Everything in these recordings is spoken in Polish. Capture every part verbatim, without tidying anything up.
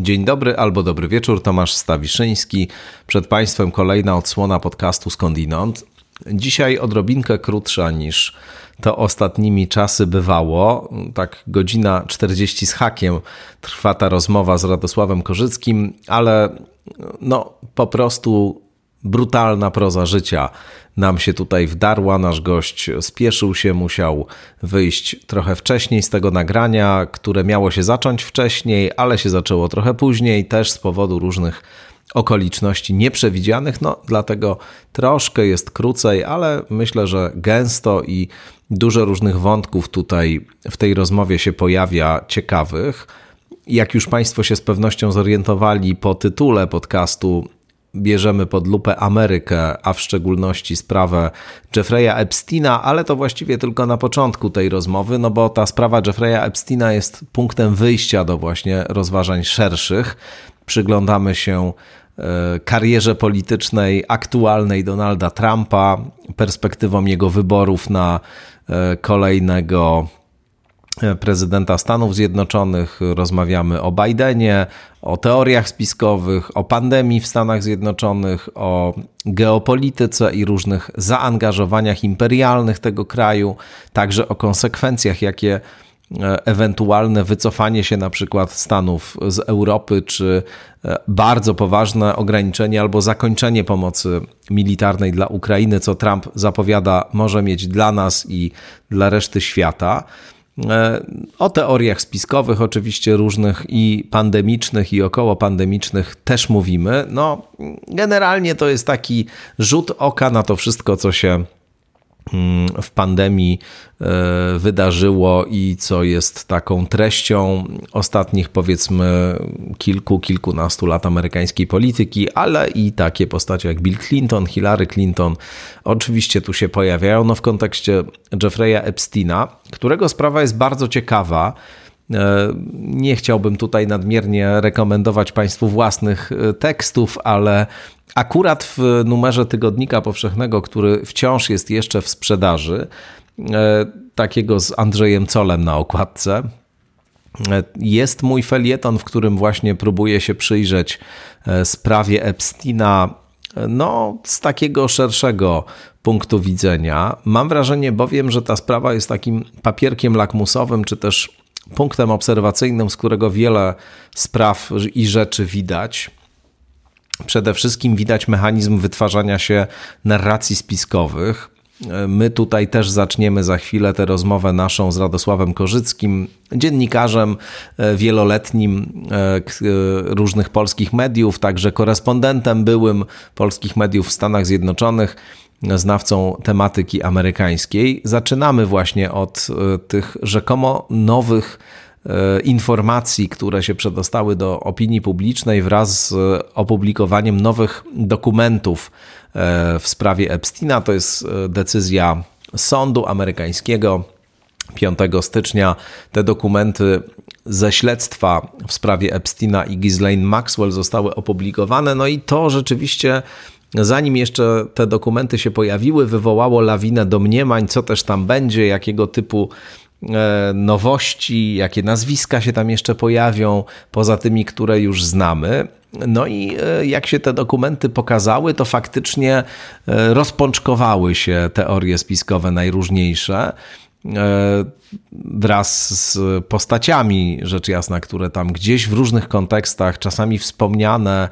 Dzień dobry albo dobry wieczór, Tomasz Stawiszyński. Przed Państwem kolejna odsłona podcastu Skądinąd. Dzisiaj odrobinkę krótsza niż to ostatnimi czasy bywało. Tak godzina czterdzieści z hakiem trwa ta rozmowa z Radosławem Korzyckim, ale no po prostu brutalna proza życia nam się tutaj wdarła. Nasz gość spieszył się, musiał wyjść trochę wcześniej z tego nagrania, które miało się zacząć wcześniej, ale się zaczęło trochę później, też z powodu różnych okoliczności nieprzewidzianych. No, dlatego troszkę jest krócej, ale myślę, że gęsto i dużo różnych wątków tutaj w tej rozmowie się pojawia ciekawych. Jak już Państwo się z pewnością zorientowali po tytule podcastu, bierzemy pod lupę Amerykę, a w szczególności sprawę Jeffreya Epsteina, ale to właściwie tylko na początku tej rozmowy, no bo ta sprawa Jeffreya Epsteina jest punktem wyjścia do właśnie rozważań szerszych. Przyglądamy się karierze politycznej aktualnej Donalda Trumpa, perspektywom jego wyborów na kolejnego prezydenta Stanów Zjednoczonych, rozmawiamy o Bidenie, o teoriach spiskowych, o pandemii w Stanach Zjednoczonych, o geopolityce i różnych zaangażowaniach imperialnych tego kraju, także o konsekwencjach, jakie ewentualne wycofanie się na przykład Stanów z Europy, czy bardzo poważne ograniczenie albo zakończenie pomocy militarnej dla Ukrainy, co Trump zapowiada, może mieć dla nas i dla reszty świata. O teoriach spiskowych oczywiście różnych i pandemicznych i okołopandemicznych też mówimy. No, generalnie to jest taki rzut oka na to wszystko, co się w pandemii wydarzyło i co jest taką treścią ostatnich, powiedzmy, kilku, kilkunastu lat amerykańskiej polityki, ale i takie postacie jak Bill Clinton, Hillary Clinton oczywiście tu się pojawiają, no w kontekście Jeffreya Epsteina, którego sprawa jest bardzo ciekawa. Nie chciałbym tutaj nadmiernie rekomendować Państwu własnych tekstów, ale akurat w numerze Tygodnika Powszechnego, który wciąż jest jeszcze w sprzedaży, takiego z Andrzejem Colem na okładce, jest mój felieton, w którym właśnie próbuję się przyjrzeć sprawie Epsteina, no z takiego szerszego punktu widzenia. Mam wrażenie bowiem, że ta sprawa jest takim papierkiem lakmusowym, czy też punktem obserwacyjnym, z którego wiele spraw i rzeczy widać. Przede wszystkim widać mechanizm wytwarzania się narracji spiskowych. My tutaj też zaczniemy za chwilę tę rozmowę naszą z Radosławem Korzyckim, dziennikarzem wieloletnim różnych polskich mediów, także korespondentem byłym polskich mediów w Stanach Zjednoczonych, znawcą tematyki amerykańskiej. Zaczynamy właśnie od tych rzekomo nowych informacji, które się przedostały do opinii publicznej wraz z opublikowaniem nowych dokumentów w sprawie Epsteina. To jest decyzja sądu amerykańskiego piątego stycznia. Te dokumenty ze śledztwa w sprawie Epsteina i Ghislaine Maxwell zostały opublikowane. No i to rzeczywiście, zanim jeszcze te dokumenty się pojawiły, wywołało lawinę domniemań, co też tam będzie, jakiego typu nowości, jakie nazwiska się tam jeszcze pojawią, poza tymi, które już znamy. No i jak się te dokumenty pokazały, to faktycznie rozpączkowały się teorie spiskowe najróżniejsze wraz z postaciami, rzecz jasna, które tam gdzieś w różnych kontekstach, czasami wspomniane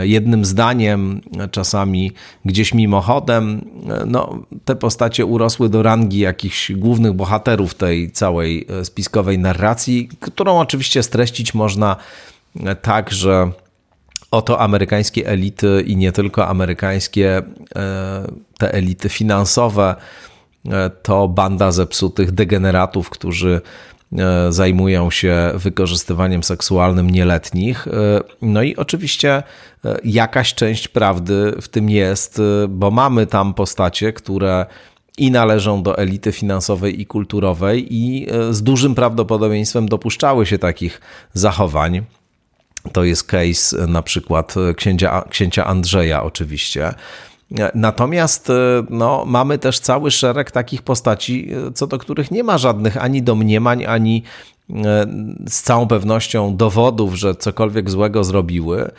jednym zdaniem, czasami gdzieś mimochodem, no, te postacie urosły do rangi jakichś głównych bohaterów tej całej spiskowej narracji, którą oczywiście streścić można tak, że oto amerykańskie elity i nie tylko amerykańskie, te elity finansowe, to banda zepsutych degeneratów, którzy zajmują się wykorzystywaniem seksualnym nieletnich. No i oczywiście jakaś część prawdy w tym jest, bo mamy tam postacie, które i należą do elity finansowej i kulturowej i z dużym prawdopodobieństwem dopuszczały się takich zachowań. To jest case na przykład księcia, księcia Andrzeja oczywiście. Natomiast no, mamy też cały szereg takich postaci, co do których nie ma żadnych ani domniemań, ani z całą pewnością dowodów, że cokolwiek złego zrobiły,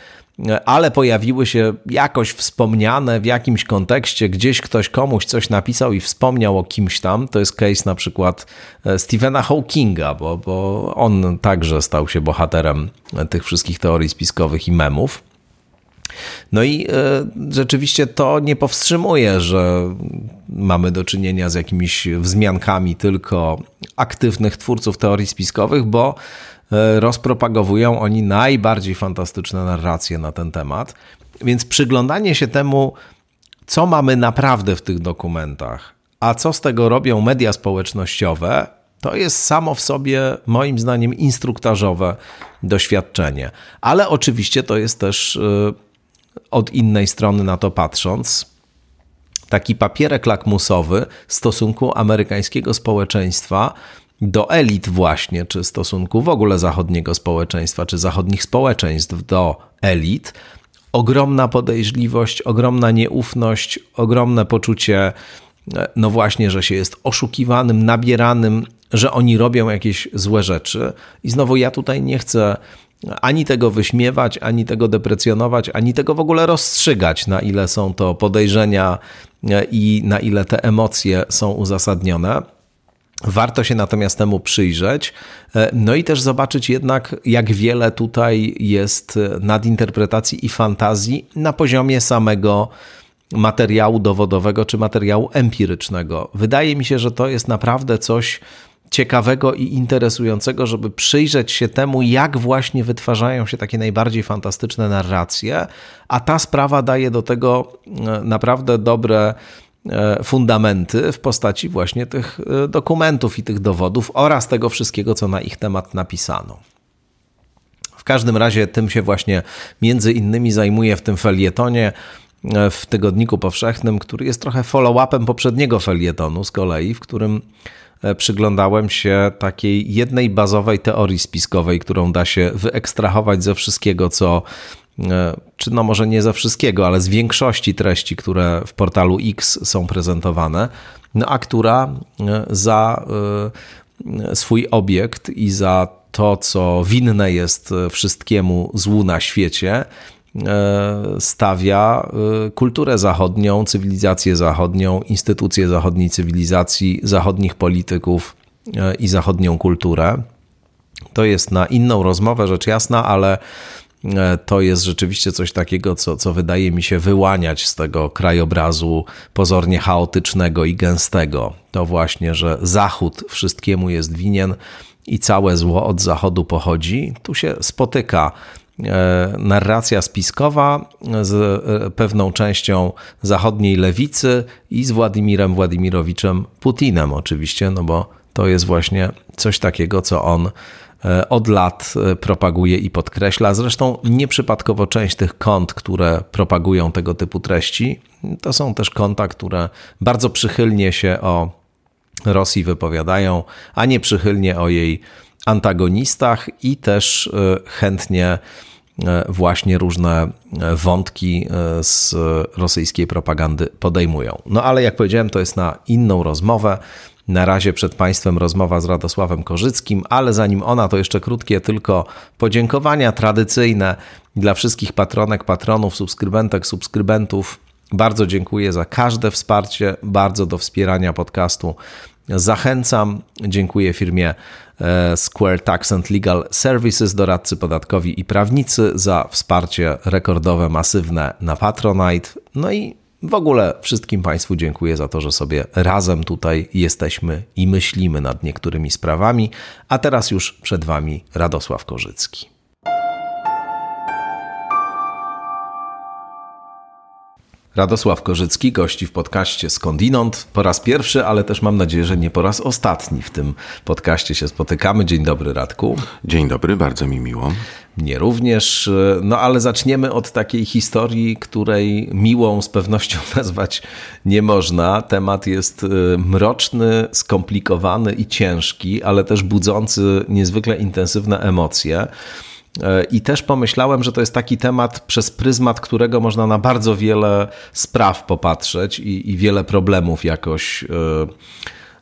ale pojawiły się jakoś wspomniane w jakimś kontekście, gdzieś ktoś komuś coś napisał i wspomniał o kimś tam. To jest case na przykład Stevena Hawkinga, bo, bo on także stał się bohaterem tych wszystkich teorii spiskowych i memów. No i y, rzeczywiście to nie powstrzymuje, że mamy do czynienia z jakimiś wzmiankami tylko aktywnych twórców teorii spiskowych, bo y, rozpropagowują oni najbardziej fantastyczne narracje na ten temat. Więc przyglądanie się temu, co mamy naprawdę w tych dokumentach, a co z tego robią media społecznościowe, to jest samo w sobie, moim zdaniem, instruktażowe doświadczenie. Ale oczywiście to jest też... Y, Od innej strony na to patrząc, taki papierek lakmusowy stosunku amerykańskiego społeczeństwa do elit właśnie, czy stosunku w ogóle zachodniego społeczeństwa, czy zachodnich społeczeństw do elit. Ogromna podejrzliwość, ogromna nieufność, ogromne poczucie, no właśnie, że się jest oszukiwanym, nabieranym, że oni robią jakieś złe rzeczy. I znowu ja tutaj nie chcę ani tego wyśmiewać, ani tego deprecjonować, ani tego w ogóle rozstrzygać, na ile są to podejrzenia i na ile te emocje są uzasadnione. Warto się natomiast temu przyjrzeć, no i też zobaczyć jednak, jak wiele tutaj jest nadinterpretacji i fantazji na poziomie samego materiału dowodowego czy materiału empirycznego. Wydaje mi się, że to jest naprawdę coś ciekawego i interesującego, żeby przyjrzeć się temu, jak właśnie wytwarzają się takie najbardziej fantastyczne narracje, a ta sprawa daje do tego naprawdę dobre fundamenty w postaci właśnie tych dokumentów i tych dowodów oraz tego wszystkiego, co na ich temat napisano. W każdym razie tym się właśnie między innymi zajmuję w tym felietonie, w Tygodniku Powszechnym, który jest trochę follow-upem poprzedniego felietonu z kolei, w którym przyglądałem się takiej jednej bazowej teorii spiskowej, którą da się wyekstrahować ze wszystkiego, co, czy no może nie ze wszystkiego, ale z większości treści, które w portalu X są prezentowane, no a która za swój obiekt i za to, co winne jest wszystkiemu złu na świecie, stawia kulturę zachodnią, cywilizację zachodnią, instytucje zachodniej cywilizacji, zachodnich polityków i zachodnią kulturę. To jest na inną rozmowę, rzecz jasna, ale to jest rzeczywiście coś takiego, co, co wydaje mi się wyłaniać z tego krajobrazu pozornie chaotycznego i gęstego. To właśnie, że Zachód wszystkiemu jest winien i całe zło od Zachodu pochodzi. Tu się spotyka narracja spiskowa z pewną częścią zachodniej lewicy i z Władimirem Władimirowiczem Putinem oczywiście, no bo to jest właśnie coś takiego, co on od lat propaguje i podkreśla. Zresztą nieprzypadkowo część tych kont, które propagują tego typu treści, to są też konta, które bardzo przychylnie się o Rosji wypowiadają, a nie przychylnie o jej antagonistach i też chętnie właśnie różne wątki z rosyjskiej propagandy podejmują. No ale jak powiedziałem, to jest na inną rozmowę. Na razie przed Państwem rozmowa z Radosławem Korzyckim, ale zanim ona, to jeszcze krótkie tylko podziękowania tradycyjne dla wszystkich patronek, patronów, subskrybentek, subskrybentów. Bardzo dziękuję za każde wsparcie, bardzo do wspierania podcastu zachęcam. Dziękuję firmie Square Tax and Legal Services, doradcy podatkowi i prawnicy, za wsparcie rekordowe, masywne na Patronite. No i w ogóle wszystkim Państwu dziękuję za to, że sobie razem tutaj jesteśmy i myślimy nad niektórymi sprawami. A teraz już przed Wami Radosław Korzycki. Radosław Korzycki gości w podcaście Skądinąd po raz pierwszy, ale też mam nadzieję, że nie po raz ostatni w tym podcaście się spotykamy. Dzień dobry, Radku. Dzień dobry, bardzo mi miło. Mnie również, no ale zaczniemy od takiej historii, której miłą z pewnością nazwać nie można. Temat jest mroczny, skomplikowany i ciężki, ale też budzący niezwykle intensywne emocje. I też pomyślałem, że to jest taki temat, przez pryzmat którego można na bardzo wiele spraw popatrzeć i, i wiele problemów jakoś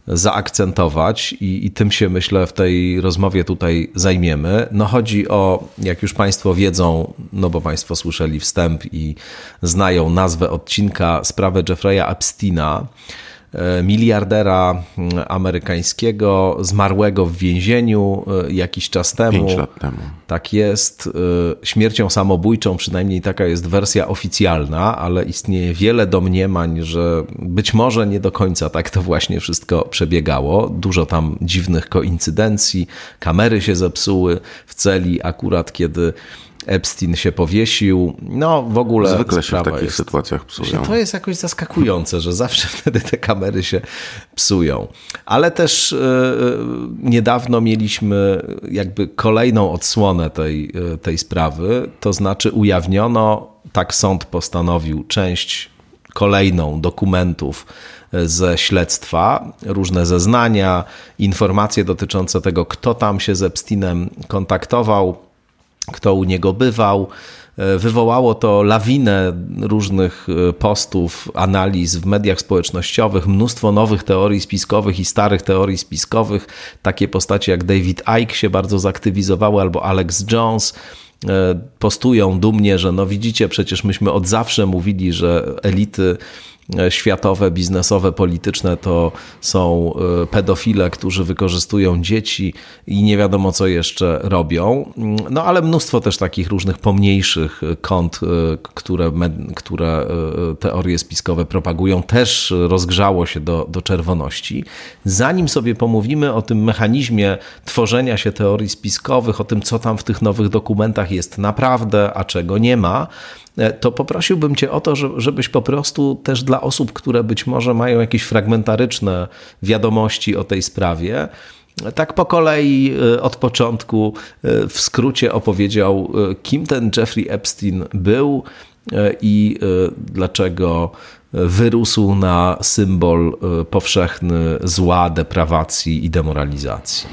zaakcentować i, i tym się, myślę, w tej rozmowie tutaj zajmiemy. No chodzi o, jak już Państwo wiedzą, no bo Państwo słyszeli wstęp i znają nazwę odcinka, sprawę Jeffrey'a Epsteina, miliardera amerykańskiego, zmarłego w więzieniu jakiś czas temu. Pięć lat temu. Tak jest. Śmiercią samobójczą, przynajmniej taka jest wersja oficjalna, ale istnieje wiele domniemań, że być może nie do końca tak to właśnie wszystko przebiegało. Dużo tam dziwnych koincydencji. Kamery się zepsuły w celi akurat, kiedy Epstein się powiesił. No w ogóle zwykle się w takich jest, sytuacjach psują. To jest jakoś zaskakujące, że zawsze wtedy te kamery się psują. Ale też yy, niedawno mieliśmy jakby kolejną odsłonę tej, yy, tej sprawy. To znaczy ujawniono, tak sąd postanowił, część kolejną dokumentów ze śledztwa, różne zeznania, informacje dotyczące tego, kto tam się z Epsteinem kontaktował, kto u niego bywał. Wywołało to lawinę różnych postów, analiz w mediach społecznościowych, mnóstwo nowych teorii spiskowych i starych teorii spiskowych. Takie postacie jak David Icke się bardzo zaktywizowały, albo Alex Jones. Postują dumnie, że no widzicie, przecież myśmy od zawsze mówili, że elity światowe, biznesowe, polityczne to są pedofile, którzy wykorzystują dzieci i nie wiadomo co jeszcze robią. No ale mnóstwo też takich różnych pomniejszych kont, które, które teorie spiskowe propagują, też rozgrzało się do, do czerwoności. Zanim sobie pomówimy o tym mechanizmie tworzenia się teorii spiskowych, o tym co tam w tych nowych dokumentach jest naprawdę, a czego nie ma, to poprosiłbym Cię o to, żebyś po prostu też dla osób, które być może mają jakieś fragmentaryczne wiadomości o tej sprawie, tak po kolei od początku w skrócie opowiedział, kim ten Jeffrey Epstein był i dlaczego wyrósł na symbol powszechny zła, deprawacji i demoralizacji.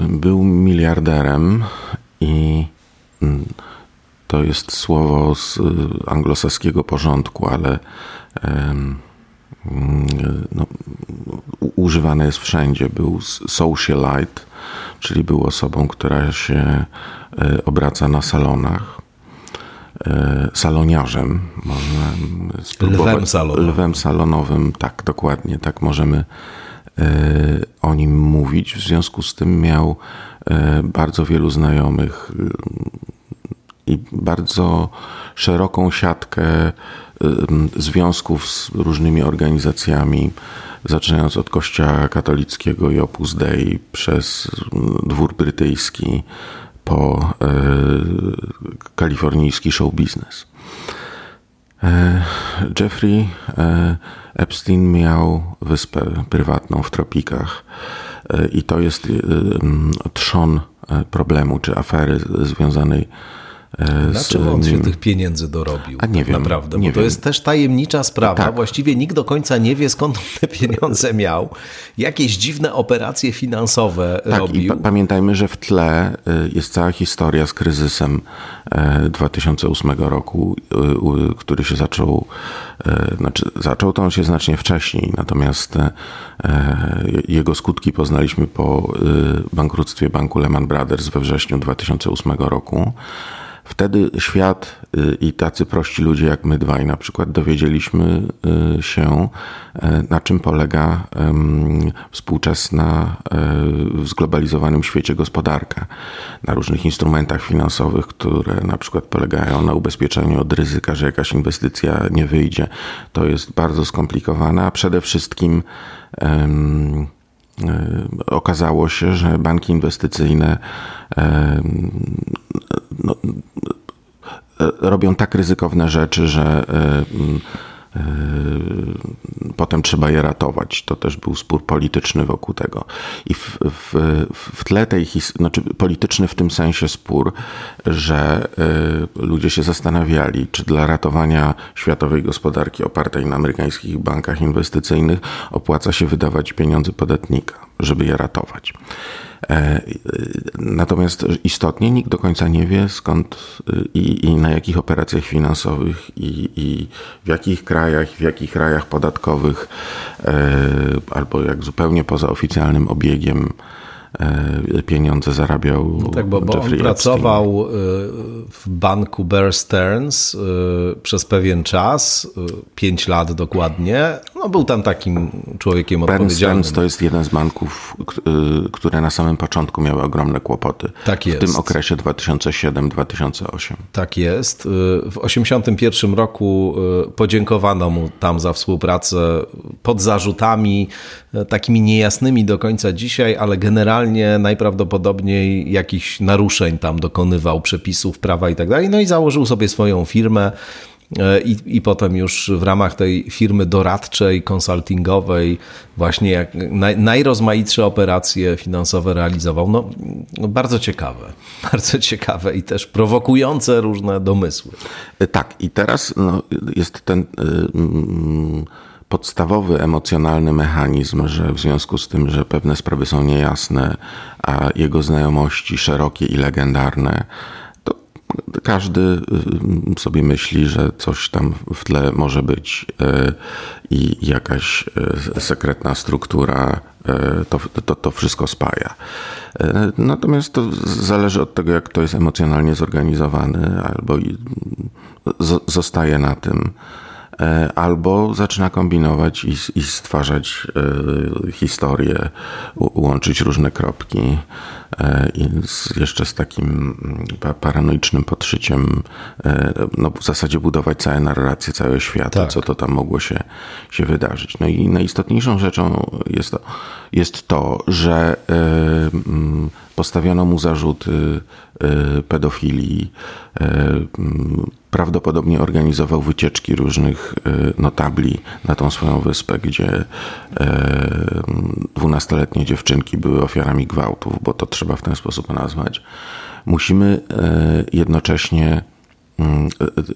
Był miliarderem i... to jest słowo z anglosaskiego porządku, ale no, używane jest wszędzie. Był socialite, czyli był osobą, która się obraca na salonach. Saloniarzem. Można spróbować. Lwem salonowym. Lwem salonowym, tak, dokładnie. Tak możemy o nim mówić. W związku z tym miał bardzo wielu znajomych i bardzo szeroką siatkę związków z różnymi organizacjami, zaczynając od Kościoła katolickiego i Opus Dei, przez Dwór Brytyjski, po kalifornijski show biznes. Jeffrey Epstein miał wyspę prywatną w tropikach i to jest trzon problemu czy afery związanej. Dlaczego on się tych pieniędzy dorobił? A nie wiem. Naprawdę, bo nie to wiem. Jest też tajemnicza sprawa. Tak. Właściwie nikt do końca nie wie, skąd on te pieniądze miał. Jakieś dziwne operacje finansowe tak, robił. I pa- pamiętajmy, że w tle jest cała historia z kryzysem dwa tysiące ósmego roku, który się zaczął, znaczy zaczął to on się znacznie wcześniej, natomiast jego skutki poznaliśmy po bankructwie banku Lehman Brothers we wrześniu dwa tysiące ósmego roku. Wtedy świat i tacy prości ludzie jak my dwaj na przykład dowiedzieliśmy się, na czym polega współczesna w zglobalizowanym świecie gospodarka. Na różnych instrumentach finansowych, które na przykład polegają na ubezpieczeniu od ryzyka, że jakaś inwestycja nie wyjdzie. To jest bardzo skomplikowane, a przede wszystkim okazało się, że banki inwestycyjne no, robią tak ryzykowne rzeczy, że potem trzeba je ratować. To też był spór polityczny wokół tego. I w, w, w tle tej historii, znaczy polityczny w tym sensie spór, że ludzie się zastanawiali, czy dla ratowania światowej gospodarki opartej na amerykańskich bankach inwestycyjnych opłaca się wydawać pieniądze podatnika. żeby je ratować. Natomiast istotnie nikt do końca nie wie, skąd i, i na jakich operacjach finansowych i, i w jakich krajach, w jakich rajach podatkowych, albo jak zupełnie poza oficjalnym obiegiem pieniądze zarabiał no tak, bo, bo Jeffrey Epstein. On pracował w banku Bear Stearns przez pewien czas, pięć lat dokładnie. No, był tam takim człowiekiem Bear odpowiedzialnym. Bear Stearns to jest jeden z banków, które na samym początku miały ogromne kłopoty. Tak jest. W tym okresie dwa tysiące siódmy do dwa tysiące ósmego. Tak jest. W tysiąc dziewięćset osiemdziesiątym pierwszym roku podziękowano mu tam za współpracę pod zarzutami takimi niejasnymi do końca dzisiaj, ale generalnie najprawdopodobniej jakichś naruszeń tam dokonywał, przepisów prawa i tak dalej. No i założył sobie swoją firmę i, i potem już w ramach tej firmy doradczej, konsultingowej właśnie jak naj, najrozmaitsze operacje finansowe realizował. No, no bardzo ciekawe, bardzo ciekawe i też prowokujące różne domysły. Tak i teraz no, jest ten... Yy, podstawowy emocjonalny mechanizm, że w związku z tym, że pewne sprawy są niejasne, a jego znajomości szerokie i legendarne, to każdy sobie myśli, że coś tam w tle może być i jakaś sekretna struktura to, to, to wszystko spaja. Natomiast to zależy od tego, jak to jest emocjonalnie zorganizowany, albo zostaje na tym, albo zaczyna kombinować i, i stwarzać y, historię, u, łączyć różne kropki y, z, jeszcze z takim pa, paranoicznym podszyciem, y, no w zasadzie budować całe narracje, całe światy, tak. Co to tam mogło się, się wydarzyć. No i najistotniejszą rzeczą jest to, jest to że y, postawiono mu zarzuty y, pedofilii, y, prawdopodobnie organizował wycieczki różnych notabli na tą swoją wyspę, gdzie dwunastoletnie dziewczynki były ofiarami gwałtów, bo to trzeba w ten sposób nazwać. Musimy jednocześnie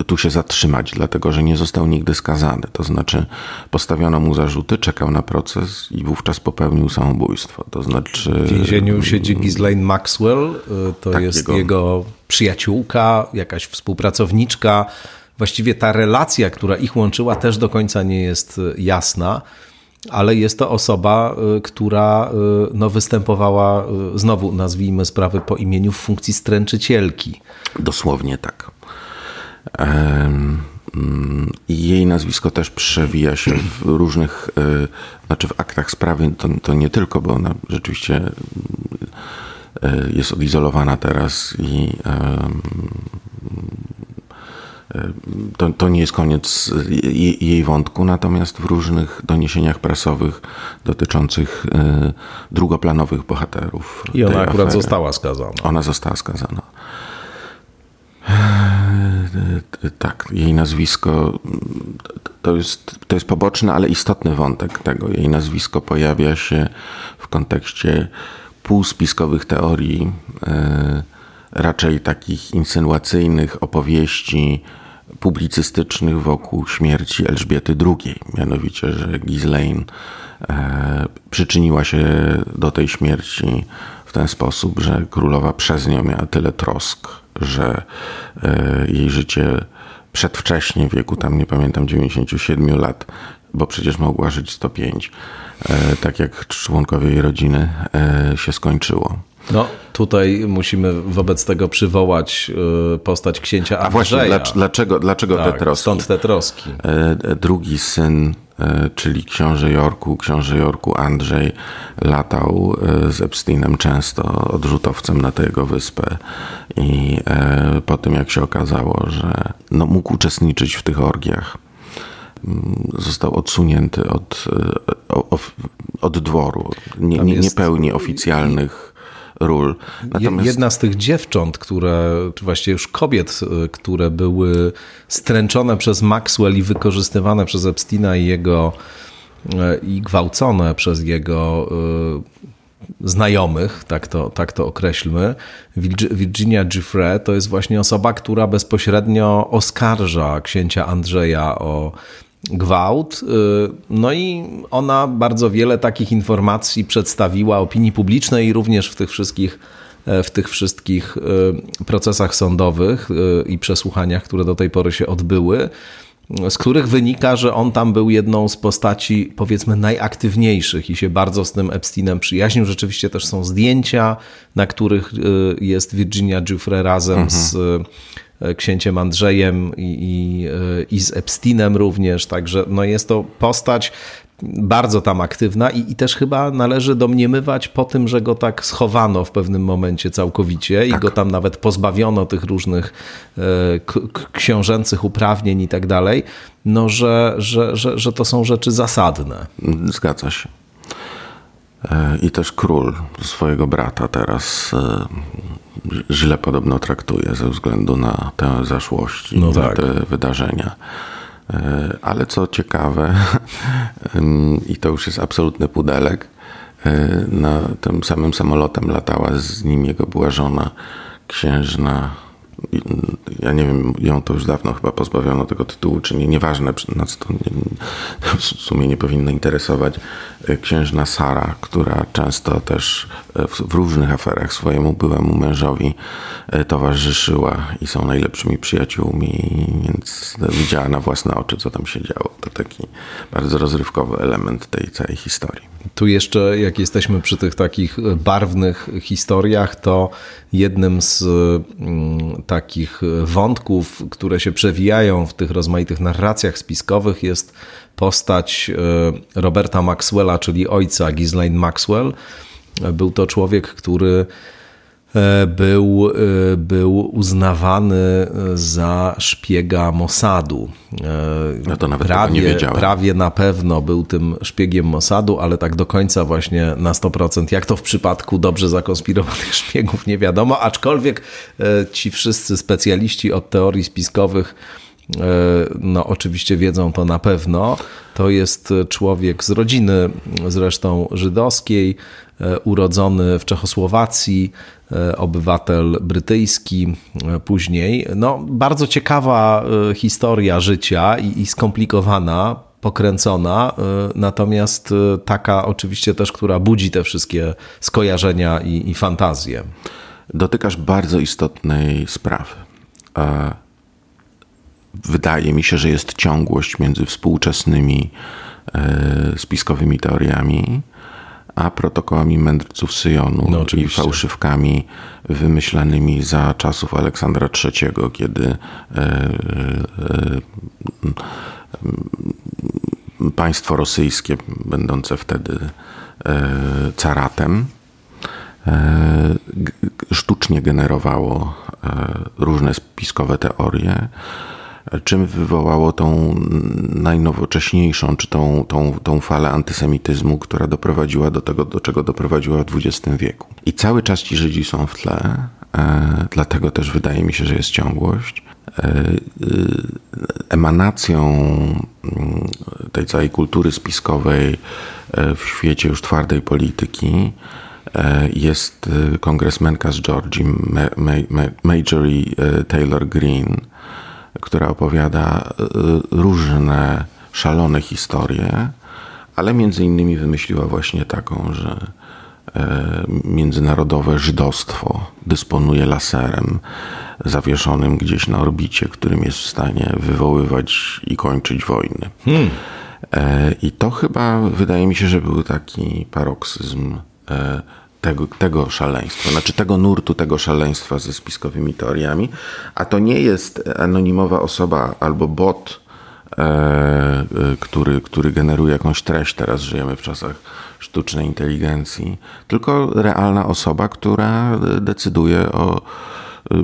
tu się zatrzymać, dlatego że nie został nigdy skazany. To znaczy postawiono mu zarzuty, czekał na proces i wówczas popełnił samobójstwo. To znaczy... W więzieniu siedzi Ghislaine Maxwell, to tak, jest jego... jego przyjaciółka, jakaś współpracowniczka. Właściwie ta relacja, która ich łączyła, też do końca nie jest jasna. Ale jest to osoba, która no, występowała, znowu nazwijmy sprawy po imieniu, w funkcji stręczycielki. Dosłownie tak. Jej nazwisko też przewija się w różnych, znaczy w aktach sprawy, to, to nie tylko, bo ona rzeczywiście jest odizolowana teraz i To, to nie jest koniec jej, jej wątku, natomiast w różnych doniesieniach prasowych dotyczących drugoplanowych bohaterów. I ona akurat afery. została skazana. Ona została skazana. Tak, jej nazwisko to jest, to jest poboczny, ale istotny wątek tego. Jej nazwisko pojawia się w kontekście półspiskowych teorii, raczej takich insynuacyjnych opowieści publicystycznych wokół śmierci Elżbiety drugiej. Mianowicie, że Ghislaine e, przyczyniła się do tej śmierci w ten sposób, że królowa przez nią miała tyle trosk, że e, jej życie przedwcześnie w wieku, tam nie pamiętam, dziewięćdziesięciu siedmiu lat, bo przecież mogła żyć sto pięć, e, tak jak członkowie jej rodziny, e, się skończyło. No, tutaj musimy wobec tego przywołać postać księcia Andrzeja. A właśnie, dlaczego, dlaczego tak, te troski? Stąd te troski. Drugi syn, czyli książę Jorku, książę Jorku Andrzej, latał z Epsteinem często odrzutowcem na tę jego wyspę i po tym, jak się okazało, że no, mógł uczestniczyć w tych orgiach, został odsunięty od, od dworu, nie, nie, nie pełni oficjalnych ról. Natomiast... Jedna z tych dziewcząt, które, czy właściwie już kobiet, które były stręczone przez Maxwell i wykorzystywane przez Epsteina i jego i gwałcone przez jego znajomych, tak to, tak to określmy, Virginia Giuffre, to jest właśnie osoba, która bezpośrednio oskarża księcia Andrzeja o gwałt. No i ona bardzo wiele takich informacji przedstawiła opinii publicznej i również w tych wszystkich w tych wszystkich procesach sądowych i przesłuchaniach, które do tej pory się odbyły, z których wynika, że on tam był jedną z postaci, powiedzmy, najaktywniejszych i się bardzo z tym Epsteinem przyjaźnił. Rzeczywiście też są zdjęcia, na których jest Virginia Giuffre razem mhm. z księciem Andrzejem i, i, i z Epsteinem również. Także no jest to postać bardzo tam aktywna i, i też chyba należy domniemywać po tym, że go tak schowano w pewnym momencie całkowicie tak. i go tam nawet pozbawiono tych różnych k- k- książęcych uprawnień i tak dalej, no że, że, że, że to są rzeczy zasadne. Zgadza się. I też król swojego brata teraz źle podobno traktuje ze względu na te zaszłości, no tak. na te wydarzenia. Ale co ciekawe, i to już jest absolutny pudelek, na tym samym samolotem latała z nim jego była żona, księżna, ja nie wiem, ją to już dawno chyba pozbawiono tego tytułu, czy nie, nieważne, nas to w sumie nie powinno interesować, księżna Sara, która często też w różnych aferach swojemu byłemu mężowi towarzyszyła i są najlepszymi przyjaciółmi, więc widziała na własne oczy, co tam się działo. To taki bardzo rozrywkowy element tej całej historii. Tu jeszcze, jak jesteśmy przy tych takich barwnych historiach, to jednym z takich wątków, które się przewijają w tych rozmaitych narracjach spiskowych, jest postać Roberta Maxwella, czyli ojca Ghislaine Maxwell. Był to człowiek, który był, był uznawany za szpiega Mossadu. No to nawet prawie, nie wiedziałem. Prawie na pewno był tym szpiegiem Mossadu, ale tak do końca właśnie na sto procent. Jak to w przypadku dobrze zakonspirowanych szpiegów nie wiadomo, aczkolwiek ci wszyscy specjaliści od teorii spiskowych no oczywiście wiedzą to na pewno. To jest człowiek z rodziny zresztą żydowskiej, urodzony w Czechosłowacji, obywatel brytyjski później. No, bardzo ciekawa historia życia i, i skomplikowana, pokręcona, natomiast taka oczywiście też, która budzi te wszystkie skojarzenia i, i fantazje. Dotykasz bardzo istotnej sprawy. Wydaje mi się, że jest ciągłość między współczesnymi spiskowymi teoriami a protokołami mędrców Syjonu no, i fałszywkami wymyślanymi za czasów Aleksandra trzeciego, kiedy e, e, państwo rosyjskie, będące wtedy e, caratem, e, sztucznie generowało e, różne spiskowe teorie, czym wywołało tą najnowocześniejszą, czy tą, tą, tą falę antysemityzmu, która doprowadziła do tego, do czego doprowadziła w dwudziestym wieku. I cały czas ci Żydzi są w tle, e, dlatego też wydaje mi się, że jest ciągłość. E, e, emanacją tej całej kultury spiskowej w świecie już twardej polityki jest kongresmenka z Georgii, Marjorie Taylor Greene, która opowiada różne szalone historie, ale między innymi wymyśliła właśnie taką, że międzynarodowe żydostwo dysponuje laserem zawieszonym gdzieś na orbicie, którym jest w stanie wywoływać i kończyć wojny. Hmm. I to chyba, wydaje mi się, że był taki paroksyzm Tego, tego szaleństwa, znaczy tego nurtu, tego szaleństwa ze spiskowymi teoriami, a to nie jest anonimowa osoba albo bot, e, który, który generuje jakąś treść, teraz żyjemy w czasach sztucznej inteligencji, tylko realna osoba, która decyduje o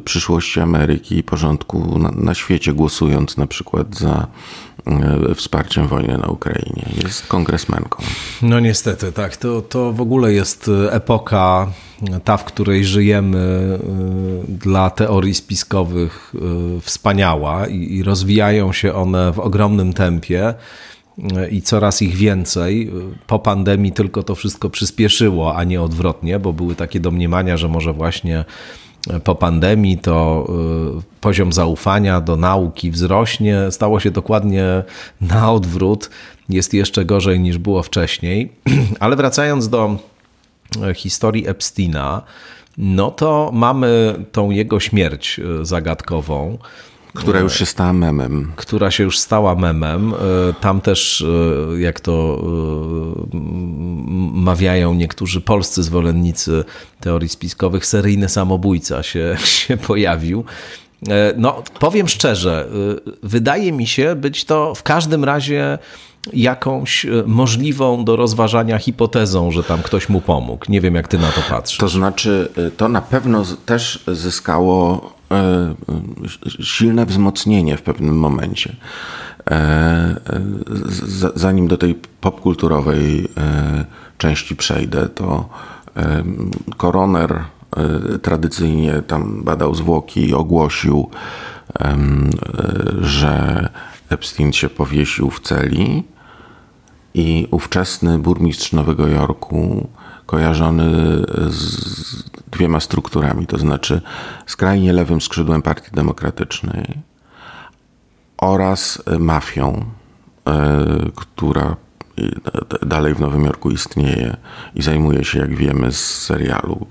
przyszłości Ameryki i porządku na, na świecie, głosując na przykład za wsparciem wojny na Ukrainie. Jest kongresmenką. No niestety, tak. To, to w ogóle jest epoka, ta, w której żyjemy, dla teorii spiskowych wspaniała i, i rozwijają się one w ogromnym tempie i coraz ich więcej. Po pandemii tylko to wszystko przyspieszyło, a nie odwrotnie, bo były takie domniemania, że może właśnie po pandemii to poziom zaufania do nauki wzrośnie. Stało się dokładnie na odwrót. Jest jeszcze gorzej niż było wcześniej. Ale wracając do historii Epsteina, no to mamy tą jego śmierć zagadkową. Która już się stała memem. Która się już stała memem. Tam też, jak to mawiają niektórzy polscy zwolennicy teorii spiskowych, seryjny samobójca się, się pojawił. No, powiem szczerze, wydaje mi się być to w każdym razie jakąś możliwą do rozważania hipotezą, że tam ktoś mu pomógł. Nie wiem, jak ty na to patrzysz. To znaczy, to na pewno też zyskało silne wzmocnienie w pewnym momencie. Zanim do tej popkulturowej części przejdę, to koroner tradycyjnie tam badał zwłoki i ogłosił, że Epstein się powiesił w celi i ówczesny burmistrz Nowego Jorku, kojarzony z dwiema strukturami, to znaczy skrajnie lewym skrzydłem Partii Demokratycznej oraz mafią, która dalej w Nowym Jorku istnieje i zajmuje się, jak wiemy, z serialu,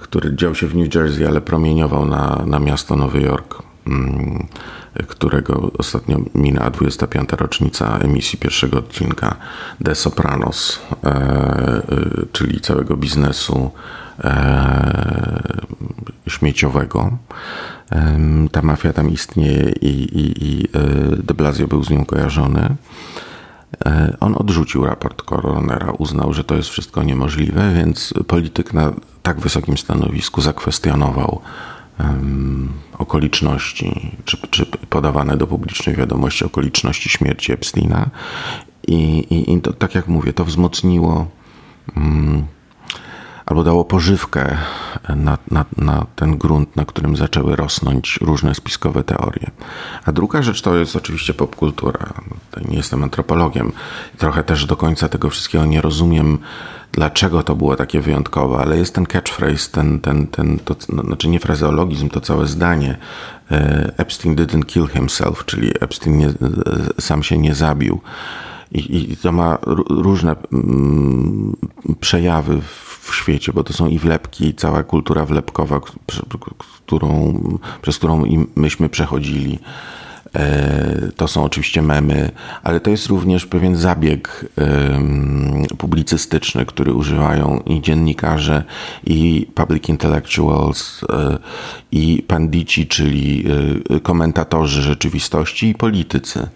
który dział się w New Jersey, ale promieniował na, na miasto Nowy Jork, którego ostatnio minęła dwudziesta piąta rocznica emisji pierwszego odcinka The Sopranos, czyli całego biznesu śmieciowego. Ta mafia tam istnieje i, i, i de Blasio był z nią kojarzony. On odrzucił raport koronera, uznał, że to jest wszystko niemożliwe, więc polityk na tak wysokim stanowisku zakwestionował okoliczności, czy, czy podawane do publicznej wiadomości okoliczności śmierci Epsteina i, i, i to, tak jak mówię, to wzmocniło mm, albo dało pożywkę na, na, na ten grunt, na którym zaczęły rosnąć różne spiskowe teorie. A druga rzecz to jest oczywiście popkultura. Nie jestem antropologiem. Trochę też do końca tego wszystkiego nie rozumiem, dlaczego to było takie wyjątkowe, ale jest ten catchphrase, ten, ten, ten, to, no, znaczy nie frazeologizm, to całe zdanie Epstein didn't kill himself, czyli Epstein nie, sam się nie zabił. I, i to ma r- różne mm, przejawy w świecie, bo to są i wlepki, i cała kultura wlepkowa, którą, przez którą myśmy przechodzili. To są oczywiście memy, ale to jest również pewien zabieg publicystyczny, który używają i dziennikarze, i public intellectuals, i pandici, czyli komentatorzy rzeczywistości, i politycy,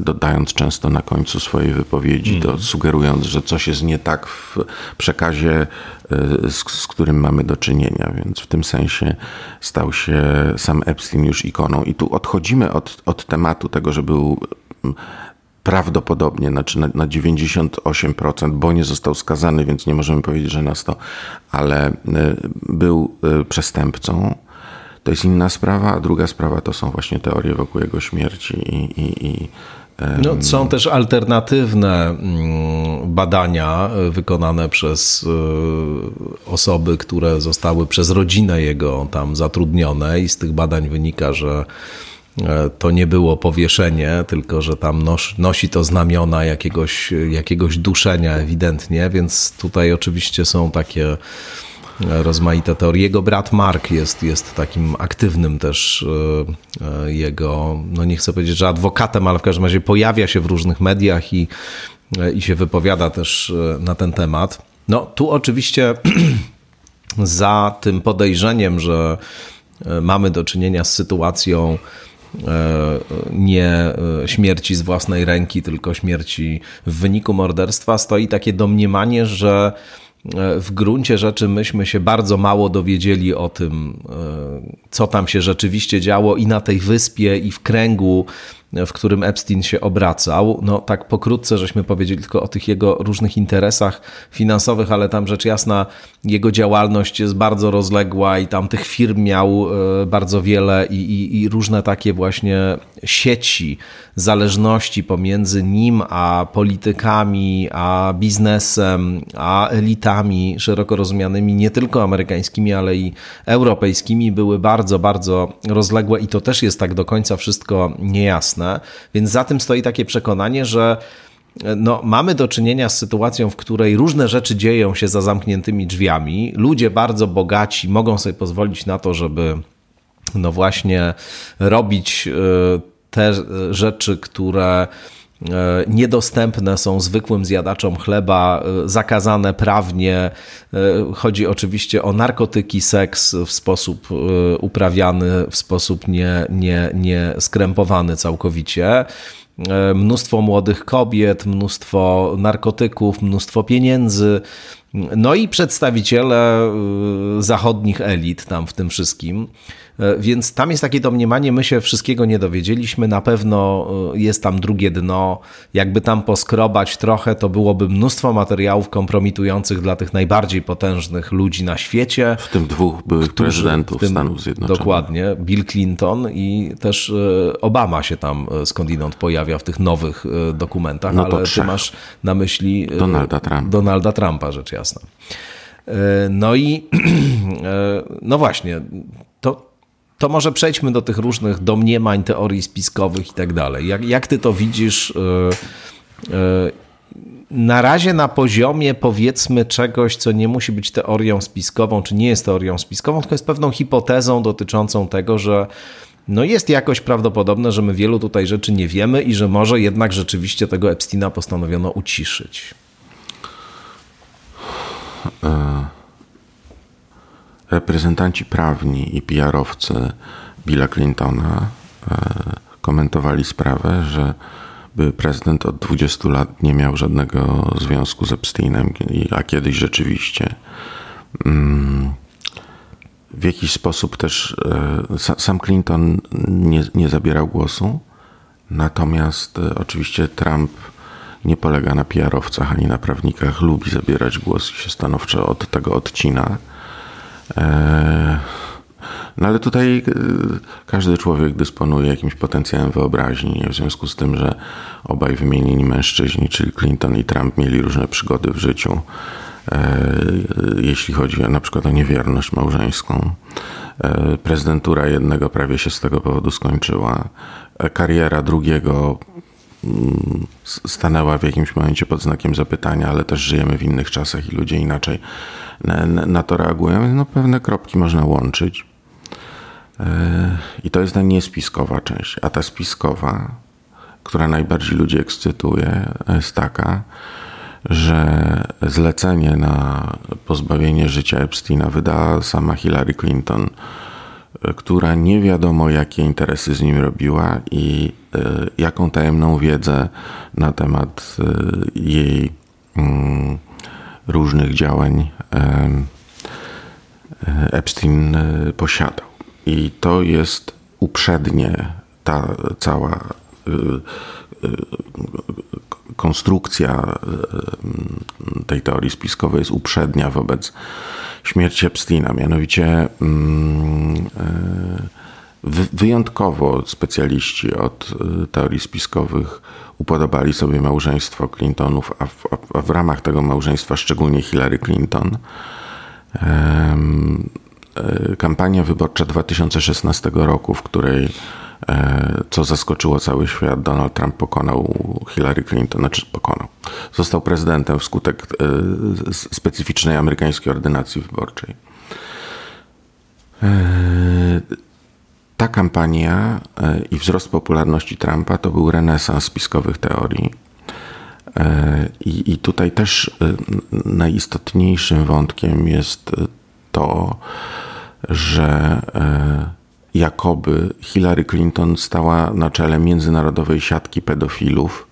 dodając często na końcu swojej wypowiedzi, to sugerując, że coś jest nie tak w przekazie, z, z którym mamy do czynienia, więc w tym sensie stał się sam Epstein już ikoną. I tu odchodzimy od, od tematu tego, że był prawdopodobnie, znaczy na, na dziewięćdziesiąt osiem procent, bo nie został skazany, więc nie możemy powiedzieć, że na sto procent, ale był przestępcą. To jest inna sprawa, a druga sprawa to są właśnie teorie wokół jego śmierci i... i, i No, są też alternatywne badania wykonane przez osoby, które zostały przez rodzinę jego tam zatrudnione i z tych badań wynika, że to nie było powieszenie, tylko że tam nos, nosi to znamiona jakiegoś, jakiegoś duszenia ewidentnie, więc tutaj oczywiście są takie rozmaite teorie. Jego brat Mark jest, jest takim aktywnym też jego, no nie chcę powiedzieć, że adwokatem, ale w każdym razie pojawia się w różnych mediach i, i się wypowiada też na ten temat. No tu oczywiście za tym podejrzeniem, że mamy do czynienia z sytuacją nie śmierci z własnej ręki, tylko śmierci w wyniku morderstwa, stoi takie domniemanie, że w gruncie rzeczy myśmy się bardzo mało dowiedzieli o tym, co tam się rzeczywiście działo i na tej wyspie, i w kręgu w którym Epstein się obracał. No tak pokrótce żeśmy powiedzieli tylko o tych jego różnych interesach finansowych, ale tam rzecz jasna jego działalność jest bardzo rozległa i tam tych firm miał bardzo wiele i, i, i różne takie właśnie sieci zależności pomiędzy nim a politykami, a biznesem, a elitami szeroko rozumianymi, nie tylko amerykańskimi, ale i europejskimi, były bardzo, bardzo rozległe i to też jest tak do końca wszystko niejasne. Więc za tym stoi takie przekonanie, że no, mamy do czynienia z sytuacją, w której różne rzeczy dzieją się za zamkniętymi drzwiami. Ludzie bardzo bogaci mogą sobie pozwolić na to, żeby no właśnie robić te rzeczy, które niedostępne są zwykłym zjadaczom chleba, zakazane prawnie. Chodzi oczywiście o narkotyki, seks w sposób uprawiany, w sposób nie, nie, nie skrępowany całkowicie. Mnóstwo młodych kobiet, mnóstwo narkotyków, mnóstwo pieniędzy. No i przedstawiciele zachodnich elit tam w tym wszystkim. Więc tam jest takie domniemanie, my się wszystkiego nie dowiedzieliśmy, na pewno jest tam drugie dno. Jakby tam poskrobać trochę, to byłoby mnóstwo materiałów kompromitujących dla tych najbardziej potężnych ludzi na świecie. W tym dwóch byłych prezydentów tym, Stanów Zjednoczonych. Dokładnie, Bill Clinton i też Obama się tam skądinąd pojawia w tych nowych dokumentach, no ale trzech. Ty masz na myśli Donalda, Trump. Donalda Trumpa, rzecz jasna. No i no właśnie, to To może przejdźmy do tych różnych domniemań, teorii spiskowych i tak dalej. Jak, jak ty to widzisz yy, yy, na razie na poziomie powiedzmy czegoś, co nie musi być teorią spiskową, czy nie jest teorią spiskową, tylko jest pewną hipotezą dotyczącą tego, że no jest jakoś prawdopodobne, że my wielu tutaj rzeczy nie wiemy i że może jednak rzeczywiście tego Epsteina postanowiono uciszyć. Uh. Reprezentanci prawni i P R-owcy Billa Clintona komentowali sprawę, że by prezydent od dwudziestu lat nie miał żadnego związku z Epsteinem, a kiedyś rzeczywiście. W jakiś sposób też sam Clinton nie, nie zabierał głosu, natomiast oczywiście Trump nie polega na P R-owcach ani na prawnikach, lubi zabierać głos i się stanowczo od tego odcina. No ale tutaj każdy człowiek dysponuje jakimś potencjałem wyobraźni, w związku z tym, że obaj wymienieni mężczyźni, czyli Clinton i Trump, mieli różne przygody w życiu, jeśli chodzi na przykład o niewierność małżeńską. Prezydentura jednego prawie się z tego powodu skończyła. Kariera drugiego stanęła w jakimś momencie pod znakiem zapytania, ale też żyjemy w innych czasach i ludzie inaczej na to reagują. No, pewne kropki można łączyć i to jest ta niespiskowa część, a ta spiskowa, która najbardziej ludzi ekscytuje, jest taka, że zlecenie na pozbawienie życia Epsteina wydała sama Hillary Clinton, która nie wiadomo jakie interesy z nim robiła i jaką tajemną wiedzę na temat jej różnych działań Epstein posiadał. I to jest uprzednie ta cała konstrukcja tej teorii spiskowej jest uprzednia wobec śmierci Epsteina. Mianowicie wyjątkowo specjaliści od teorii spiskowych upodobali sobie małżeństwo Clintonów, a w, a w ramach tego małżeństwa szczególnie Hillary Clinton. Kampania wyborcza dwa tysiące szesnastego roku, w której, co zaskoczyło cały świat, Donald Trump pokonał Hillary Clinton, znaczy pokonał. Został prezydentem wskutek specyficznej amerykańskiej ordynacji wyborczej. Ta kampania i wzrost popularności Trumpa to był renesans spiskowych teorii. I, i tutaj też najistotniejszym wątkiem jest to, że jakoby Hillary Clinton stała na czele międzynarodowej siatki pedofilów.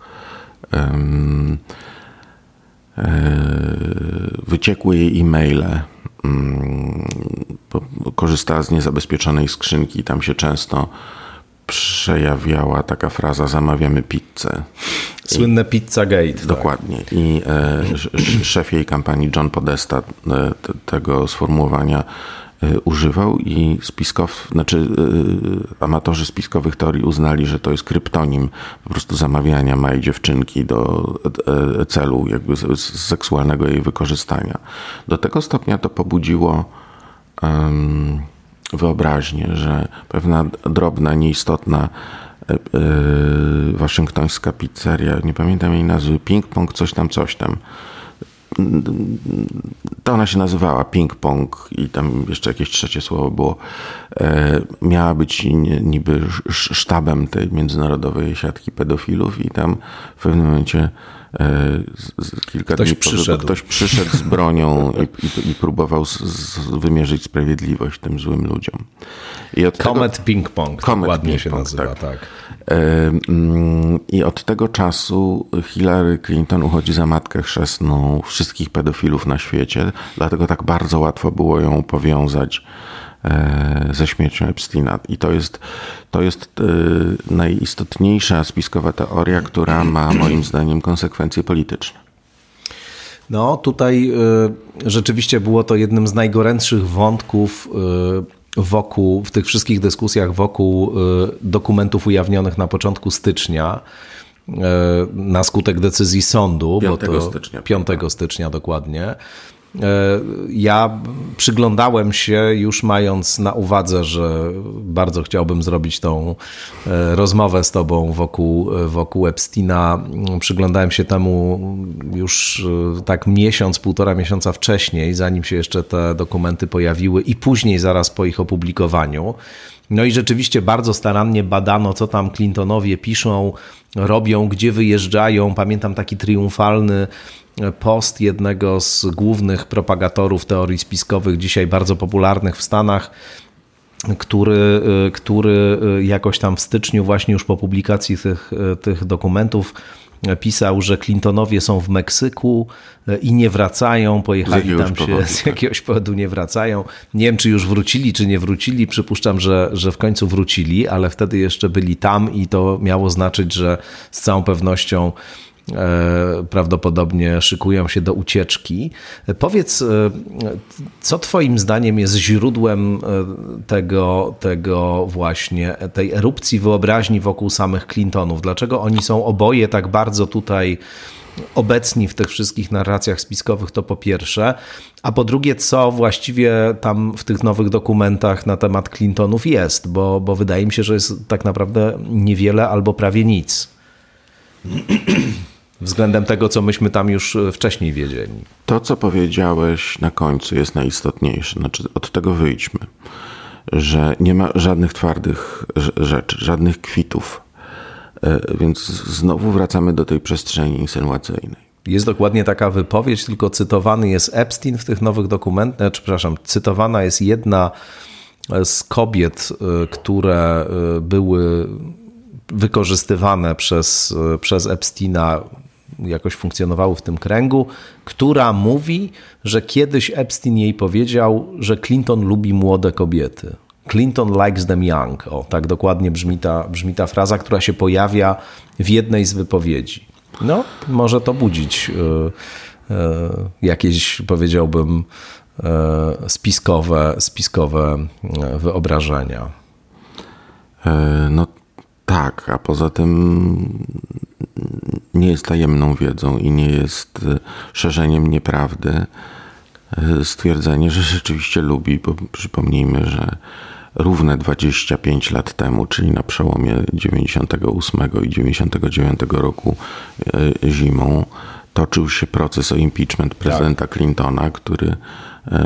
Wyciekły jej e-maile, korzystała z niezabezpieczonej skrzynki, tam się często przejawiała taka fraza zamawiamy pizzę. Słynne Pizzagate. Dokładnie. Tak. I e, szef jej kampanii John Podesta e, t, tego sformułowania e, używał i spiskow, znaczy e, amatorzy spiskowych teorii uznali, że to jest kryptonim po prostu zamawiania małej dziewczynki do e, celu jakby z, z seksualnego jej wykorzystania. Do tego stopnia to pobudziło um, wyobraźnię, że pewna drobna, nieistotna yy, waszyngtońska pizzeria, nie pamiętam jej nazwy, Ping Pong, coś tam, coś tam. To ona się nazywała Ping Pong i tam jeszcze jakieś trzecie słowo było. Yy, miała być niby sztabem tej międzynarodowej siatki pedofilów i tam w pewnym momencie Z kilka ktoś dni przyszedł. Ktoś przyszedł z bronią i, i, i próbował z, z wymierzyć sprawiedliwość tym złym ludziom. I od Comet tego, Ping Pong, Comet ładnie Ping się Pong, nazywa. Tak. Tak. I od tego czasu Hillary Clinton uchodzi za matkę chrzestną wszystkich pedofilów na świecie, dlatego tak bardzo łatwo było ją powiązać ze śmiercią Epsteina. I to jest, to jest najistotniejsza spiskowa teoria, która ma moim zdaniem konsekwencje polityczne. No tutaj y, rzeczywiście było to jednym z najgorętszych wątków y, wokół, w tych wszystkich dyskusjach wokół y, dokumentów ujawnionych na początku stycznia y, na skutek decyzji sądu. piątego stycznia. piątego stycznia dokładnie. Ja przyglądałem się, już mając na uwadze, że bardzo chciałbym zrobić tą rozmowę z tobą wokół, wokół Epsteina, przyglądałem się temu już tak miesiąc, półtora miesiąca wcześniej, zanim się jeszcze te dokumenty pojawiły i później zaraz po ich opublikowaniu. No i rzeczywiście bardzo starannie badano, co tam Clintonowie piszą, robią, gdzie wyjeżdżają. Pamiętam taki triumfalny post jednego z głównych propagatorów teorii spiskowych, dzisiaj bardzo popularnych w Stanach, który, który jakoś tam w styczniu właśnie już po publikacji tych, tych dokumentów pisał, że Clintonowie są w Meksyku i nie wracają, pojechali tam się z jakiegoś powodu, nie wracają. Nie wiem, czy już wrócili, czy nie wrócili. Przypuszczam, że, że w końcu wrócili, ale wtedy jeszcze byli tam i to miało znaczyć, że z całą pewnością prawdopodobnie szykują się do ucieczki. Powiedz, co twoim zdaniem jest źródłem tego, tego właśnie, tej erupcji wyobraźni wokół samych Clintonów? Dlaczego oni są oboje tak bardzo tutaj obecni w tych wszystkich narracjach spiskowych, to po pierwsze, a po drugie, co właściwie tam w tych nowych dokumentach na temat Clintonów jest, bo, bo wydaje mi się, że jest tak naprawdę niewiele albo prawie nic względem tego, co myśmy tam już wcześniej wiedzieli. To, co powiedziałeś na końcu, jest najistotniejsze. Znaczy, od tego wyjdźmy, że nie ma żadnych twardych rzeczy, żadnych kwitów. Więc znowu wracamy do tej przestrzeni insynuacyjnej. Jest dokładnie taka wypowiedź, tylko cytowany jest Epstein w tych nowych dokumentach, czy przepraszam, cytowana jest jedna z kobiet, które były wykorzystywane przez, przez Epsteina, jakoś funkcjonowały w tym kręgu, która mówi, że kiedyś Epstein jej powiedział, że Clinton lubi młode kobiety. Clinton likes them young. O, tak dokładnie brzmi ta, brzmi ta fraza, która się pojawia w jednej z wypowiedzi. No, może to budzić yy, yy, jakieś, powiedziałbym, yy, spiskowe, spiskowe wyobrażenia. Yy, no tak, a poza tym nie jest tajemną wiedzą i nie jest szerzeniem nieprawdy stwierdzenie, że rzeczywiście lubi, bo przypomnijmy, że równe dwadzieścia pięć lat temu, czyli na przełomie dziewięćdziesiątego ósmego i dziewięćdziesiątego dziewiątego roku zimą, toczył się proces o impeachment prezydenta tak. Clintona, który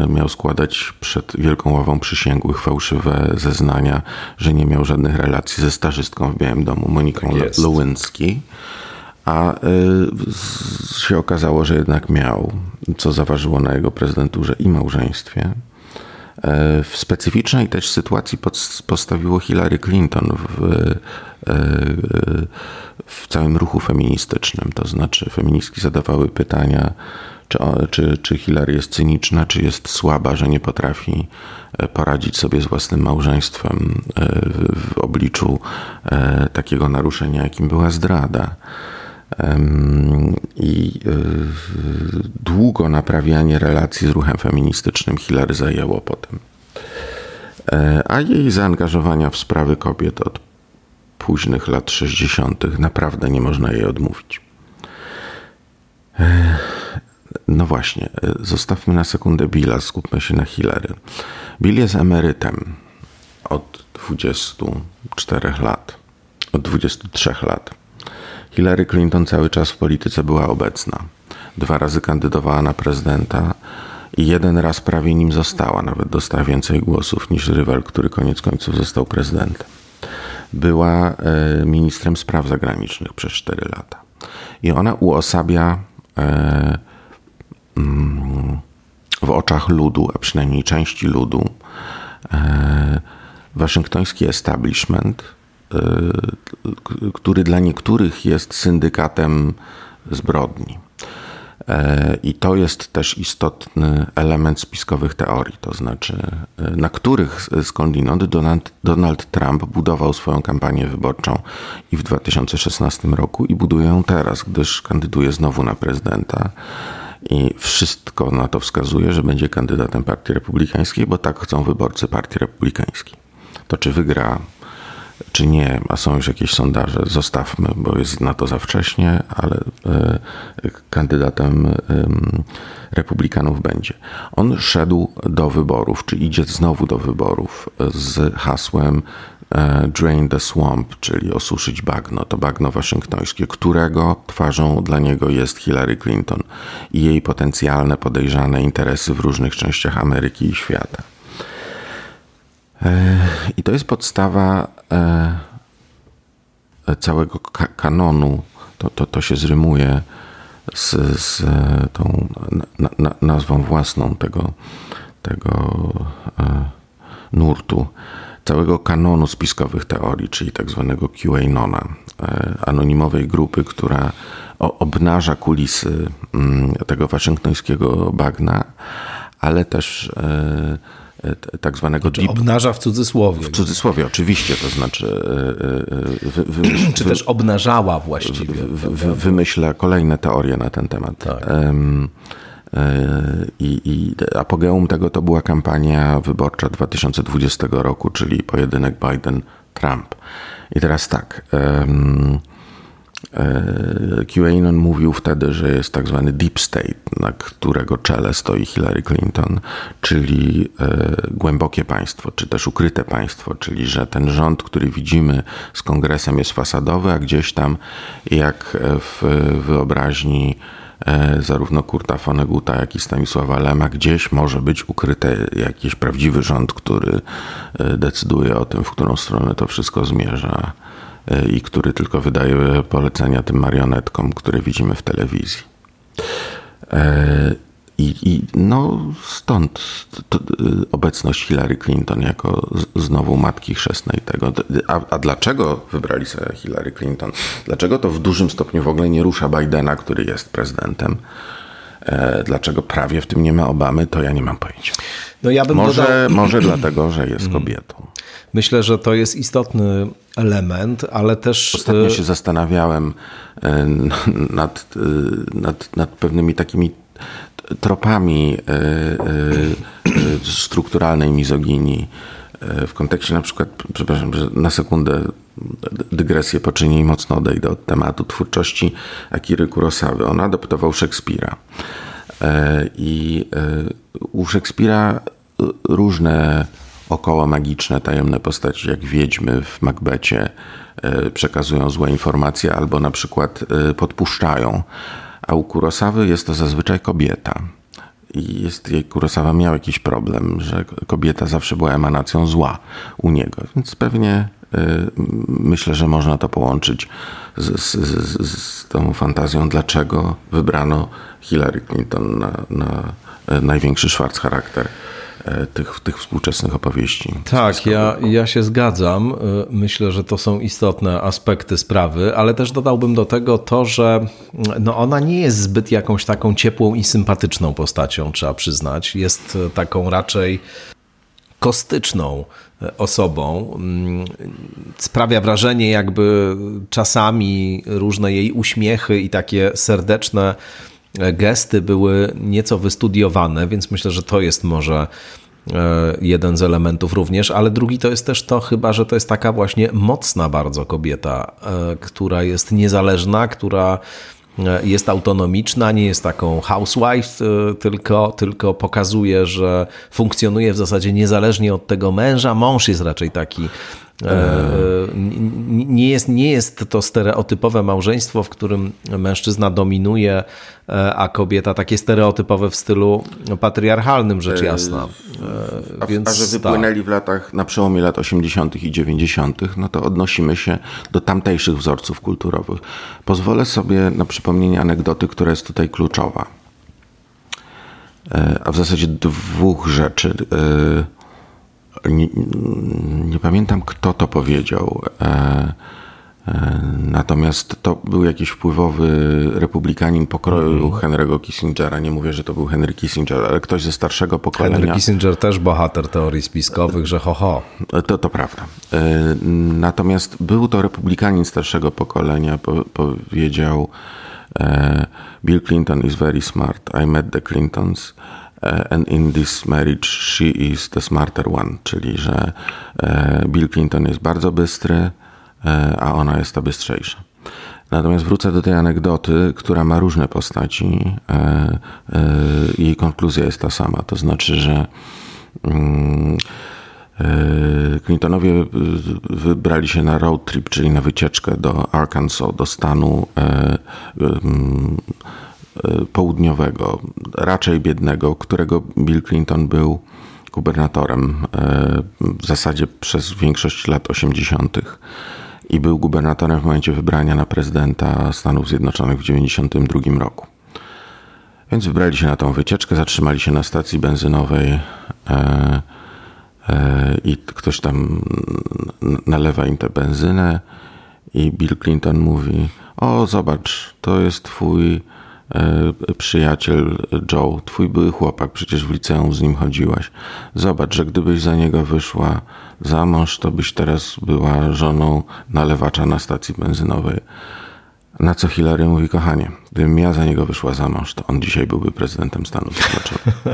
miał składać przed Wielką Ławą Przysięgłych fałszywe zeznania, że nie miał żadnych relacji ze stażystką w Białym Domu, Moniką tak Lewinsky, a y, się okazało, że jednak miał, co zaważyło na jego prezydenturze i małżeństwie. Y, w specyficznej też sytuacji pod, postawiło Hillary Clinton w y, y, w całym ruchu feministycznym, to znaczy feministki zadawały pytania, Czy, czy, czy Hillary jest cyniczna, czy jest słaba, że nie potrafi poradzić sobie z własnym małżeństwem w obliczu takiego naruszenia, jakim była zdrada. I długo naprawianie relacji z ruchem feministycznym Hillary zajęło potem. A jej zaangażowania w sprawy kobiet od późnych lat sześćdziesiątych naprawdę nie można jej odmówić. No właśnie, zostawmy na sekundę Billa, skupmy się na Hillary. Bill jest emerytem od dwudziestu czterech lat, od dwudziestu trzech lat. Hillary Clinton cały czas w polityce była obecna. Dwa razy kandydowała na prezydenta i jeden raz prawie nim została, nawet dostała więcej głosów niż rywal, który koniec końców został prezydentem. Była ministrem spraw zagranicznych przez cztery lata. I ona uosabia w oczach ludu, a przynajmniej części ludu, waszyngtoński establishment, który dla niektórych jest syndykatem zbrodni. I to jest też istotny element spiskowych teorii, to znaczy na których skądinąd Donald, Donald Trump budował swoją kampanię wyborczą i w dwa tysiące szesnastym roku i buduje ją teraz, gdyż kandyduje znowu na prezydenta i wszystko na to wskazuje, że będzie kandydatem Partii Republikańskiej, bo tak chcą wyborcy Partii Republikańskiej. To czy wygra, czy nie, a są już jakieś sondaże, zostawmy, bo jest na to za wcześnie, ale y, kandydatem y, republikanów będzie. On szedł do wyborów, czy idzie znowu do wyborów z hasłem Drain the Swamp, czyli osuszyć bagno, to bagno waszyngtońskie, którego twarzą dla niego jest Hillary Clinton i jej potencjalne podejrzane interesy w różnych częściach Ameryki i świata. I to jest podstawa całego kanonu, to, to, to się zrymuje z, z tą nazwą własną tego, tego nurtu, całego kanonu spiskowych teorii, czyli tak zwanego QAnona, anonimowej grupy, która obnaża kulisy tego waszyngtońskiego bagna, ale też tak zwanego deep... obnaża w cudzysłowie. W cudzysłowie, oczywiście, to znaczy... Wy, wy, wy, czy też obnażała właściwie. Wy, wy, wy, wymyśla kolejne teorie na ten temat. Tak. Um, I, i apogeum tego to była kampania wyborcza dwa tysiące dwudziestego roku, czyli pojedynek Biden-Trump. I teraz tak, um, QAnon mówił wtedy, że jest tak zwany deep state, na którego czele stoi Hillary Clinton, czyli głębokie państwo, czy też ukryte państwo, czyli że ten rząd, który widzimy z kongresem, jest fasadowy, a gdzieś tam jak w wyobraźni zarówno Kurta Voneguta, jak i Stanisława Lema, gdzieś może być ukryty jakiś prawdziwy rząd, który decyduje o tym, w którą stronę to wszystko zmierza i który tylko wydaje polecenia tym marionetkom, które widzimy w telewizji. I, i no stąd to, obecność Hillary Clinton jako z, znowu matki chrzestnej tego. A, a dlaczego wybrali sobie Hillary Clinton? Dlaczego to w dużym stopniu w ogóle nie rusza Bidena, który jest prezydentem? Dlaczego prawie w tym nie ma Obamy, to ja nie mam pojęcia. No ja bym może, dodał... może dlatego, że jest kobietą. Myślę, że to jest istotny element, ale też... Ostatnio się zastanawiałem nad, nad, nad pewnymi takimi tropami strukturalnej mizoginii w kontekście na przykład, przepraszam, że na sekundę dygresję poczynię i mocno odejdę od tematu twórczości Akiry Kurosawy. On adaptował Szekspira. I u Szekspira różne około magiczne, tajemne postaci, jak wiedźmy w Macbecie, przekazują złe informacje albo na przykład podpuszczają. A u Kurosawy jest to zazwyczaj kobieta. I jest, Kurosawa miał jakiś problem, że kobieta zawsze była emanacją zła u niego. Więc pewnie y, myślę, że można to połączyć z, z, z, z tą fantazją, dlaczego wybrano Hillary Clinton na, na największy Schwarz charakter tych, tych współczesnych opowieści. Tak, ja, ja się zgadzam. Myślę, że to są istotne aspekty sprawy, ale też dodałbym do tego to, że no ona nie jest zbyt jakąś taką ciepłą i sympatyczną postacią, trzeba przyznać. Jest taką raczej kostyczną osobą. Sprawia wrażenie, jakby czasami różne jej uśmiechy i takie serdeczne gesty były nieco wystudiowane, więc myślę, że to jest może jeden z elementów również, ale drugi to jest też to chyba, że to jest taka właśnie mocna bardzo kobieta, która jest niezależna, która jest autonomiczna, nie jest taką housewife, tylko, tylko pokazuje, że funkcjonuje w zasadzie niezależnie od tego męża. Mąż jest raczej taki, hmm. nie jest, nie jest to stereotypowe małżeństwo, w którym mężczyzna dominuje, a kobieta takie stereotypowe w stylu patriarchalnym, rzecz jasna. A, Więc, a że wypłynęli w latach, na przełomie lat osiemdziesiątych i dziewięćdziesiątych, no to odnosimy się do tamtejszych wzorców kulturowych. Pozwolę sobie na przypomnienie anegdoty, która jest tutaj kluczowa. A w zasadzie dwóch rzeczy. Nie, nie pamiętam, kto to powiedział. E, e, natomiast to był jakiś wpływowy republikanin pokroju Henry'ego Kissingera. Nie mówię, że to był Henry Kissinger, ale ktoś ze starszego pokolenia. Henry Kissinger też bohater teorii spiskowych, że ho, ho. To, to prawda. E, natomiast był to republikanin starszego pokolenia. Po, powiedział e, Bill Clinton is very smart. I met the Clintons. And in this marriage she is the smarter one, czyli że Bill Clinton jest bardzo bystry, a ona jest ta bystrzejsza. Natomiast wrócę do tej anegdoty, która ma różne postaci. Jej konkluzja jest ta sama, to znaczy, że Clintonowie wybrali się na road trip, czyli na wycieczkę do Arkansas, do stanu południowego, raczej biednego, którego Bill Clinton był gubernatorem w zasadzie przez większość lat osiemdziesiątych i był gubernatorem w momencie wybrania na prezydenta Stanów Zjednoczonych w dziewięćdziesiątym drugim roku. Więc wybrali się na tą wycieczkę, zatrzymali się na stacji benzynowej i ktoś tam nalewa im tę benzynę i Bill Clinton mówi: o, zobacz, to jest twój przyjaciel Joe, twój były chłopak, przecież w liceum z nim chodziłaś. Zobacz, że gdybyś za niego wyszła za mąż, to byś teraz była żoną nalewacza na stacji benzynowej. Na co Hillary mówi: kochanie, gdybym ja za niego wyszła za mąż, to on dzisiaj byłby prezydentem Stanów Zjednoczonych.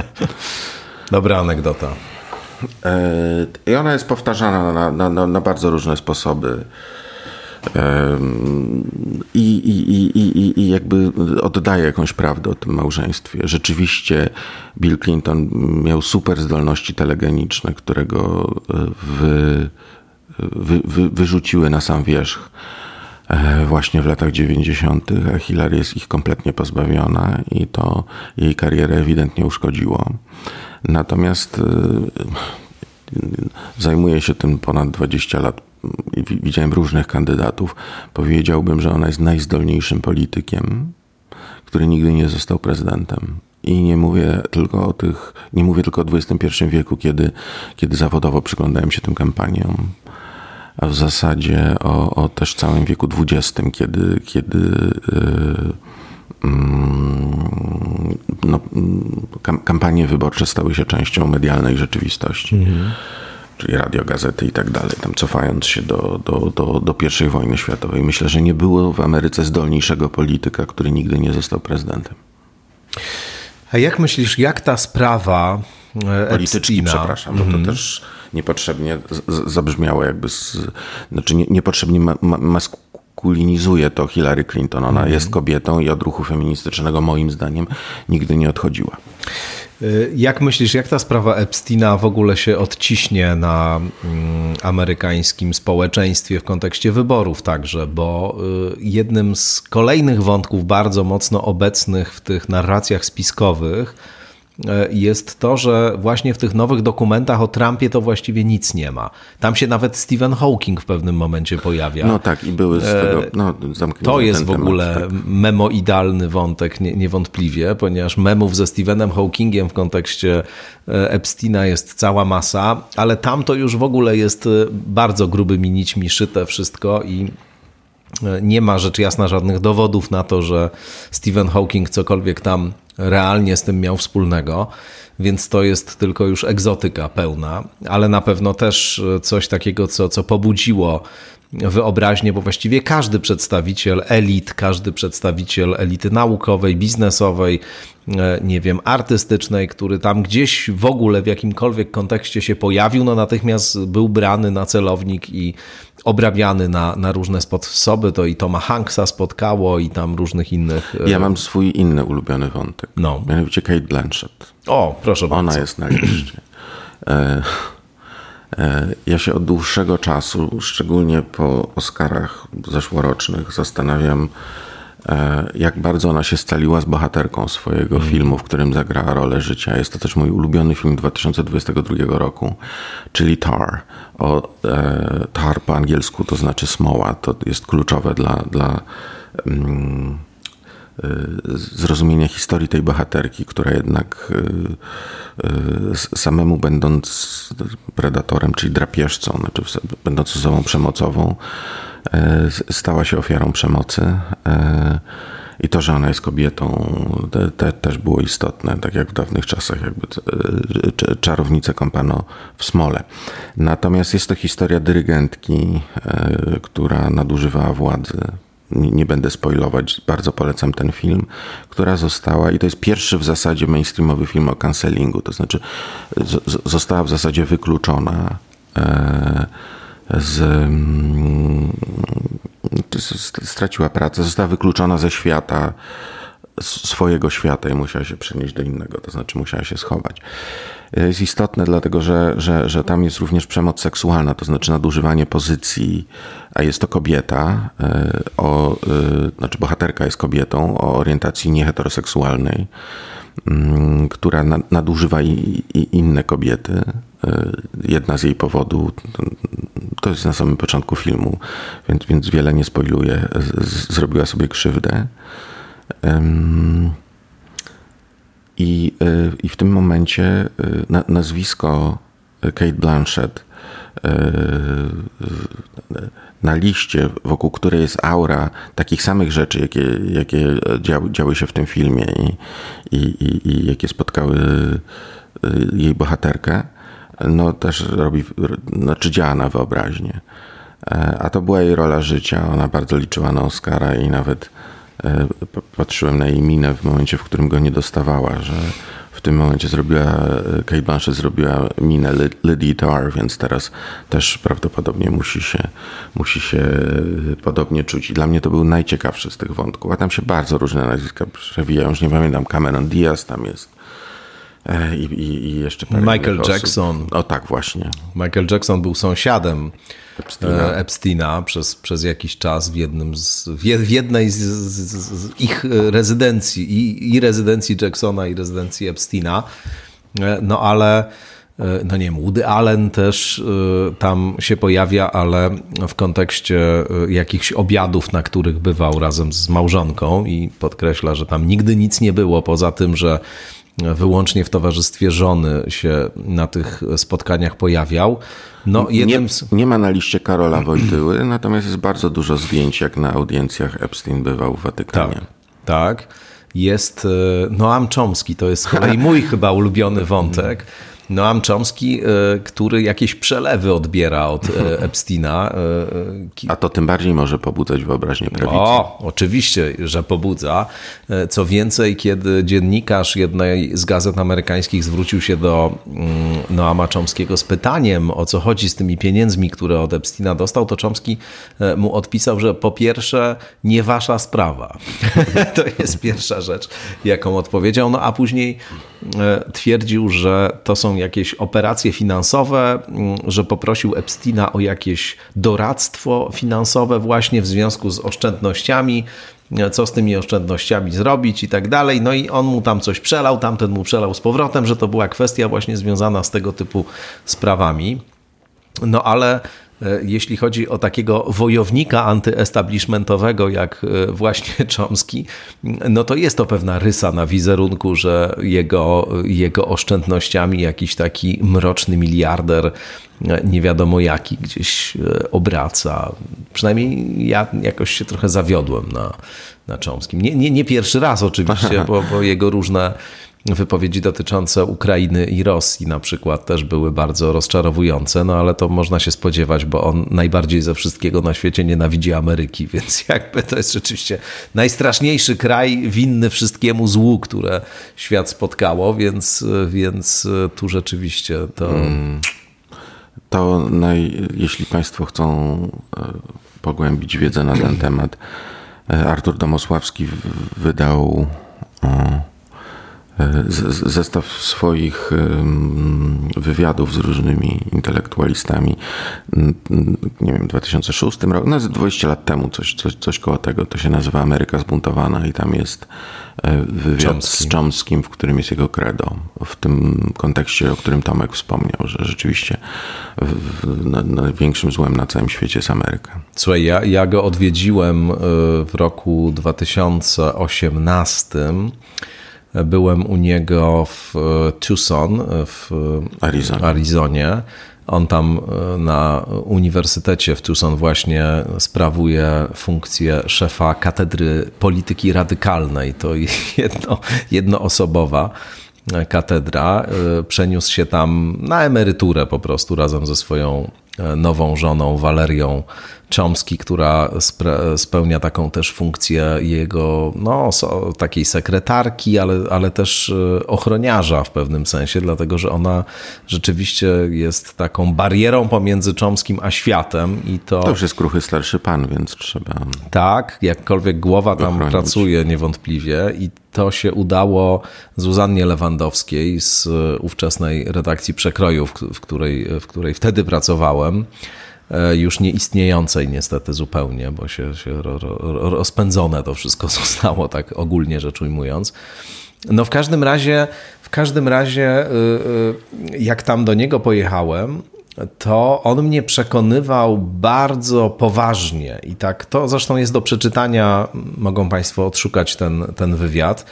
Dobra anegdota. I ona jest powtarzana na, na, na, na bardzo różne sposoby. I, i, i, i jakby oddaje jakąś prawdę o tym małżeństwie. Rzeczywiście Bill Clinton miał super zdolności telegeniczne, które go wy, wy, wy, wyrzuciły na sam wierzch właśnie w latach dziewięćdziesiątych, a Hillary jest ich kompletnie pozbawiona i to jej karierę ewidentnie uszkodziło. Natomiast zajmuję się tym ponad dwadzieścia lat i widziałem różnych kandydatów. Powiedziałbym, że ona jest najzdolniejszym politykiem, który nigdy nie został prezydentem. I nie mówię tylko o tych, nie mówię tylko o dwudziestym pierwszym wieku, kiedy, kiedy zawodowo przyglądałem się tym kampaniom, a w zasadzie o, o też całym wieku dwudziestym, kiedy, kiedy yy, mm, no, kam, kampanie wyborcze stały się częścią medialnej rzeczywistości. Mhm. Czyli radio, gazety i tak dalej, tam cofając się do, do, do, do pierwszej wojny światowej. Myślę, że nie było w Ameryce zdolniejszego polityka, który nigdy nie został prezydentem. A jak myślisz, jak ta sprawa polityczki, Epsteina, przepraszam, mm-hmm. bo to też niepotrzebnie zabrzmiało jakby, z, znaczy nie, niepotrzebnie ma, ma, maskulinizuje to Hillary Clinton. Ona mm-hmm. jest kobietą i od ruchu feministycznego moim zdaniem nigdy nie odchodziła. Jak myślisz, jak ta sprawa Epsteina w ogóle się odciśnie na amerykańskim społeczeństwie w kontekście wyborów także, bo jednym z kolejnych wątków bardzo mocno obecnych w tych narracjach spiskowych jest to, że właśnie w tych nowych dokumentach o Trumpie to właściwie nic nie ma. Tam się nawet Steven Hawking w pewnym momencie pojawia. No tak, i były z tego... No, to jest w ogóle temat, tak. memoidalny wątek, nie, niewątpliwie, ponieważ memów ze Stevenem Hawkingiem w kontekście Epsteina jest cała masa, ale tam to już w ogóle jest bardzo grubymi nićmi szyte wszystko i nie ma rzecz jasna żadnych dowodów na to, że Stephen Hawking cokolwiek tam realnie z tym miał wspólnego, więc to jest tylko już egzotyka pełna, ale na pewno też coś takiego, co, co pobudziło wyobraźnię, bo właściwie każdy przedstawiciel elit, każdy przedstawiciel elity naukowej, biznesowej, nie wiem, artystycznej, który tam gdzieś w ogóle w jakimkolwiek kontekście się pojawił, no natychmiast był brany na celownik i obrabiany na, na różne sposoby. To i Toma Hanksa spotkało i tam różnych innych. Ja mam swój inny ulubiony wątek. No. Mianowicie Cate Blanchett. O, proszę bardzo. Ona jest na liście. Ja się od dłuższego czasu, szczególnie po Oscarach zeszłorocznych, zastanawiam, jak bardzo ona się scaliła z bohaterką swojego mm. filmu, w którym zagrała rolę życia. Jest to też mój ulubiony film dwa tysiące dwudziestego drugiego roku, czyli Tar. O, e, tar po angielsku to znaczy smoła. To jest kluczowe dla, dla mm, zrozumienia historii tej bohaterki, która jednak samemu będąc predatorem, czyli drapieżcą, znaczy będąc osobą przemocową, stała się ofiarą przemocy. I to, że ona jest kobietą, te, te, też było istotne, tak jak w dawnych czasach, jakby czarownicę kąpano w smole. Natomiast jest to historia dyrygentki, która nadużywała władzy. Nie będę spoilować, bardzo polecam ten film, która została, i to jest pierwszy w zasadzie mainstreamowy film o cancelingu, to znaczy z, została w zasadzie wykluczona z, straciła pracę, została wykluczona ze świata, swojego świata, i musiała się przenieść do innego, to znaczy musiała się schować. Jest istotne dlatego, że, że, że tam jest również przemoc seksualna, to znaczy nadużywanie pozycji, a jest to kobieta, o, znaczy bohaterka jest kobietą o orientacji nieheteroseksualnej, która nadużywa i, i inne kobiety. Jedna z jej powodów, to jest na samym początku filmu, więc, więc wiele nie spoiluje, zrobiła sobie krzywdę. I, i w tym momencie na, nazwisko Cate Blanchett na liście, wokół której jest aura takich samych rzeczy, jakie, jakie działy, działy się w tym filmie i, i, i, i jakie spotkały jej bohaterkę, no też robi, znaczy działa na wyobraźnię. A to była jej rola życia, ona bardzo liczyła na Oscara i nawet patrzyłem na jej minę w momencie, w którym go nie dostawała, że w tym momencie zrobiła, Cate Blanchett zrobiła minę Lydii Tar, więc teraz też prawdopodobnie musi się, musi się podobnie czuć. I dla mnie to był najciekawszy z tych wątków, a tam się bardzo różne nazwiska przewijają, już nie pamiętam, Cameron Diaz tam jest. I, i, i jeszcze parę Michael Jackson. Osób. O tak, właśnie. Michael Jackson był sąsiadem Epsteina, Epsteina przez, przez jakiś czas w, jednym z, w jednej z, z, z ich rezydencji, i, i rezydencji Jacksona, i rezydencji Epsteina. No ale, no nie wiem, Woody Allen też tam się pojawia, ale w kontekście jakichś obiadów, na których bywał razem z małżonką, i podkreśla, że tam nigdy nic nie było poza tym, że wyłącznie w towarzystwie żony się na tych spotkaniach pojawiał. No, jednym nie, z... nie ma na liście Karola Wojtyły, natomiast jest bardzo dużo zdjęć, jak na audiencjach Epstein bywał w Watykanie. Tak, tak. Jest Noam Chomsky, to jest z kolei mój chyba ulubiony wątek. Noam Chomsky, który jakieś przelewy odbiera od Epsteina. A to tym bardziej może pobudzać wyobraźnię prawicy. O, oczywiście, że pobudza. Co więcej, kiedy dziennikarz jednej z gazet amerykańskich zwrócił się do Noama Chomskiego z pytaniem, o co chodzi z tymi pieniędzmi, które od Epsteina dostał, to Chomsky mu odpisał, że po pierwsze, nie wasza sprawa. To jest pierwsza rzecz, jaką odpowiedział. No a później twierdził, że to są jakieś operacje finansowe, że poprosił Epsteina o jakieś doradztwo finansowe właśnie w związku z oszczędnościami, co z tymi oszczędnościami zrobić i tak dalej. No i on mu tam coś przelał, tamten mu przelał z powrotem, że to była kwestia właśnie związana z tego typu sprawami. No ale jeśli chodzi o takiego wojownika antyestablishmentowego jak właśnie Chomsky, no to jest to pewna rysa na wizerunku, że jego, jego oszczędnościami jakiś taki mroczny miliarder nie wiadomo jaki gdzieś obraca. Przynajmniej ja jakoś się trochę zawiodłem na, na Chomskim. Nie, nie, nie pierwszy raz oczywiście, bo, bo jego różne wypowiedzi dotyczące Ukrainy i Rosji na przykład też były bardzo rozczarowujące, no ale to można się spodziewać, bo on najbardziej ze wszystkiego na świecie nienawidzi Ameryki, więc jakby to jest rzeczywiście najstraszniejszy kraj winny wszystkiemu złu, które świat spotkało, więc, więc tu rzeczywiście to... Hmm. To naj... jeśli Państwo chcą pogłębić wiedzę na ten temat, Artur Domosławski wydał... zestaw swoich wywiadów z różnymi intelektualistami, nie wiem, dwa tysiące szóstym roku, no dwadzieścia lat temu, coś, coś, coś koło tego, to się nazywa Ameryka Zbuntowana i tam jest wywiad Chomsky. z Chomskim, w którym jest jego credo, w tym kontekście, o którym Tomek wspomniał, że rzeczywiście największym złem na całym świecie jest Ameryka. Słuchaj, ja, ja go odwiedziłem w roku dwa tysiące osiemnastym. Byłem u niego w Tucson, w Arizona. Arizonie. On tam na uniwersytecie w Tucson właśnie sprawuje funkcję szefa katedry polityki radykalnej. To jedno, jednoosobowa katedra. Przeniósł się tam na emeryturę po prostu razem ze swoją nową żoną Walerią Chomsky, która spra- spełnia taką też funkcję jego no, so, takiej sekretarki, ale, ale też ochroniarza w pewnym sensie, dlatego że ona rzeczywiście jest taką barierą pomiędzy Chomskim a światem. I to, to już jest kruchy starszy pan, więc trzeba... Tak, jakkolwiek głowa tam ochronić. Pracuje niewątpliwie i to się udało Zuzannie Lewandowskiej z ówczesnej redakcji Przekrojów, w której, w której wtedy pracowałem, już nieistniejącej niestety zupełnie, bo się, się ro, ro, rozpędzone to wszystko zostało, tak ogólnie rzecz ujmując. No w każdym razie, w każdym razie jak tam do niego pojechałem, to on mnie przekonywał bardzo poważnie i tak to zresztą jest do przeczytania, mogą Państwo odszukać ten, ten wywiad.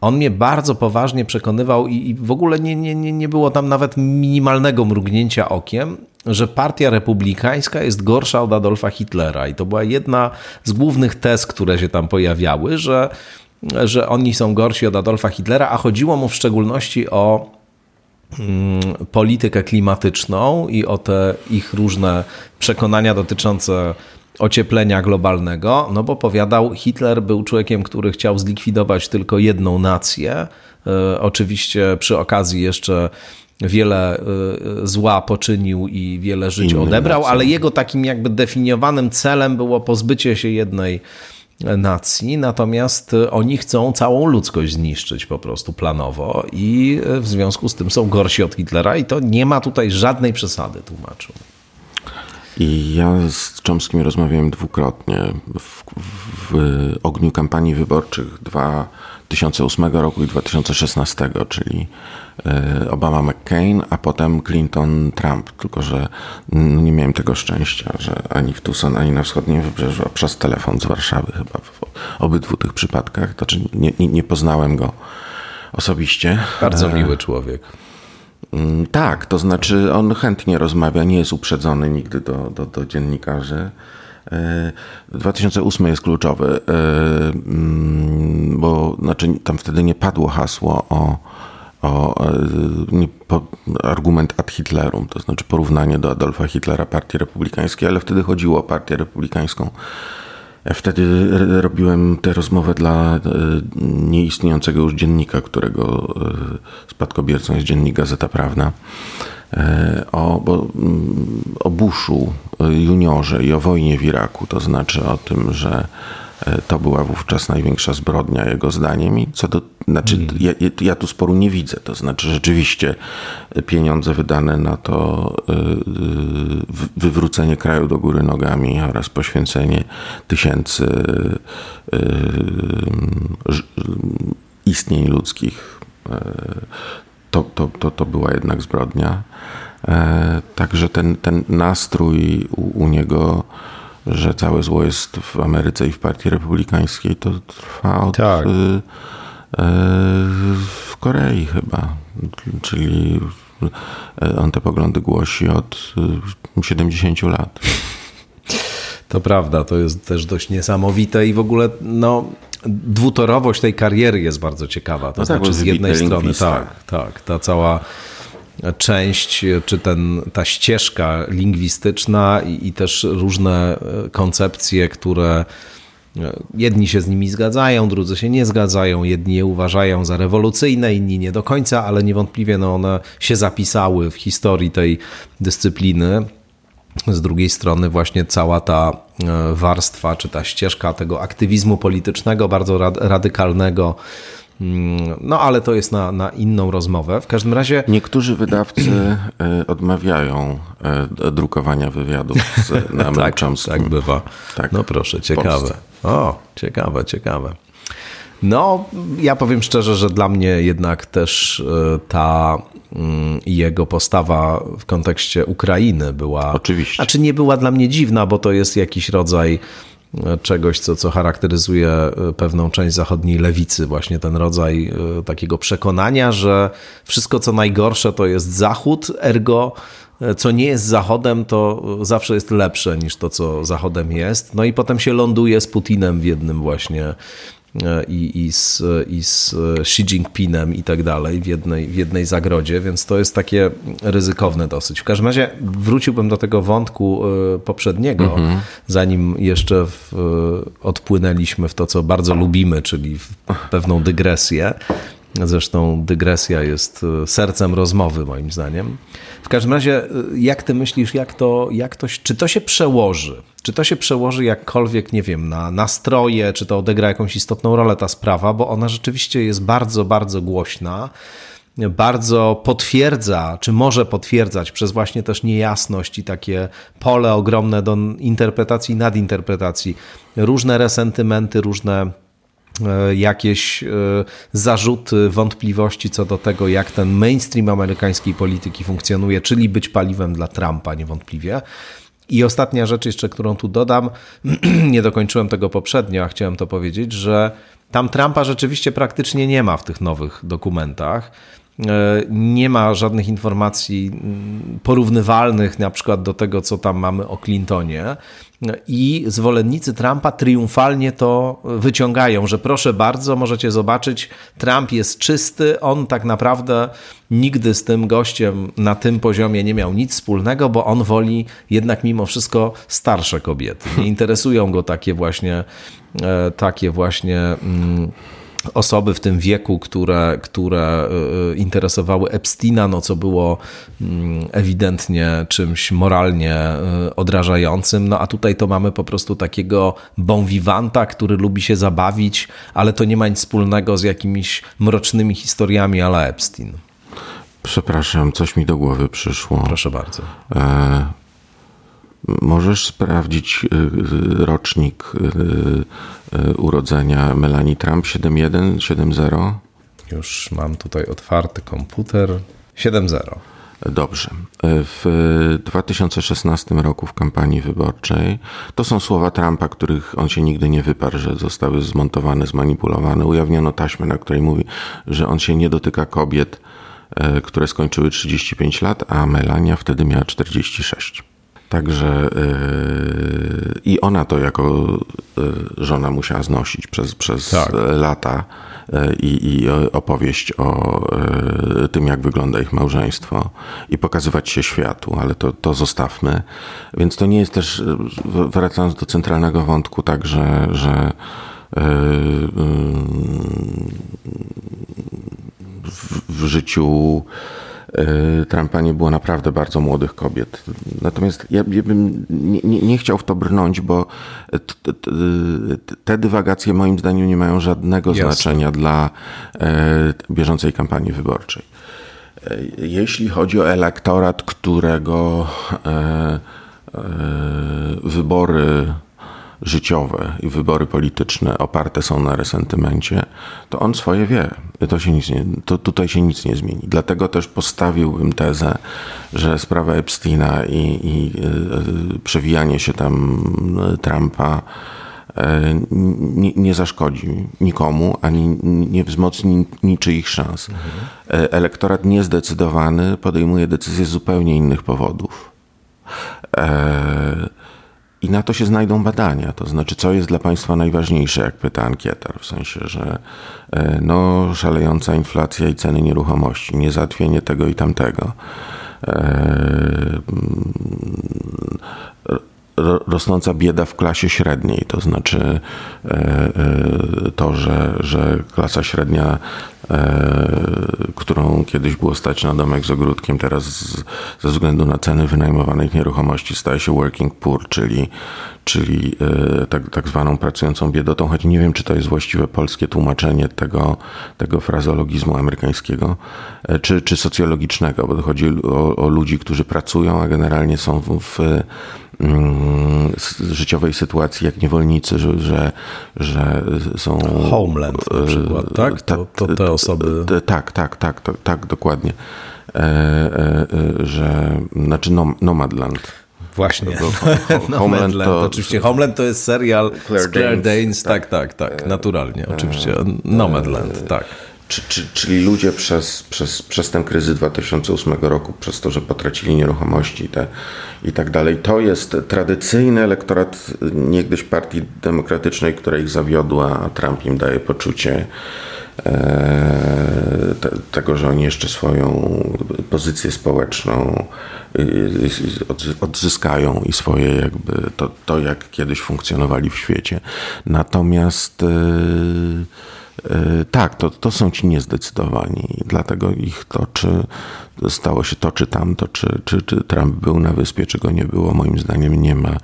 On mnie bardzo poważnie przekonywał i, i w ogóle nie, nie, nie było tam nawet minimalnego mrugnięcia okiem, że partia republikańska jest gorsza od Adolfa Hitlera i to była jedna z głównych tez, które się tam pojawiały, że, że oni są gorsi od Adolfa Hitlera, a chodziło mu w szczególności o mm, politykę klimatyczną i o te ich różne przekonania dotyczące ocieplenia globalnego, no bo powiadał, Hitler był człowiekiem, który chciał zlikwidować tylko jedną nację. E, oczywiście przy okazji jeszcze wiele e, zła poczynił i wiele żyć Innym odebrał, nacją. Ale jego takim jakby definiowanym celem było pozbycie się jednej nacji, natomiast oni chcą całą ludzkość zniszczyć po prostu planowo i w związku z tym są gorsi od Hitlera i to nie ma tutaj żadnej przesady, tłumaczył. I ja z Chomskim rozmawiałem dwukrotnie w, w, w ogniu kampanii wyborczych dwa tysiące ósmego roku i dwa tysiące szesnastego, czyli Obama-McCain, a potem Clinton-Trump, tylko że nie miałem tego szczęścia, że ani w Tucson, ani na wschodnim wybrzeżu, a przez telefon z Warszawy chyba w obydwu tych przypadkach, to znaczy nie, nie, nie poznałem go osobiście. Bardzo miły człowiek. Tak, to znaczy on chętnie rozmawia, nie jest uprzedzony nigdy do, do, do dziennikarzy. dwa tysiące ósmy jest kluczowy, bo znaczy tam wtedy nie padło hasło o, o nie, po, argument ad Hitlerum, to znaczy porównanie do Adolfa Hitlera partii republikańskiej, ale wtedy chodziło o partię republikańską. Wtedy robiłem tę rozmowę dla nieistniejącego już dziennika, którego spadkobiercą jest dziennik Gazeta Prawna, o, o Bushu juniorze i o wojnie w Iraku, to znaczy o tym, że to była wówczas największa zbrodnia jego zdaniem i co do, znaczy mm. ja, ja tu sporu nie widzę, to znaczy rzeczywiście pieniądze wydane na to wywrócenie kraju do góry nogami oraz poświęcenie tysięcy yy, yy, istnień ludzkich. Yy, to, to, to, to była jednak zbrodnia. Yy, także ten, ten nastrój u, u niego, że całe zło jest w Ameryce i w Partii Republikańskiej, to trwa od... Tak. Yy, w Korei chyba, czyli on te poglądy głosi od siedemdziesięciu lat. To prawda, to jest też dość niesamowite i w ogóle no, dwutorowość tej kariery jest bardzo ciekawa. To no znaczy tak, z jednej strony tak, tak, ta cała część, czy ten, ta ścieżka lingwistyczna i, i też różne koncepcje, które jedni się z nimi zgadzają, drudzy się nie zgadzają, jedni je uważają za rewolucyjne, inni nie do końca, ale niewątpliwie no one się zapisały w historii tej dyscypliny. Z drugiej strony właśnie cała ta warstwa, czy ta ścieżka tego aktywizmu politycznego, bardzo radykalnego, no ale to jest na, na inną rozmowę. W każdym razie... Niektórzy wydawcy odmawiają drukowania wywiadów z Noamem tak, Chomskim. Tak bywa. Tak. No proszę, ciekawe. O, ciekawe, ciekawe. No, ja powiem szczerze, że dla mnie jednak też ta jego postawa w kontekście Ukrainy była... Oczywiście. Znaczy nie była dla mnie dziwna, bo to jest jakiś rodzaj... czegoś, co, co charakteryzuje pewną część zachodniej lewicy. Właśnie ten rodzaj takiego przekonania, że wszystko, co najgorsze, to jest Zachód, ergo co nie jest Zachodem, to zawsze jest lepsze niż to, co Zachodem jest. No i potem się ląduje z Putinem w jednym właśnie i, i, z, i z Xi Jinpingem i tak dalej w jednej, w jednej zagrodzie, więc to jest takie ryzykowne dosyć. W każdym razie wróciłbym do tego wątku poprzedniego, mm-hmm. zanim jeszcze w, odpłynęliśmy w to, co bardzo lubimy, czyli w pewną dygresję. Zresztą dygresja jest sercem rozmowy, moim zdaniem. W każdym razie, jak ty myślisz, jak to, jak to, czy to się przełoży? Czy to się przełoży jakkolwiek, nie wiem, na nastroje, czy to odegra jakąś istotną rolę ta sprawa, bo ona rzeczywiście jest bardzo, bardzo głośna, bardzo potwierdza, czy może potwierdzać przez właśnie też niejasność i takie pole ogromne do interpretacji i nadinterpretacji. Różne resentymenty, różne jakieś zarzuty, wątpliwości co do tego, jak ten mainstream amerykańskiej polityki funkcjonuje, czyli być paliwem dla Trumpa niewątpliwie. I ostatnia rzecz jeszcze, którą tu dodam, nie dokończyłem tego poprzednio, a chciałem to powiedzieć, że tam Trumpa rzeczywiście praktycznie nie ma w tych nowych dokumentach. Nie ma żadnych informacji porównywalnych na przykład do tego, co tam mamy o Clintonie. I zwolennicy Trumpa triumfalnie to wyciągają, że proszę bardzo, możecie zobaczyć, Trump jest czysty, on tak naprawdę nigdy z tym gościem na tym poziomie nie miał nic wspólnego, bo on woli jednak mimo wszystko starsze kobiety. Nie interesują go takie właśnie takie właśnie... Mm, osoby w tym wieku, które, które interesowały Epsteina, no co było ewidentnie czymś moralnie odrażającym, no a tutaj to mamy po prostu takiego bon vivanta, który lubi się zabawić, ale to nie ma nic wspólnego z jakimiś mrocznymi historiami à la Epstein. Przepraszam, coś mi do głowy przyszło. Proszę bardzo. E- Możesz sprawdzić rocznik urodzenia Melanii Trump? siedemdziesiąt jeden, siedemdziesiąt? Już mam tutaj otwarty komputer. siedemdziesiąt. Dobrze. W dwa tysiące szesnastym roku w kampanii wyborczej to są słowa Trumpa, których on się nigdy nie wyparł, że zostały zmontowane, zmanipulowane. Ujawniono taśmę, na której mówi, że on się nie dotyka kobiet, które skończyły trzydzieści pięć lat, a Melania wtedy miała czterdzieści sześć. Także yy, i ona to jako yy, żona musiała znosić przez, przez tak. lata yy, i opowieść o yy, tym, jak wygląda ich małżeństwo i pokazywać się światu, ale to, to zostawmy. Więc to nie jest też, wracając do centralnego wątku, tak, że, że yy, yy, w, w życiu Trumpa nie było naprawdę bardzo młodych kobiet. Natomiast ja bym nie, nie, nie chciał w to brnąć, bo t, t, t, te dywagacje moim zdaniem nie mają żadnego Jasne. znaczenia dla e, bieżącej kampanii wyborczej. E, jeśli chodzi o elektorat, którego e, wybory życiowe i wybory polityczne oparte są na resentymencie, to on swoje wie. To się nic nie, to tutaj się nic nie zmieni. Dlatego też postawiłbym tezę, że sprawa Epsteina i, i przewijanie się tam Trumpa nie, nie zaszkodzi nikomu, ani nie wzmocni niczyich szans. Mhm. Elektorat niezdecydowany podejmuje decyzje z zupełnie innych powodów. I na to się znajdą badania, to znaczy co jest dla państwa najważniejsze, jak pyta ankietar, w sensie, że no, szalejąca inflacja i ceny nieruchomości, niezałatwienie tego i tamtego, rosnąca bieda w klasie średniej, to znaczy to, że, że klasa średnia, którą kiedyś było stać na domek z ogródkiem, teraz z, ze względu na ceny wynajmowanych nieruchomości staje się working poor, czyli, czyli tak, tak zwaną pracującą biedotą, choć nie wiem, czy to jest właściwe polskie tłumaczenie tego, tego frazeologizmu amerykańskiego, czy, czy socjologicznego, bo chodzi o, o ludzi, którzy pracują, a generalnie są w, w życiowej sytuacji jak niewolnicy, że, że, że są... Homeland na przykład, tak? To, to te osoby... Tak, tak, tak, to, tak, dokładnie. E, e, że, znaczy nom, Nomadland. Właśnie. To, to, Homeland to... Oczywiście Homeland to jest serial Claire z Claire Danes, tak, tak, tak, tak, naturalnie, oczywiście. E, Nomadland, tak. Czy, czy, czyli ludzie przez, przez, przez ten kryzys dwa tysiące ósmego roku, przez to, że potracili nieruchomości te, i tak dalej, to jest tradycyjny elektorat niegdyś partii demokratycznej, która ich zawiodła, a Trump im daje poczucie e, te, tego, że oni jeszcze swoją pozycję społeczną odzyskają i swoje jakby to, to jak kiedyś funkcjonowali w świecie. Natomiast e, tak, to, to są ci niezdecydowani, dlatego ich to, czy stało się to, czy tamto, czy, czy, czy Trump był na wyspie, czy go nie było, moim zdaniem nie ma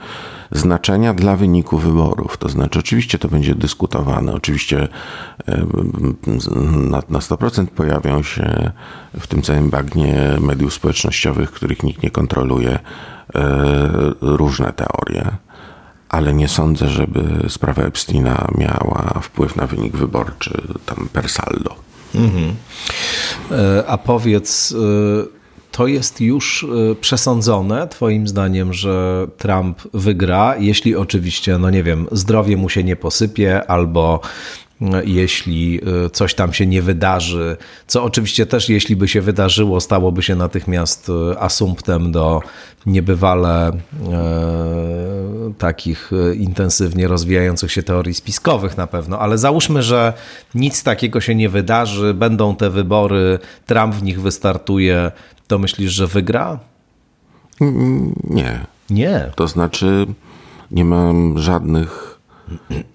znaczenia dla wyniku wyborów. To znaczy oczywiście to będzie dyskutowane, oczywiście na, na sto procent pojawią się w tym całym bagnie mediów społecznościowych, których nikt nie kontroluje, różne teorie. Ale nie sądzę, żeby sprawa Epsteina miała wpływ na wynik wyborczy tam per saldo. Mhm. A powiedz, to jest już przesądzone twoim zdaniem, że Trump wygra, jeśli oczywiście, no nie wiem, zdrowie mu się nie posypie albo jeśli coś tam się nie wydarzy, co oczywiście też, jeśli by się wydarzyło, stałoby się natychmiast asumptem do niebywale e, takich intensywnie rozwijających się teorii spiskowych na pewno, ale załóżmy, że nic takiego się nie wydarzy, będą te wybory, Trump w nich wystartuje, to myślisz, że wygra? Nie. Nie. To znaczy nie mam żadnych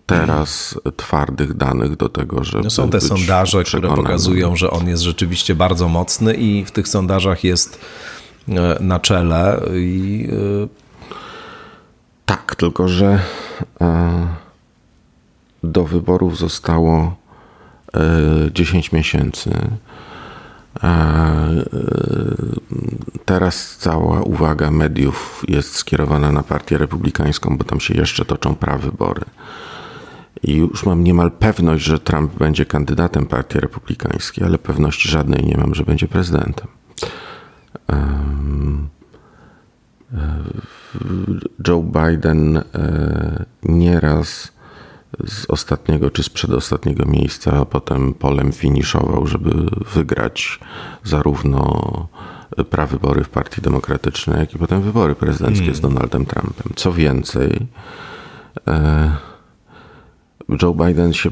teraz twardych danych do tego, żeby no są te być sondaże, przekonany. Które pokazują, że on jest rzeczywiście bardzo mocny i w tych sondażach jest na czele. I... Tak, tylko że do wyborów zostało dziesięć miesięcy. Teraz cała uwaga mediów jest skierowana na partię republikańską, bo tam się jeszcze toczą prawybory. I już mam niemal pewność, że Trump będzie kandydatem partii republikańskiej, ale pewności żadnej nie mam, że będzie prezydentem. Joe Biden nieraz z ostatniego czy z przedostatniego miejsca, a potem polem finiszował, żeby wygrać zarówno prawybory w Partii Demokratycznej, jak i potem wybory prezydenckie mm. z Donaldem Trumpem. Co więcej, Joe Biden się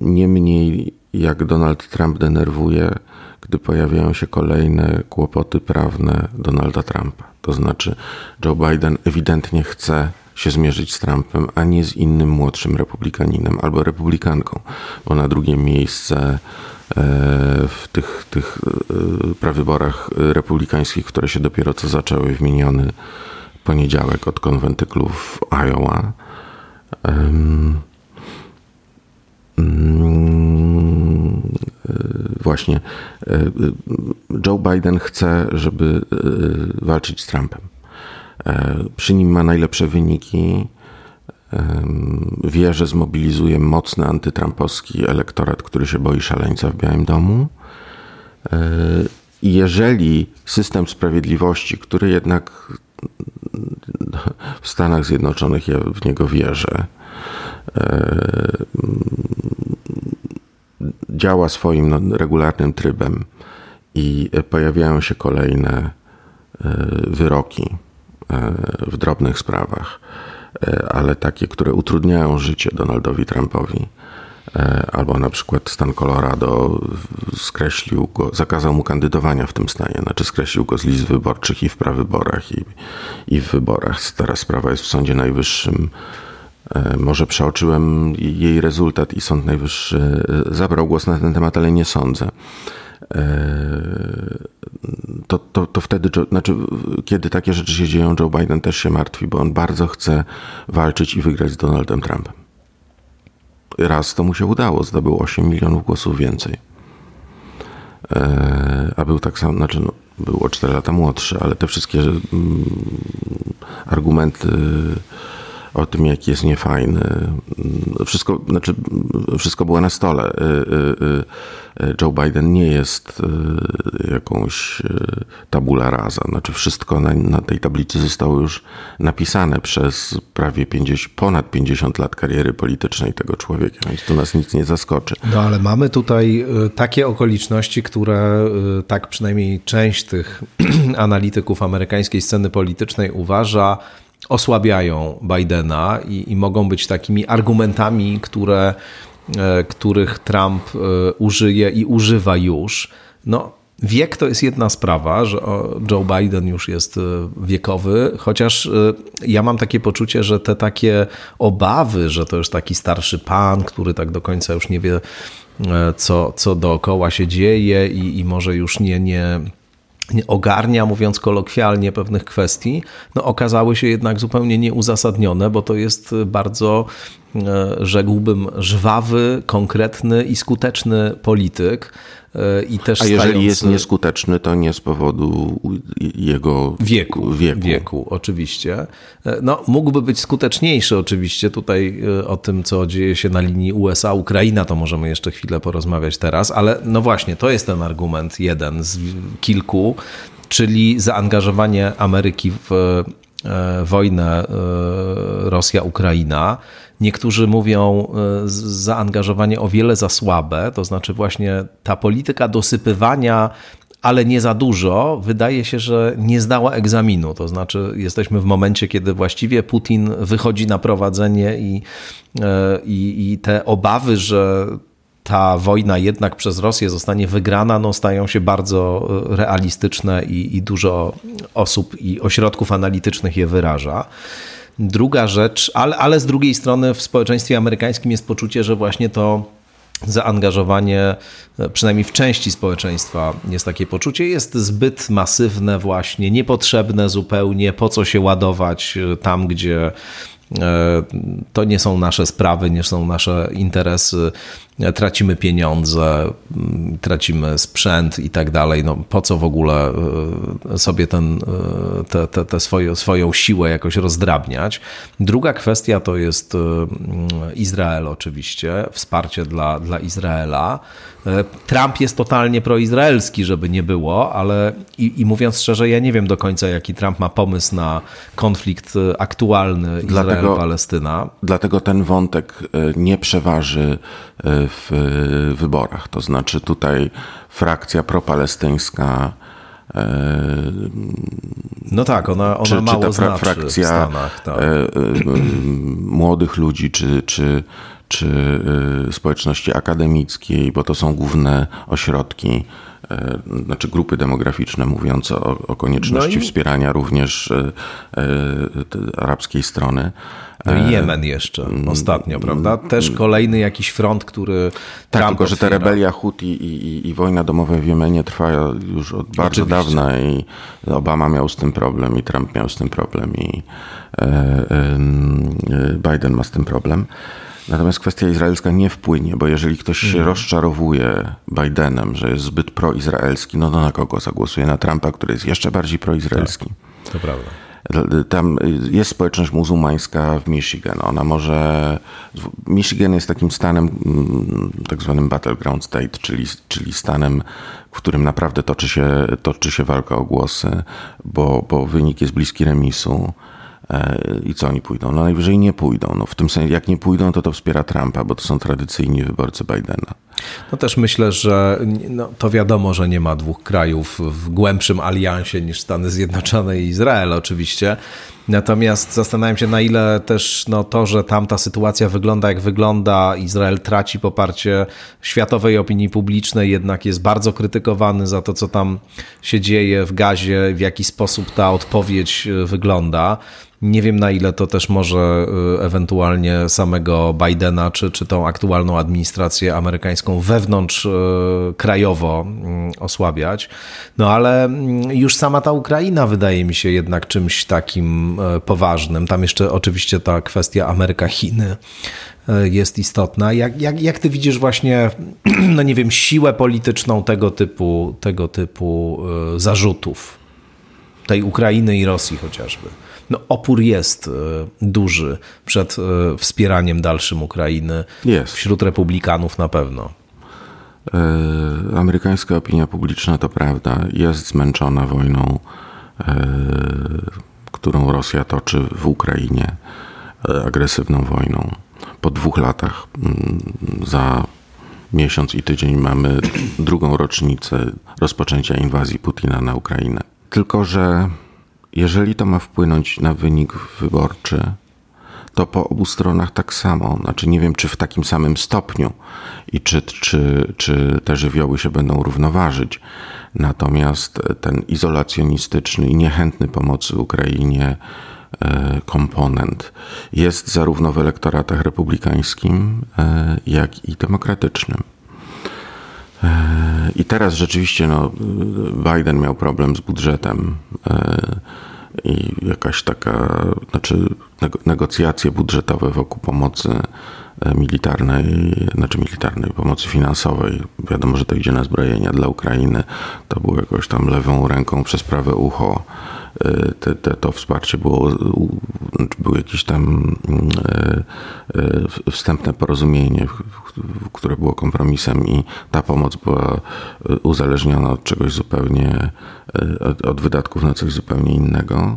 nie mniej jak Donald Trump denerwuje, gdy pojawiają się kolejne kłopoty prawne Donalda Trumpa. To znaczy Joe Biden ewidentnie chce się zmierzyć z Trumpem, a nie z innym młodszym republikaninem albo republikanką, bo na drugie miejsce w tych, tych prawyborach republikańskich, które się dopiero co zaczęły w miniony poniedziałek od konwentyklu w Iowa, właśnie Joe Biden chce, żeby walczyć z Trumpem. Przy nim ma najlepsze wyniki. Wie, że zmobilizuje mocny antytrampowski elektorat, który się boi szaleńca w Białym Domu. Jeżeli system sprawiedliwości, który jednak w Stanach Zjednoczonych, ja w niego wierzę, działa swoim regularnym trybem i pojawiają się kolejne wyroki w drobnych sprawach, ale takie, które utrudniają życie Donaldowi Trumpowi. Albo na przykład stan Colorado skreślił go, zakazał mu kandydowania w tym stanie, znaczy skreślił go z list wyborczych i w prawyborach i, i w wyborach. Teraz sprawa jest w Sądzie Najwyższym. Może przeoczyłem jej rezultat i Sąd Najwyższy zabrał głos na ten temat, ale nie sądzę. To, to, to wtedy, znaczy, kiedy takie rzeczy się dzieją, Joe Biden też się martwi, bo on bardzo chce walczyć i wygrać z Donaldem Trumpem. Raz to mu się udało, zdobył osiem milionów głosów więcej. A był tak sam, znaczy no, był o cztery lata młodszy, ale te wszystkie argumenty o tym, jaki jest niefajny, wszystko, znaczy, wszystko było na stole. Joe Biden nie jest jakąś tabula rasa, znaczy wszystko na, na tej tablicy zostało już napisane przez prawie pięćdziesiąt, ponad pięćdziesiąt lat kariery politycznej tego człowieka, więc to nas nic nie zaskoczy. No ale mamy tutaj takie okoliczności, które tak przynajmniej część tych analityków amerykańskiej sceny politycznej uważa, osłabiają Bidena i, i mogą być takimi argumentami, które, których Trump użyje i używa już. No, wiek to jest jedna sprawa, że Joe Biden już jest wiekowy, chociaż ja mam takie poczucie, że te takie obawy, że to już taki starszy pan, który tak do końca już nie wie, co, co dookoła się dzieje i, i może już nie... nie ogarnia, mówiąc kolokwialnie, pewnych kwestii, no okazały się jednak zupełnie nieuzasadnione, bo to jest bardzo, rzekłbym, żwawy, konkretny i skuteczny polityk. I też a jeżeli stający... jest nieskuteczny, to nie z powodu jego wieku, wieku. Wieku, oczywiście. No, mógłby być skuteczniejszy oczywiście tutaj o tym, co dzieje się na linii U S A Ukraina, to możemy jeszcze chwilę porozmawiać teraz, ale no właśnie, to jest ten argument jeden z kilku, czyli zaangażowanie Ameryki w wojnę Rosja Ukraina. Niektórzy mówią zaangażowanie o wiele za słabe, to znaczy właśnie ta polityka dosypywania, ale nie za dużo, wydaje się, że nie zdała egzaminu. To znaczy jesteśmy w momencie, kiedy właściwie Putin wychodzi na prowadzenie i, i, i te obawy, że ta wojna jednak przez Rosję zostanie wygrana, no stają się bardzo realistyczne i, i dużo osób i ośrodków analitycznych je wyraża. Druga rzecz, ale, ale z drugiej strony w społeczeństwie amerykańskim jest poczucie, że właśnie to zaangażowanie, przynajmniej w części społeczeństwa jest takie poczucie, jest zbyt masywne właśnie, niepotrzebne zupełnie, po co się ładować tam, gdzie to nie są nasze sprawy, nie są nasze interesy, tracimy pieniądze, tracimy sprzęt i tak dalej. No, po co w ogóle sobie ten, te, te, te swoje, swoją siłę jakoś rozdrabniać? Druga kwestia to jest Izrael oczywiście, wsparcie dla, dla Izraela. Trump jest totalnie proizraelski, żeby nie było, ale i, i mówiąc szczerze, ja nie wiem do końca, jaki Trump ma pomysł na konflikt aktualny Izrael-Palestyna. Dlatego ten wątek nie przeważy w wyborach. To znaczy tutaj frakcja propalestyńska. No tak, ona, ona czy, mało czy ta fra- frakcja w Stanach, tak. Młodych ludzi, czy, czy, czy społeczności akademickiej, bo to są główne ośrodki, znaczy grupy demograficzne mówiące o, o konieczności no i... wspierania również arabskiej strony. No i Jemen jeszcze ostatnio, prawda? Też kolejny jakiś front, który... Tak, Trump tylko otwiera. Że ta rebelia Huti i, i, i wojna domowa w Jemenie trwa już od bardzo Oczywiście. dawna i Obama miał z tym problem i Trump miał z tym problem i e, e, Biden ma z tym problem. Natomiast kwestia izraelska nie wpłynie, bo jeżeli ktoś się mhm. rozczarowuje Bidenem, że jest zbyt proizraelski, no to na kogo zagłosuje? Na Trumpa, który jest jeszcze bardziej proizraelski. Tak, to prawda. Tam jest społeczność muzułmańska w Michigan. Ona może... Michigan jest takim stanem, tak zwanym battleground state, czyli, czyli stanem, w którym naprawdę toczy się, toczy się walka o głosy, bo, bo wynik jest bliski remisu. I co oni pójdą? No najwyżej nie pójdą. No w tym sensie, jak nie pójdą, to to wspiera Trumpa, bo to są tradycyjni wyborcy Bidena. No też myślę, że no, to wiadomo, że nie ma dwóch krajów w głębszym aliansie niż Stany Zjednoczone i Izrael oczywiście. Natomiast zastanawiam się, na ile też no, to, że tamta sytuacja wygląda jak wygląda, Izrael traci poparcie światowej opinii publicznej, jednak jest bardzo krytykowany za to, co tam się dzieje w Gazie, w jaki sposób ta odpowiedź wygląda. Nie wiem, na ile to też może ewentualnie samego Bidena, czy, czy tą aktualną administrację amerykańską wewnątrz krajowo osłabiać. No ale już sama ta Ukraina wydaje mi się jednak czymś takim poważnym. Tam jeszcze oczywiście ta kwestia Ameryka-Chiny jest istotna. Jak, jak, jak ty widzisz właśnie, no nie wiem, siłę polityczną tego typu, tego typu zarzutów? Tej Ukrainy i Rosji chociażby. No opór jest duży przed wspieraniem dalszym Ukrainy. Jest. Wśród republikanów na pewno. Yy, amerykańska opinia publiczna, to prawda, jest zmęczona wojną, yy, którą Rosja toczy w Ukrainie, yy, agresywną wojną. Po dwóch latach yy, za miesiąc i tydzień mamy drugą rocznicę rozpoczęcia inwazji Putina na Ukrainę. Tylko że jeżeli to ma wpłynąć na wynik wyborczy, to po obu stronach tak samo. Znaczy nie wiem, czy w takim samym stopniu i czy, czy, czy te żywioły się będą równoważyć. Natomiast ten izolacjonistyczny i niechętny pomocy Ukrainie komponent jest zarówno w elektoratach republikańskim, jak i demokratycznym. I teraz rzeczywiście no, Biden miał problem z budżetem i jakaś taka, znaczy negocjacje budżetowe wokół pomocy militarnej, znaczy militarnej, pomocy finansowej. Wiadomo, że to idzie na zbrojenia dla Ukrainy. To było jakoś tam lewą ręką przez prawe ucho. Te, te, to wsparcie było, było jakieś tam wstępne porozumienie, które było kompromisem i ta pomoc była uzależniona od czegoś zupełnie, od, od wydatków na coś zupełnie innego.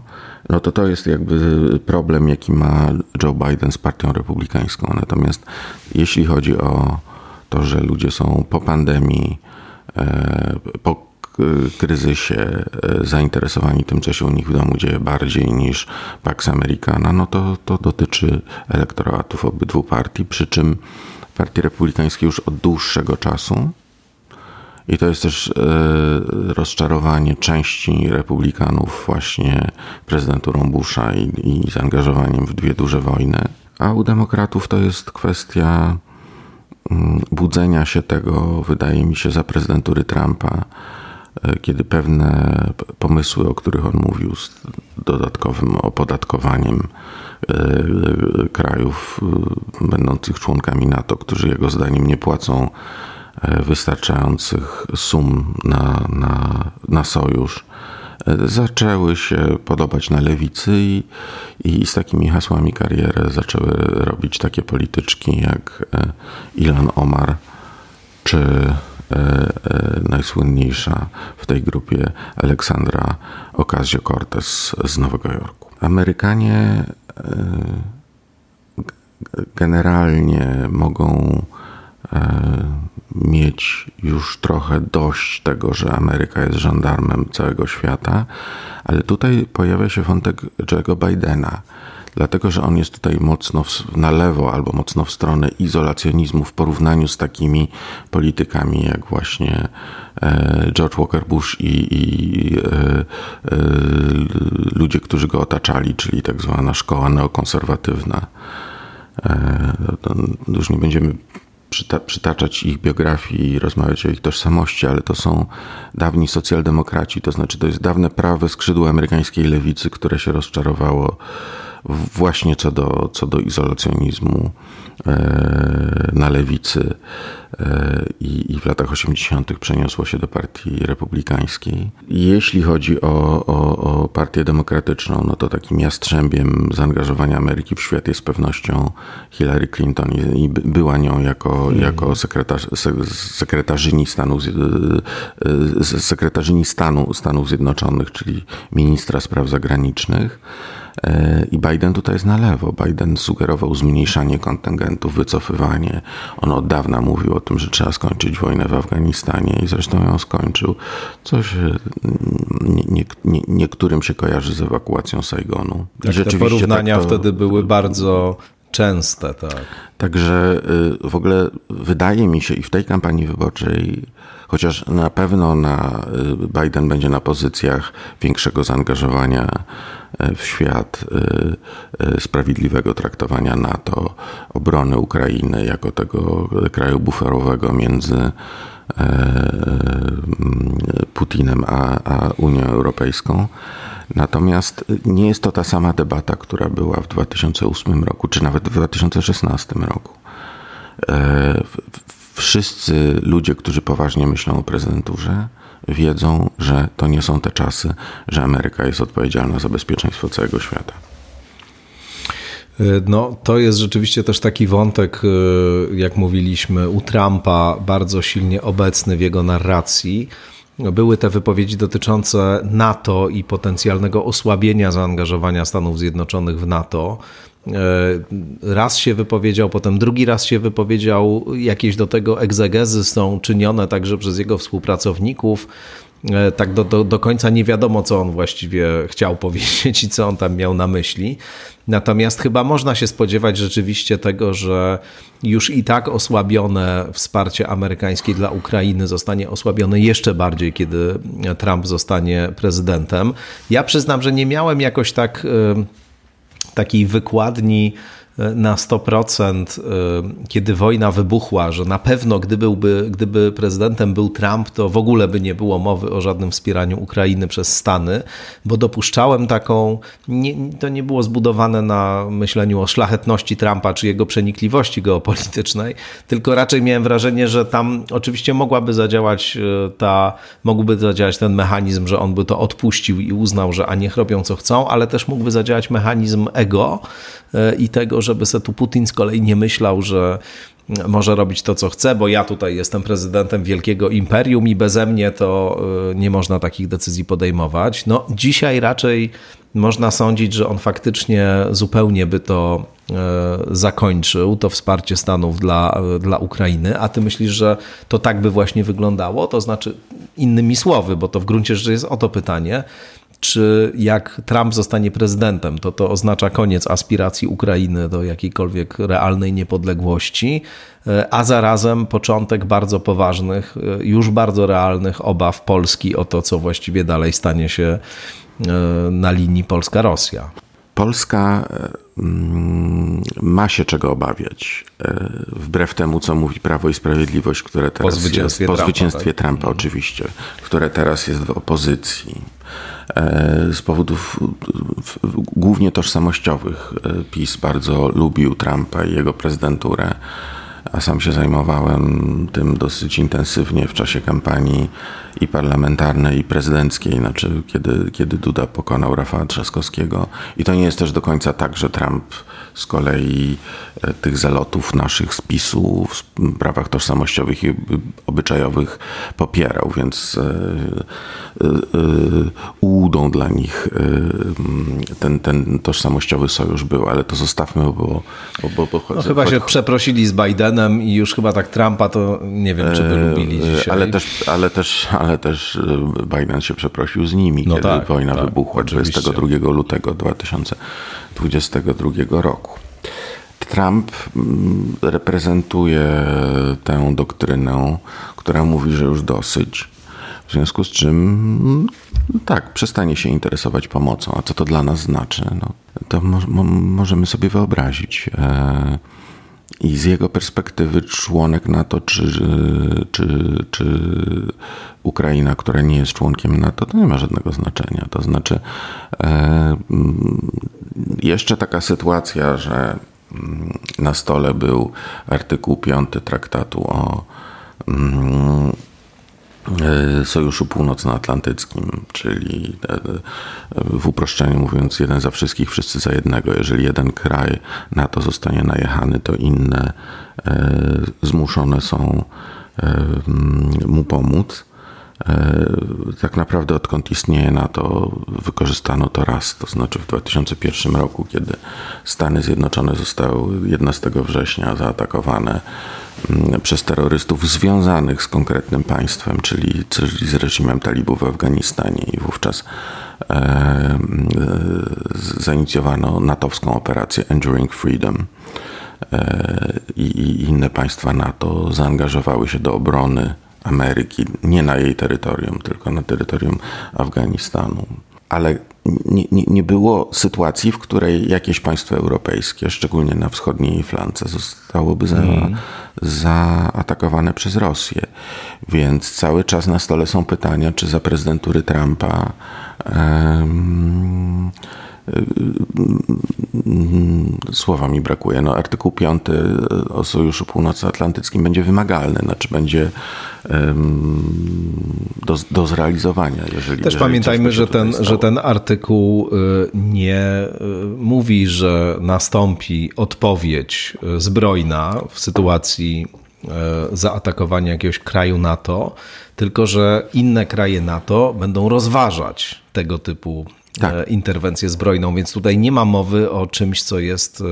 No to to jest jakby problem, jaki ma Joe Biden z Partią Republikańską. Natomiast jeśli chodzi o to, że ludzie są po pandemii, po kryzysie zainteresowani tym, co się u nich w domu dzieje bardziej niż Pax Americana, no to, to dotyczy elektoratów obydwu partii, przy czym partii republikańskiej już od dłuższego czasu. I to jest też rozczarowanie części republikanów właśnie prezydenturą Busha i, i zaangażowaniem w dwie duże wojny. A u demokratów to jest kwestia budzenia się tego, wydaje mi się, za prezydentury Trumpa, kiedy pewne pomysły, o których on mówił, z dodatkowym opodatkowaniem krajów będących członkami NATO, którzy jego zdaniem nie płacą wystarczających sum na, na, na sojusz, zaczęły się podobać na lewicy i, i z takimi hasłami karierę zaczęły robić takie polityczki jak Ilhan Omar czy najsłynniejsza w tej grupie Aleksandra Ocasio-Cortez z Nowego Jorku. Amerykanie generalnie mogą mieć już trochę dość tego, że Ameryka jest żandarmem całego świata, ale tutaj pojawia się wątek Joe'ego Bidena, dlatego że on jest tutaj mocno w, na lewo albo mocno w stronę izolacjonizmu w porównaniu z takimi politykami jak właśnie e, George Walker Bush i, i e, e, ludzie, którzy go otaczali, czyli tak zwana szkoła neokonserwatywna. E, to, to już nie będziemy Przyta- przytaczać ich biografii i rozmawiać o ich tożsamości, ale to są dawni socjaldemokraci, to znaczy to jest dawne prawe skrzydło amerykańskiej lewicy, które się rozczarowało właśnie co do, co do izolacjonizmu na lewicy i, i w latach osiemdziesiątych przeniosło się do partii republikańskiej. Jeśli chodzi o, o, o partię demokratyczną, no to takim jastrzębiem zaangażowania Ameryki w świat jest z pewnością Hillary Clinton i, i była nią jako, mm. jako sekretarz, se, sekretarzyni, Stanów, sekretarzyni Stanu Stanów Zjednoczonych, czyli ministra spraw zagranicznych. I Biden tutaj jest na lewo. Biden sugerował zmniejszanie kontyngentów, wycofywanie. On od dawna mówił o tym, że trzeba skończyć wojnę w Afganistanie i zresztą ją skończył. Coś nie, nie, nie, niektórym się kojarzy z ewakuacją Sajgonu. Tak, rzeczywiście, te porównania tak to... wtedy były bardzo częste. Tak. Także w ogóle wydaje mi się i w tej kampanii wyborczej, chociaż na pewno na Biden będzie na pozycjach większego zaangażowania w świat, sprawiedliwego traktowania NATO, obrony Ukrainy jako tego kraju buforowego między Putinem a, a Unią Europejską. Natomiast nie jest to ta sama debata, która była w dwa tysiące ósmym roku, czy nawet w dwa tysiące szesnastym roku. Wszyscy ludzie, którzy poważnie myślą o prezydenturze, wiedzą, że to nie są te czasy, że Ameryka jest odpowiedzialna za bezpieczeństwo całego świata. No, to jest rzeczywiście też taki wątek, jak mówiliśmy, u Trumpa bardzo silnie obecny w jego narracji. Były te wypowiedzi dotyczące NATO i potencjalnego osłabienia zaangażowania Stanów Zjednoczonych w NATO. Raz się wypowiedział, potem drugi raz się wypowiedział. Jakieś do tego egzegezy są czynione także przez jego współpracowników. Tak do, do, do końca nie wiadomo, co on właściwie chciał powiedzieć i co on tam miał na myśli. Natomiast chyba można się spodziewać rzeczywiście tego, że już i tak osłabione wsparcie amerykańskie dla Ukrainy zostanie osłabione jeszcze bardziej, kiedy Trump zostanie prezydentem. Ja przyznam, że nie miałem jakoś tak... takiej wykładni na sto procent, kiedy wojna wybuchła, że na pewno gdyby, gdyby prezydentem był Trump, to w ogóle by nie było mowy o żadnym wspieraniu Ukrainy przez Stany, bo dopuszczałem taką, nie, to nie było zbudowane na myśleniu o szlachetności Trumpa czy jego przenikliwości geopolitycznej, tylko raczej miałem wrażenie, że tam oczywiście mogłaby zadziałać ta, mógłby zadziałać ten mechanizm, że on by to odpuścił i uznał, że a niech robią co chcą, ale też mógłby zadziałać mechanizm ego i tego, żeby se tu Putin z kolei nie myślał, że może robić to, co chce, bo ja tutaj jestem prezydentem wielkiego imperium i beze mnie to nie można takich decyzji podejmować. No, dzisiaj raczej można sądzić, że on faktycznie zupełnie by to zakończył, to wsparcie Stanów dla, dla Ukrainy, a ty myślisz, że to tak by właśnie wyglądało? To znaczy, innymi słowy, bo to w gruncie rzeczy jest o to pytanie, czy jak Trump zostanie prezydentem, to to oznacza koniec aspiracji Ukrainy do jakiejkolwiek realnej niepodległości, a zarazem początek bardzo poważnych, już bardzo realnych obaw Polski o to, co właściwie dalej stanie się na linii Polska-Rosja. Polska ma się czego obawiać, wbrew temu, co mówi Prawo i Sprawiedliwość, które teraz po zwycięstwie jest, po Trumpa, zwycięstwie tak? Trumpa oczywiście, które teraz jest w opozycji. Z powodów głównie tożsamościowych PiS bardzo lubił Trumpa i jego prezydenturę, a sam się zajmowałem tym dosyć intensywnie w czasie kampanii i parlamentarnej, i prezydenckiej, znaczy kiedy, kiedy Duda pokonał Rafała Trzaskowskiego. I to nie jest też do końca tak, że Trump z kolei tych zalotów naszych z PiS-u w prawach tożsamościowych i obyczajowych popierał, więc ułudą dla nich ten, ten tożsamościowy sojusz był, ale to zostawmy, bo... bo, bo no, chyba się przeprosili z Bidenem i już chyba tak Trumpa to nie wiem, czy by lubili dzisiaj. Ale też, ale też, ale też Biden się przeprosił z nimi, no kiedy tak, wojna tak, wybuchła oczywiście. dwudziestego drugiego lutego dwa tysiące dwudziestego drugiego roku. Trump reprezentuje tę doktrynę, która mówi, że już dosyć, w związku z czym tak, przestanie się interesować pomocą. A co to dla nas znaczy? No, to mo- mo- możemy sobie wyobrazić. E- I z jego perspektywy członek NATO czy, czy, czy Ukraina, która nie jest członkiem NATO, to nie ma żadnego znaczenia. To znaczy e, Jeszcze taka sytuacja, że na stole był artykuł piąty traktatu o Sojuszu Północnoatlantyckim, czyli w uproszczeniu mówiąc jeden za wszystkich, wszyscy za jednego. Jeżeli jeden kraj NATO zostanie najechany, to inne zmuszone są mu pomóc. Tak naprawdę odkąd istnieje NATO, wykorzystano to raz, to znaczy w dwa tysiące pierwszym roku, kiedy Stany Zjednoczone zostały jedenastego września zaatakowane przez terrorystów związanych z konkretnym państwem, czyli z reżimem talibów w Afganistanie, i wówczas e, zainicjowano natowską operację Enduring Freedom. E, I inne państwa NATO zaangażowały się do obrony Ameryki, nie na jej terytorium, tylko na terytorium Afganistanu. Ale nie, nie, nie było sytuacji, w której jakieś państwo europejskie, szczególnie na wschodniej flance, zostałoby za, mm. zaatakowane przez Rosję. Więc cały czas na stole są pytania, czy za prezydentury Trumpa um, słowa mi brakuje. No, artykuł piąty o Sojuszu Północnoatlantyckim będzie wymagalny, znaczy będzie um, do, do zrealizowania. Jeżeli, Też jeżeli pamiętajmy, że ten, że ten artykuł nie mówi, że nastąpi odpowiedź zbrojna w sytuacji zaatakowania jakiegoś kraju NATO, tylko że inne kraje NATO będą rozważać tego typu Tak. interwencję zbrojną, więc tutaj nie ma mowy o czymś, co jest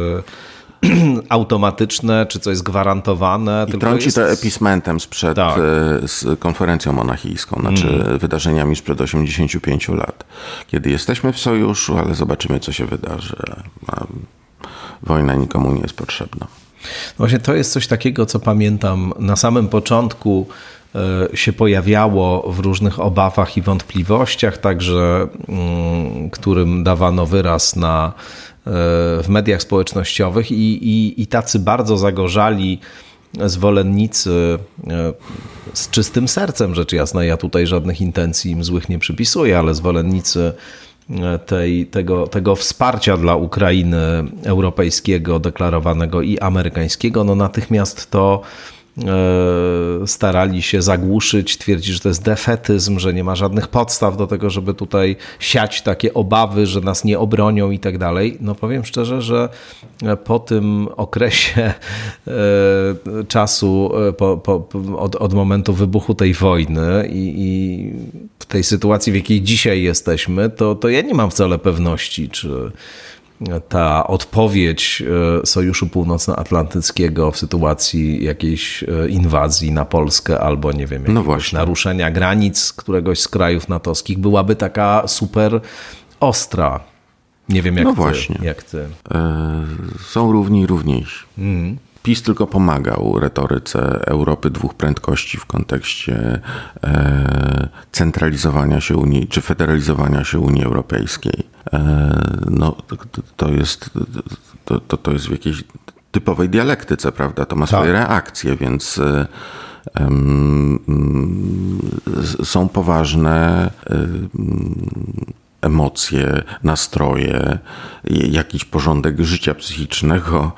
automatyczne, czy co jest gwarantowane. I tylko trąci jest... to epismentem sprzed tak. z konferencją monachijską, znaczy mm. wydarzeniami sprzed osiemdziesięciu pięciu lat. Kiedy jesteśmy w sojuszu, ale zobaczymy, co się wydarzy. Wojna nikomu nie jest potrzebna. Właśnie to jest coś takiego, co pamiętam na samym początku się pojawiało w różnych obawach i wątpliwościach, także którym dawano wyraz na, w mediach społecznościowych i, i, i tacy bardzo zagorzali zwolennicy z czystym sercem, rzecz jasna, ja tutaj żadnych intencji im złych nie przypisuję, ale zwolennicy tej, tego, tego wsparcia dla Ukrainy europejskiego, deklarowanego i amerykańskiego, no natychmiast to starali się zagłuszyć, twierdzić, że to jest defetyzm, że nie ma żadnych podstaw do tego, żeby tutaj siać takie obawy, że nas nie obronią i tak dalej. No powiem szczerze, że po tym okresie czasu po, po, od, od momentu wybuchu tej wojny i, i w tej sytuacji, w jakiej dzisiaj jesteśmy, to, to ja nie mam wcale pewności, czy ta odpowiedź Sojuszu Północnoatlantyckiego w sytuacji jakiejś inwazji na Polskę albo, nie wiem, jakiegoś no naruszenia granic któregoś z krajów natowskich byłaby taka super ostra. Nie wiem, jak, no ty, właśnie. jak ty. Są równi i równiejsi. Mm. PiS tylko pomagał retoryce Europy dwóch prędkości w kontekście e, centralizowania się Unii, czy federalizowania się Unii Europejskiej. E, no, to, jest, to, to, to jest w jakiejś typowej dialektyce, prawda? To ma swoje tak. reakcje, więc e, m, są poważne e, m, emocje, nastroje, jakiś porządek życia psychicznego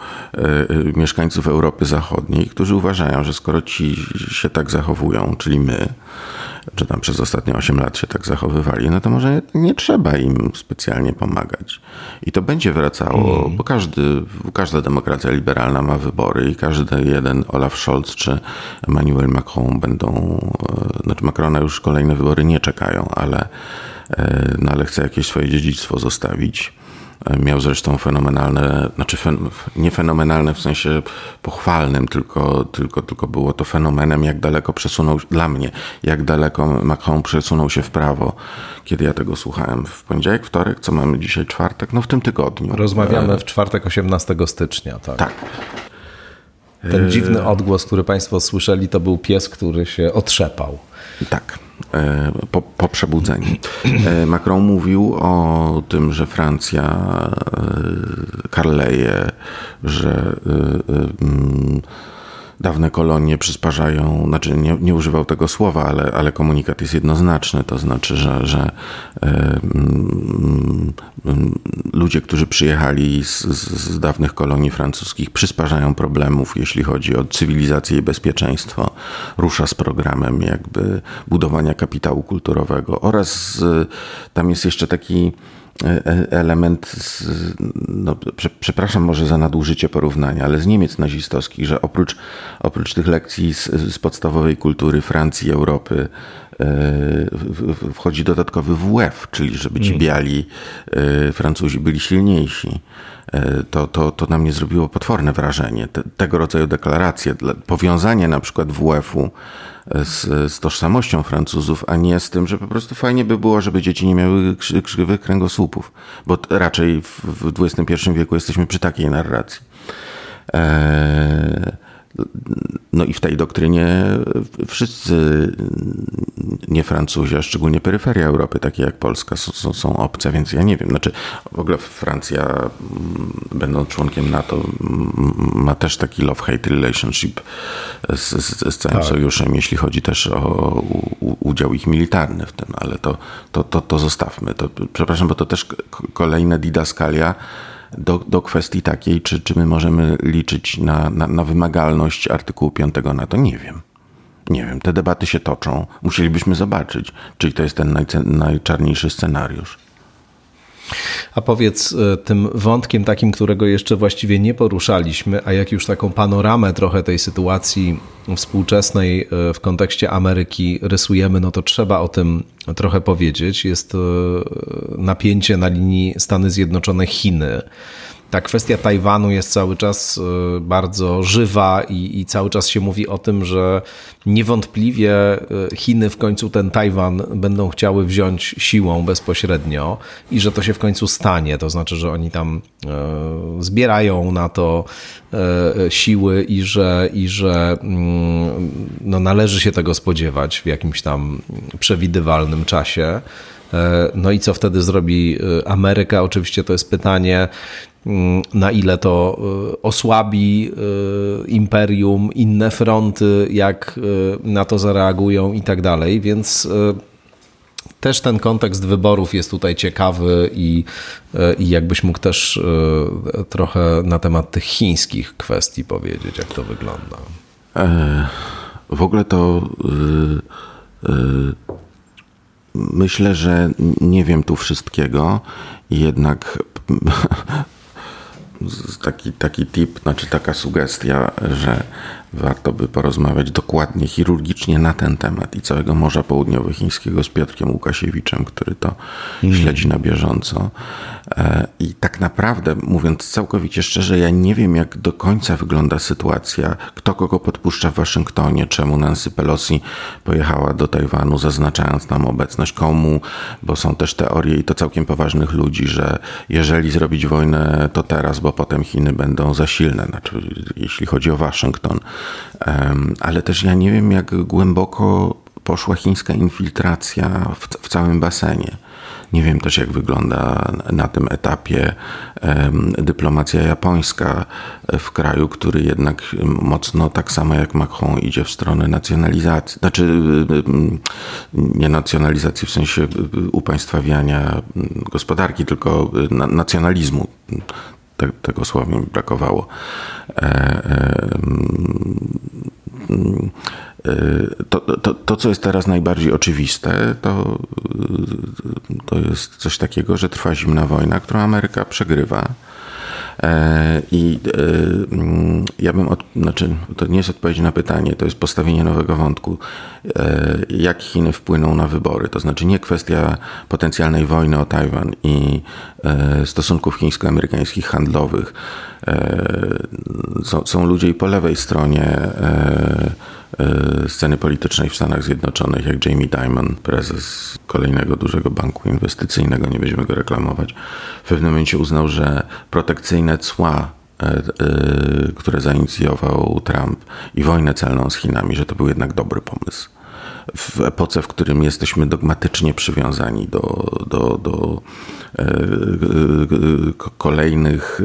mieszkańców Europy Zachodniej, którzy uważają, że skoro ci się tak zachowują, czyli my, czy tam przez ostatnie osiem lat się tak zachowywali, no to może nie trzeba im specjalnie pomagać. I to będzie wracało, mm. bo każdy, każda demokracja liberalna ma wybory i każdy jeden Olaf Scholz czy Emmanuel Macron będą, znaczy Macrona już kolejne wybory nie czekają, ale no ale chce jakieś swoje dziedzictwo zostawić. Miał zresztą fenomenalne, znaczy fen, nie fenomenalne w sensie pochwalnym, tylko, tylko, tylko było to fenomenem, jak daleko przesunął, dla mnie, jak daleko Macron przesunął się w prawo, kiedy ja tego słuchałem w poniedziałek, wtorek, co mamy dzisiaj, czwartek, no w tym tygodniu. Rozmawiamy w czwartek, osiemnastego stycznia, tak. Tak. Ten dziwny odgłos, który Państwo słyszeli, to był pies, który się otrzepał. Tak. Po, po przebudzeniu. Macron mówił o tym, że Francja karleje, że dawne kolonie przysparzają, znaczy nie, nie używał tego słowa, ale, ale komunikat jest jednoznaczny, to znaczy, że, że yy, yy, ludzie, którzy przyjechali z, z dawnych kolonii francuskich, przysparzają problemów, jeśli chodzi o cywilizację i bezpieczeństwo. Rusza z programem jakby budowania kapitału kulturowego oraz yy, tam jest jeszcze taki element, z, no, prze, przepraszam może za nadużycie porównania, ale z Niemiec nazistowskich, że oprócz, oprócz tych lekcji z, z podstawowej kultury Francji, Europy, yy, wchodzi dodatkowy W F, czyli żeby ci biali yy, Francuzi byli silniejsi. To, to, to na mnie zrobiło potworne wrażenie. Te, tego rodzaju deklaracje, dla, powiązanie na przykład W F-u z, z tożsamością Francuzów, a nie z tym, że po prostu fajnie by było, żeby dzieci nie miały krzy, krzywych kręgosłupów, bo raczej w, w dwudziestym pierwszym wieku jesteśmy przy takiej narracji. E, no i w tej doktrynie wszyscy nie Francuzi, a szczególnie peryferia Europy, takie jak Polska, są, są obce, więc ja nie wiem. Znaczy w ogóle Francja, będąc członkiem NATO, ma też taki love-hate relationship z, z, z całym tak. sojuszem, jeśli chodzi też o udział ich militarny w tym, ale to, to, to, to zostawmy. To, przepraszam, bo to też kolejna didaskalia Do, do kwestii takiej, czy, czy my możemy liczyć na, na, na wymagalność artykułu piątego NATO? Nie wiem. Nie wiem. Te debaty się toczą. Musielibyśmy zobaczyć, czyli to jest ten najce, najczarniejszy scenariusz. A powiedz tym wątkiem takim, którego jeszcze właściwie nie poruszaliśmy, a jak już taką panoramę trochę tej sytuacji współczesnej w kontekście Ameryki rysujemy, no to trzeba o tym trochę powiedzieć. Jest napięcie na linii Stany Zjednoczone-Chiny. Ta kwestia Tajwanu jest cały czas bardzo żywa i, i cały czas się mówi o tym, że niewątpliwie Chiny w końcu ten Tajwan będą chciały wziąć siłą bezpośrednio i że to się w końcu stanie. To znaczy, że oni tam zbierają na to siły i że, i że no należy się tego spodziewać w jakimś tam przewidywalnym czasie. No i co wtedy zrobi Ameryka? Oczywiście to jest pytanie, na ile to osłabi imperium, inne fronty, jak na to zareagują i tak dalej, więc też ten kontekst wyborów jest tutaj ciekawy i, i jakbyś mógł też trochę na temat tych chińskich kwestii powiedzieć, jak to wygląda. E, w ogóle to y, y, myślę, że nie wiem tu wszystkiego, jednak Taki, taki tip, znaczy taka sugestia, że warto by porozmawiać dokładnie, chirurgicznie na ten temat i całego Morza Południowochińskiego z Piotrkiem Łukasiewiczem, który to mm. śledzi na bieżąco. I tak naprawdę, mówiąc całkowicie szczerze, ja nie wiem, jak do końca wygląda sytuacja, kto kogo podpuszcza w Waszyngtonie, czemu Nancy Pelosi pojechała do Tajwanu, zaznaczając nam obecność, komu, bo są też teorie i to całkiem poważnych ludzi, że jeżeli zrobić wojnę, to teraz, bo potem Chiny będą za silne, znaczy, jeśli chodzi o Waszyngton. Ale też ja nie wiem, jak głęboko poszła chińska infiltracja w, w całym basenie. Nie wiem też, jak wygląda na tym etapie dyplomacja japońska w kraju, który jednak mocno, tak samo jak Macron, idzie w stronę nacjonalizacji, znaczy nie nacjonalizacji w sensie upaństwawiania gospodarki, tylko na, nacjonalizmu. Te, tego słowa mi brakowało. E, e, to, to, to, co jest teraz najbardziej oczywiste, to, to jest coś takiego, że trwa zimna wojna, którą Ameryka przegrywa. E, I e, ja bym, od, znaczy, to nie jest odpowiedź na pytanie, to jest postawienie nowego wątku, e, jak Chiny wpłyną na wybory. To znaczy nie kwestia potencjalnej wojny o Tajwan i e, stosunków chińsko-amerykańskich handlowych. E, są, są ludzie i po lewej stronie e, sceny politycznej w Stanach Zjednoczonych, jak Jamie Dimon, prezes kolejnego dużego banku inwestycyjnego, nie będziemy go reklamować, w pewnym momencie uznał, że protekcyjne cła, które zainicjował Trump i wojnę celną z Chinami, że to był jednak dobry pomysł. w epoce, w którym jesteśmy dogmatycznie przywiązani do, do, do e, e, kolejnych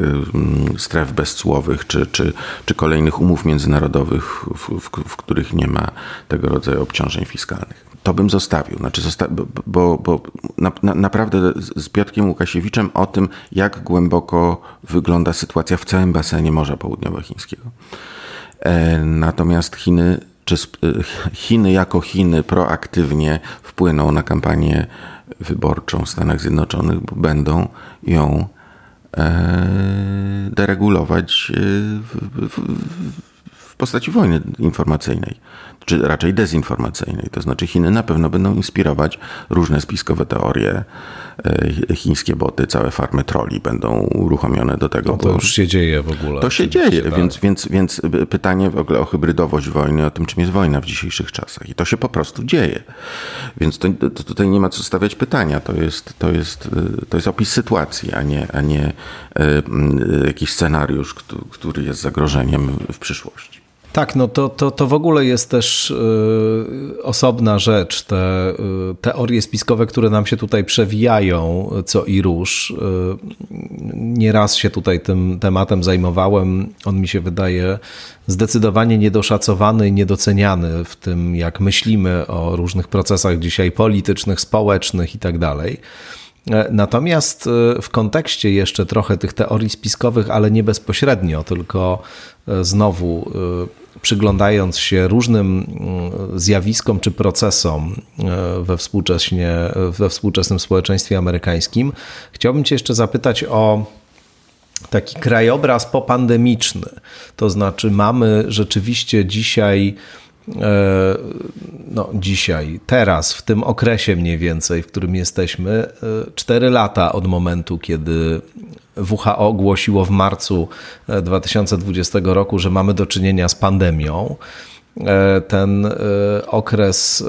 stref bezcłowych czy, czy, czy kolejnych umów międzynarodowych, w, w, w których nie ma tego rodzaju obciążeń fiskalnych. To bym zostawił, znaczy zosta- bo, bo na, na, naprawdę z Piotrkiem Łukasiewiczem o tym, jak głęboko wygląda sytuacja w całym basenie Morza Południowochińskiego. E, natomiast Chiny, czy sp- Chiny jako Chiny proaktywnie wpłyną na kampanię wyborczą w Stanach Zjednoczonych, bo będą ją e, deregulować w, w, w w postaci wojny informacyjnej, czy raczej dezinformacyjnej. To znaczy Chiny na pewno będą inspirować różne spiskowe teorie, chińskie boty, całe farmy troli będą uruchomione do tego. No to bo... już się dzieje w ogóle. To się dzieje, tak. więc, więc, więc pytanie w ogóle o hybrydowość wojny, o tym, czym jest wojna w dzisiejszych czasach. I to się po prostu dzieje. Więc to, to tutaj nie ma co stawiać pytania. To jest, to jest, to jest opis sytuacji, a nie, a nie jakiś scenariusz, który jest zagrożeniem w przyszłości. Tak, no to, to, to w ogóle jest też yy, osobna rzecz, te yy, teorie spiskowe, które nam się tutaj przewijają co i róż. Yy, nieraz się tutaj tym tematem zajmowałem. On mi się wydaje zdecydowanie niedoszacowany i niedoceniany w tym, jak myślimy o różnych procesach dzisiaj politycznych, społecznych i tak dalej. Natomiast w kontekście jeszcze trochę tych teorii spiskowych, ale nie bezpośrednio, tylko znowu przyglądając się różnym zjawiskom czy procesom we, współcześnie, we współczesnym społeczeństwie amerykańskim, chciałbym cię jeszcze zapytać o taki krajobraz popandemiczny. To znaczy mamy rzeczywiście dzisiaj... no dzisiaj, teraz, w tym okresie mniej więcej, w którym jesteśmy, cztery lata od momentu, kiedy W H O ogłosiło w marcu dwa tysiące dwudziestego roku, że mamy do czynienia z pandemią. Ten okres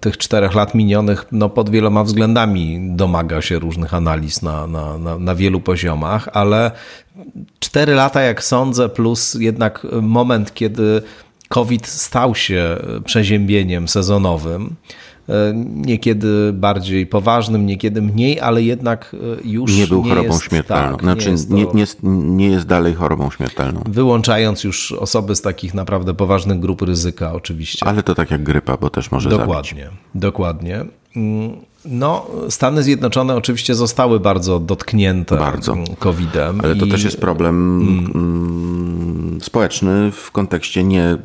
tych czterech lat minionych no pod wieloma względami domaga się różnych analiz na, na, na, na wielu poziomach, ale cztery lata, jak sądzę, plus jednak moment, kiedy COVID stał się przeziębieniem sezonowym, niekiedy bardziej poważnym, niekiedy mniej, ale jednak już nie był nie chorobą jest, śmiertelną. Tak, znaczy nie jest, to, nie, nie, jest, nie jest dalej chorobą śmiertelną. Wyłączając już osoby z takich naprawdę poważnych grup ryzyka oczywiście. Ale to tak jak grypa, bo też może dokładnie, zabić. Dokładnie. No, Stany Zjednoczone oczywiście zostały bardzo dotknięte bardzo. kowidem. Ale to i... też jest problem mm. społeczny w kontekście nie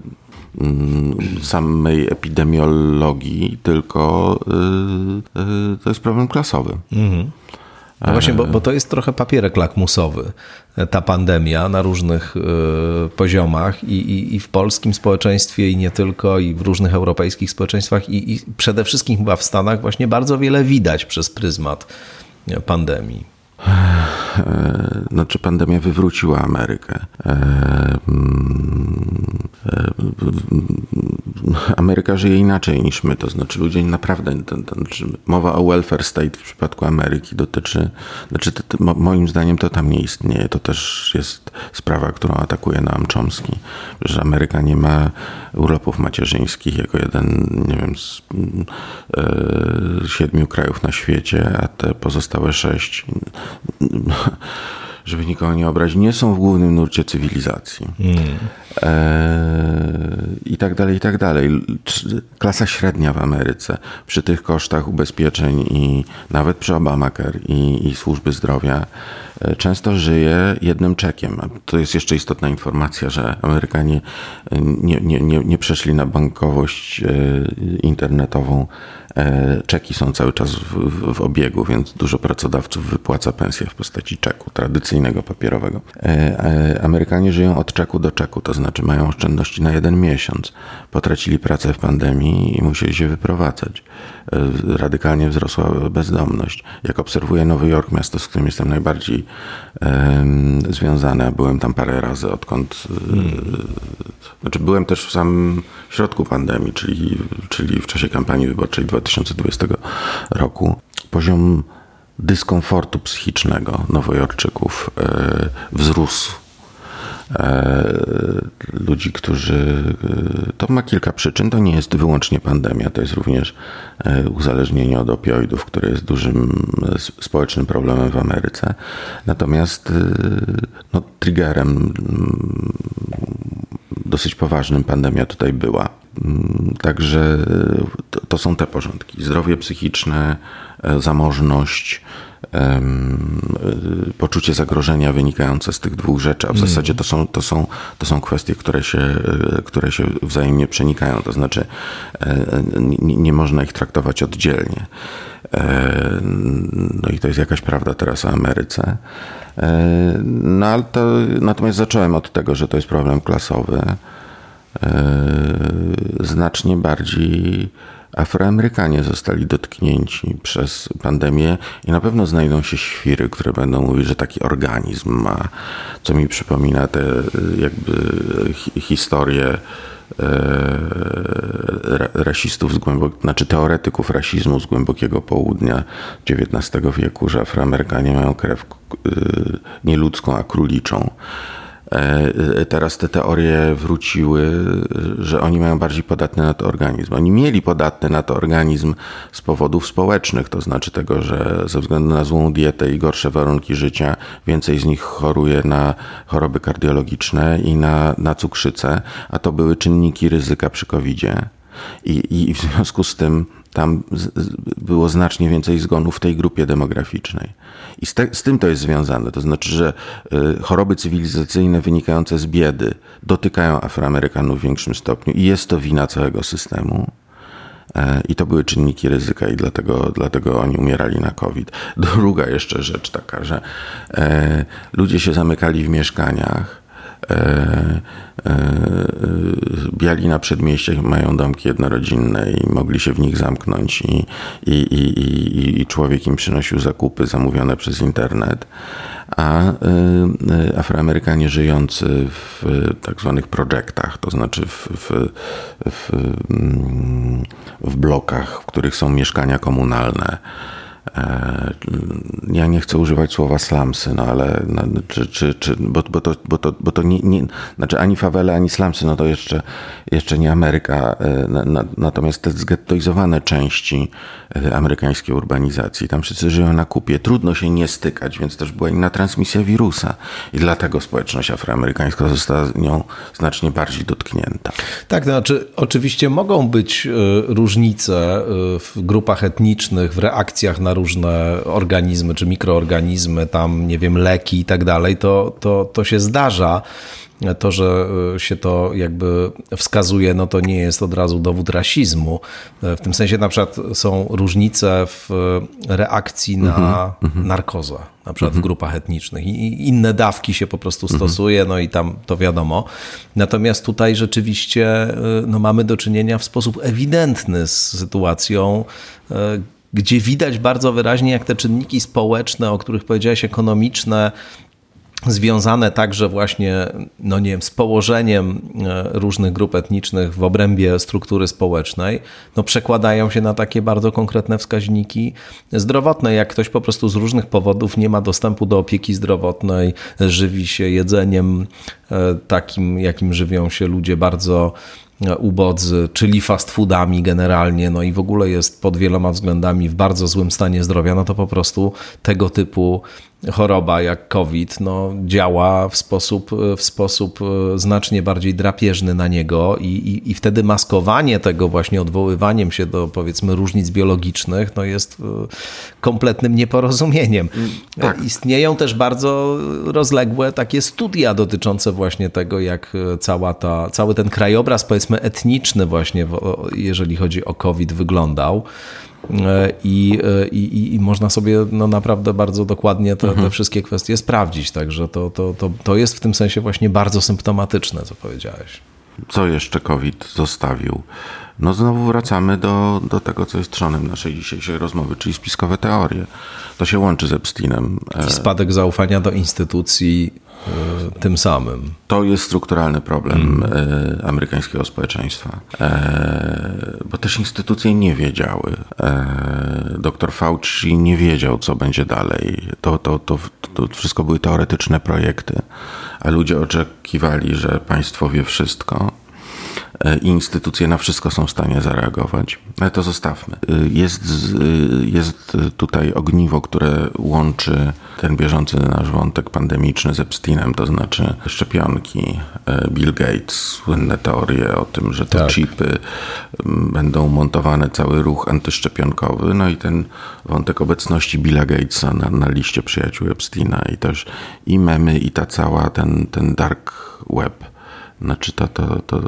samej epidemiologii, tylko yy, yy, to jest problem klasowy. Mhm. No właśnie, bo, bo to jest trochę papierek lakmusowy, ta pandemia na różnych y, poziomach i, i, i w polskim społeczeństwie i nie tylko, i w różnych europejskich społeczeństwach i, i przede wszystkim chyba w Stanach właśnie bardzo wiele widać przez pryzmat pandemii. Znaczy pandemia wywróciła Amerykę. Ameryka żyje inaczej niż my, to znaczy ludzie naprawdę, to, to, znaczy mowa o welfare state w przypadku Ameryki dotyczy, znaczy to, to, moim zdaniem to tam nie istnieje, to też jest sprawa, którą atakuje Noam Chomsky, że Ameryka nie ma urlopów macierzyńskich jako jeden, nie wiem, z e, siedmiu krajów na świecie, a te pozostałe sześć, żeby nikogo nie obrazić, nie są w głównym nurcie cywilizacji. Mm. E, I tak dalej, i tak dalej. Klasa średnia w Ameryce przy tych kosztach ubezpieczeń i nawet przy Obamacare i, i służby zdrowia często żyje jednym czekiem. To jest jeszcze istotna informacja, że Amerykanie nie, nie, nie, nie przeszli na bankowość internetową. Czeki są cały czas w, w, w obiegu, więc dużo pracodawców wypłaca pensję w postaci czeku, tradycyjnego, papierowego. Amerykanie żyją od czeku do czeku, to znaczy mają oszczędności na jeden miesiąc. Potracili pracę w pandemii i musieli się wyprowadzać. Radykalnie wzrosła bezdomność. Jak obserwuję Nowy Jork, miasto, z którym jestem najbardziej um, związany, a byłem tam parę razy, odkąd... Hmm. Y, znaczy byłem też w samym środku pandemii, czyli, czyli w czasie kampanii wyborczej dwa tysiące dwudziestego roku. Poziom dyskomfortu psychicznego nowojorczyków y, wzrósł. e, ludzi, którzy... To ma kilka przyczyn. To nie jest wyłącznie pandemia. To jest również uzależnienie od opioidów, które jest dużym społecznym problemem w Ameryce. Natomiast no, triggerem dosyć poważnym pandemia tutaj była. Także to są te porządki. Zdrowie psychiczne, zamożność, poczucie zagrożenia wynikające z tych dwóch rzeczy, a w zasadzie to są, to są, to są kwestie, które się, które się wzajemnie przenikają, to znaczy nie, nie można ich traktować oddzielnie. No i to jest jakaś prawda teraz o Ameryce. No, ale to, natomiast zacząłem od tego, że to jest problem klasowy, znacznie bardziej Afroamerykanie zostali dotknięci przez pandemię i na pewno znajdą się świry, które będą mówić, że taki organizm ma, co mi przypomina te jakby historie rasistów z głębokiego, znaczy teoretyków rasizmu z głębokiego południa dziewiętnastego wieku, że Afroamerykanie mają krew nie ludzką, a króliczą. Teraz te teorie wróciły, że oni mają bardziej podatny na to organizm. Oni mieli podatny na to organizm z powodów społecznych, to znaczy tego, że ze względu na złą dietę i gorsze warunki życia więcej z nich choruje na choroby kardiologiczne i na, na cukrzycę, a to były czynniki ryzyka przy kowidzie. I, i w związku z tym tam było znacznie więcej zgonów w tej grupie demograficznej. I z, te, z tym to jest związane. To znaczy, że choroby cywilizacyjne wynikające z biedy dotykają Afroamerykanów w większym stopniu i jest to wina całego systemu. I to były czynniki ryzyka i dlatego, dlatego oni umierali na COVID. Druga jeszcze rzecz taka, że ludzie się zamykali w mieszkaniach. Biali na przedmieściach mają domki jednorodzinne i mogli się w nich zamknąć i, i, i, i, i człowiek im przynosił zakupy zamówione przez internet, a Afroamerykanie żyjący w tak zwanych projektach, to znaczy w, w, w, w blokach, w których są mieszkania komunalne. Ja nie chcę używać słowa slumsy, no ale no, czy, czy, czy, bo, bo to, bo to, bo to nie, nie, znaczy ani fawele, ani slumsy, no to jeszcze, jeszcze nie Ameryka. Na, na, natomiast te zgettoizowane części amerykańskiej urbanizacji, tam wszyscy żyją na kupie, trudno się nie stykać, więc też była inna transmisja wirusa i dlatego społeczność afroamerykańska została nią znacznie bardziej dotknięta. Tak, to znaczy oczywiście mogą być różnice w grupach etnicznych, w reakcjach na różne organizmy czy mikroorganizmy, tam nie wiem, leki i tak dalej, to, to, to się zdarza. To, że się to jakby wskazuje, no to nie jest od razu dowód rasizmu. W tym sensie na przykład są różnice w reakcji na mm-hmm. narkozę, na przykład mm-hmm. w grupach etnicznych. I inne dawki się po prostu mm-hmm. stosuje, no i tam to wiadomo. Natomiast tutaj rzeczywiście no, mamy do czynienia w sposób ewidentny z sytuacją, gdzie widać bardzo wyraźnie, jak te czynniki społeczne, o których powiedziałeś, ekonomiczne, związane także właśnie, no nie wiem, z położeniem różnych grup etnicznych w obrębie struktury społecznej, no przekładają się na takie bardzo konkretne wskaźniki zdrowotne. Jak ktoś po prostu z różnych powodów nie ma dostępu do opieki zdrowotnej, żywi się jedzeniem takim, jakim żywią się ludzie bardzo ubodzy, czyli fast foodami generalnie, no i w ogóle jest pod wieloma względami w bardzo złym stanie zdrowia, no to po prostu tego typu choroba jak COVID no, działa w sposób, w sposób znacznie bardziej drapieżny na niego i, i, i wtedy maskowanie tego właśnie odwoływaniem się do, powiedzmy, różnic biologicznych no, jest kompletnym nieporozumieniem. Tak. Istnieją też bardzo rozległe takie studia dotyczące właśnie tego, jak cała ta, cały ten krajobraz, powiedzmy, etniczny właśnie, jeżeli chodzi o COVID, wyglądał. I, i, i można sobie no naprawdę bardzo dokładnie te, te wszystkie kwestie sprawdzić. Także to, to, to, to jest w tym sensie właśnie bardzo symptomatyczne, co powiedziałeś. Co jeszcze COVID zostawił? No znowu wracamy do, do tego, co jest trzonem naszej dzisiejszej rozmowy, czyli spiskowe teorie. To się łączy z Epsteinem. I spadek zaufania do instytucji tym samym. To jest strukturalny problem hmm. amerykańskiego społeczeństwa, bo też instytucje nie wiedziały. Doktor Fauci nie wiedział, co będzie dalej. To, to, to, to wszystko były teoretyczne projekty. a ludzie oczekiwali, że państwo wie wszystko i instytucje na wszystko są w stanie zareagować. Ale to zostawmy. Jest, jest tutaj ogniwo, które łączy ten bieżący nasz wątek pandemiczny z Epsteinem, to znaczy szczepionki, Bill Gates, słynne teorie o tym, że te tak. chipy będą montowane, cały ruch antyszczepionkowy, no i ten wątek obecności Billa Gatesa na, na liście przyjaciół Epsteina i też i memy, i ta cała, ten, ten dark web. Znaczy to, to, to,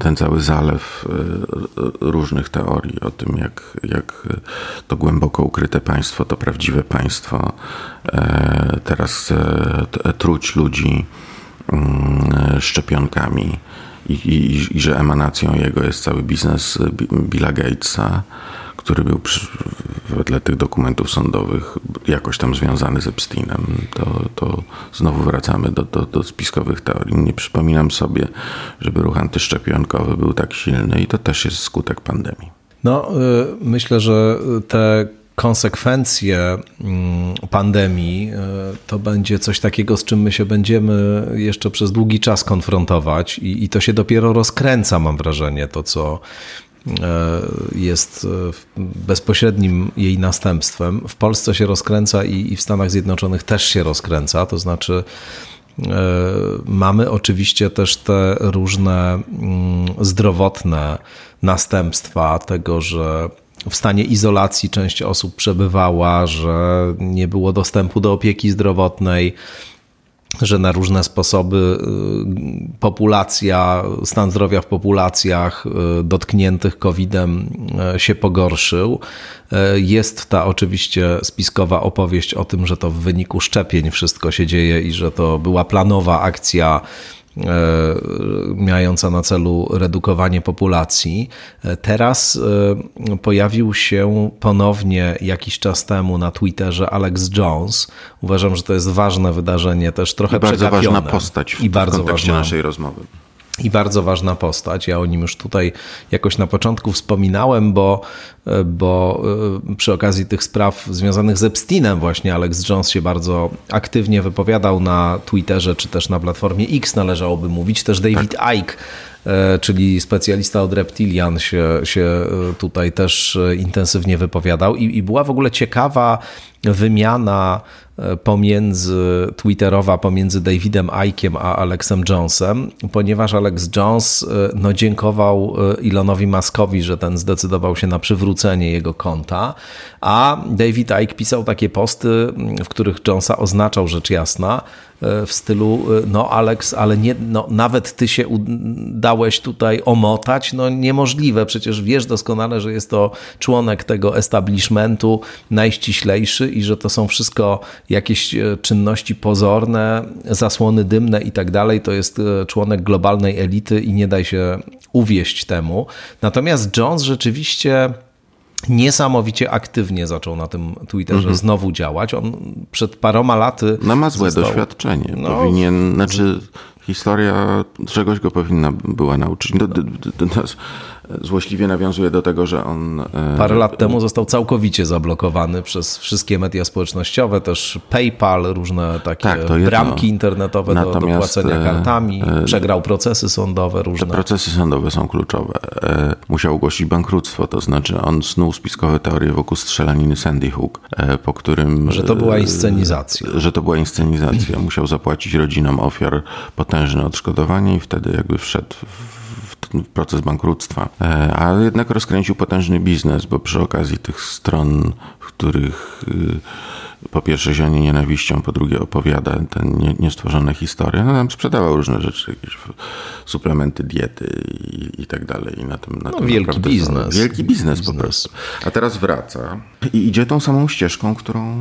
ten cały zalew różnych teorii o tym, jak, jak to głęboko ukryte państwo, to prawdziwe państwo teraz truć ludzi szczepionkami i, i, i że emanacją jego jest cały biznes Billa Gatesa, który był przy, wedle tych dokumentów sądowych jakoś tam związany z Epsteinem, to, to znowu wracamy do, do, do spiskowych teorii. Nie przypominam sobie, żeby ruch antyszczepionkowy był tak silny i to też jest skutek pandemii. No, myślę, że te konsekwencje pandemii to będzie coś takiego, z czym my się będziemy jeszcze przez długi czas konfrontować i, i to się dopiero rozkręca, mam wrażenie, to co jest bezpośrednim jej następstwem. W Polsce się rozkręca i w Stanach Zjednoczonych też się rozkręca, to znaczy mamy oczywiście też te różne zdrowotne następstwa tego, że w stanie izolacji część osób przebywała, że nie było dostępu do opieki zdrowotnej, że na różne sposoby populacja, stan zdrowia w populacjach dotkniętych kowidem się pogorszył. Jest ta oczywiście spiskowa opowieść o tym, że to w wyniku szczepień wszystko się dzieje i że to była planowa akcja mająca na celu redukowanie populacji. Teraz pojawił się ponownie jakiś czas temu na Twitterze Alex Jones. Uważam, że to jest ważne wydarzenie, też trochę I bardzo przegapione. Ważna postać w, I bardzo w kontekście ważna, naszej rozmowy. I bardzo ważna postać. Ja o nim już tutaj jakoś na początku wspominałem, bo, bo przy okazji tych spraw związanych z Epsteinem właśnie Alex Jones się bardzo aktywnie wypowiadał na Twitterze, czy też na platformie X należałoby mówić. Też David Icke, czyli specjalista od reptilian, się, się tutaj też intensywnie wypowiadał. I, i była w ogóle ciekawa wymiana pomiędzy twitterowa, pomiędzy Davidem Icke'iem a Alexem Jonesem, ponieważ Alex Jones no, dziękował Elonowi Muskowi, że ten zdecydował się na przywrócenie jego konta, a David Icke pisał takie posty, w których Jonesa oznaczał rzecz jasna w stylu, no Alex, ale nie, no, nawet ty się dałeś tutaj omotać, no niemożliwe, przecież wiesz doskonale, że jest to członek tego establishmentu najściślejszy i że to są wszystko jakieś czynności pozorne, zasłony dymne i tak dalej, to jest członek globalnej elity i nie daj się uwieść temu. Natomiast Jones rzeczywiście niesamowicie aktywnie zaczął na tym Twitterze mm-hmm. znowu działać. On przed paroma laty... No ma złe został... doświadczenie. No... Powinien, znaczy historia czegoś go powinna była nauczyć. Do, do, do, do nas złośliwie nawiązuje do tego, że on... Parę lat temu został całkowicie zablokowany przez wszystkie media społecznościowe, też PayPal, różne takie tak, bramki internetowe do, do płacenia kartami, przegrał procesy sądowe różne. Te procesy sądowe są kluczowe. Musiał ogłosić bankructwo, to znaczy on snuł spiskowe teorie wokół strzelaniny Sandy Hook, po którym... Że to była inscenizacja. Że to była inscenizacja. Musiał zapłacić rodzinom ofiar potężne odszkodowanie i wtedy jakby wszedł w proces bankructwa, a jednak rozkręcił potężny biznes, bo przy okazji tych stron, w których po pierwsze zionie nienawiścią, po drugie opowiada te niestworzone historie, no tam sprzedawał różne rzeczy, jakieś suplementy, diety i, i tak dalej. I na tym, na no, tym wielki biznes. Wielki biznes po prostu. A teraz wraca i idzie tą samą ścieżką, którą,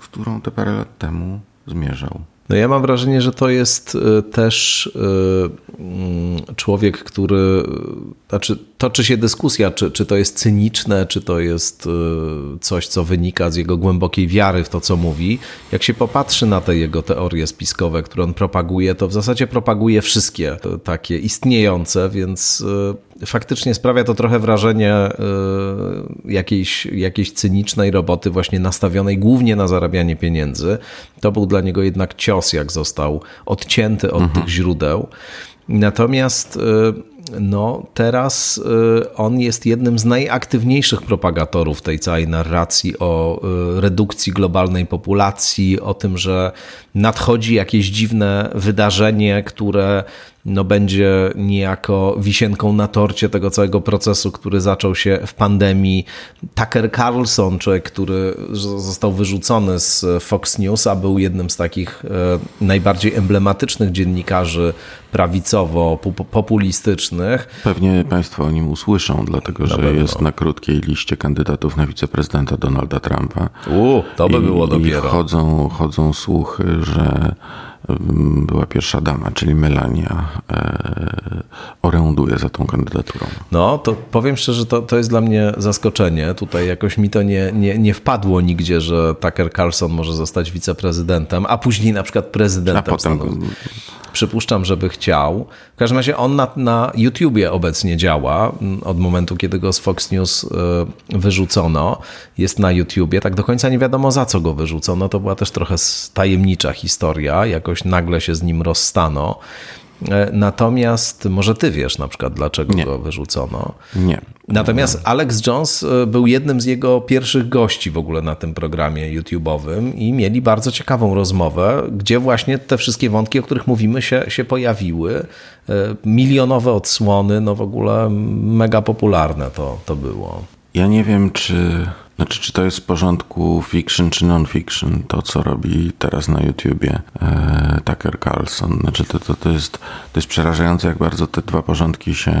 którą te parę lat temu zmierzał. No ja mam wrażenie, że to jest też człowiek, który, znaczy toczy się dyskusja, czy, czy to jest cyniczne, czy to jest coś, co wynika z jego głębokiej wiary w to, co mówi. Jak się popatrzy na te jego teorie spiskowe, które on propaguje, to w zasadzie propaguje wszystkie takie istniejące, więc faktycznie sprawia to trochę wrażenie jakiejś, jakiejś cynicznej roboty właśnie nastawionej głównie na zarabianie pieniędzy. To był dla niego jednak cios, jak został odcięty od mhm. tych źródeł. Natomiast no, teraz on jest jednym z najaktywniejszych propagatorów tej całej narracji o redukcji globalnej populacji, o tym, że nadchodzi jakieś dziwne wydarzenie, które no, będzie niejako wisienką na torcie tego całego procesu, który zaczął się w pandemii. Tucker Carlson, człowiek, który został wyrzucony z Fox News, a był jednym z takich najbardziej emblematycznych dziennikarzy prawicowo-populistycznych. Pewnie Państwo o nim usłyszą, dlatego że Dobre, jest no. na krótkiej liście kandydatów na wiceprezydenta Donalda Trumpa. U, to by I, było dopiero. I chodzą, chodzą słuchy, że była pierwsza dama, czyli Melania, e, oręduje za tą kandydaturą. No, to powiem szczerze, to, to jest dla mnie zaskoczenie. Tutaj jakoś mi to nie, nie, nie wpadło nigdzie, że Tucker Carlson może zostać wiceprezydentem, a później na przykład prezydentem. A potem... Przypuszczam, żeby chciał. W każdym razie on na, na YouTubie obecnie działa. Od momentu, kiedy go z Fox News wyrzucono, jest na YouTubie. Tak do końca nie wiadomo, za co go wyrzucono. To była też trochę tajemnicza historia. Jakoś nagle się z nim rozstano. Natomiast może ty wiesz na przykład, dlaczego nie. go wyrzucono. Nie. Natomiast Alex Jones był jednym z jego pierwszych gości w ogóle na tym programie YouTube'owym i mieli bardzo ciekawą rozmowę, gdzie właśnie te wszystkie wątki, o których mówimy, się, się pojawiły. Milionowe odsłony, no w ogóle mega popularne to, to było. Ja nie wiem, czy... Znaczy, czy to jest w porządku fiction czy non-fiction, to co robi teraz na YouTubie e, Tucker Carlson. Znaczy, to, to, to, jest, to jest przerażające, jak bardzo te dwa porządki się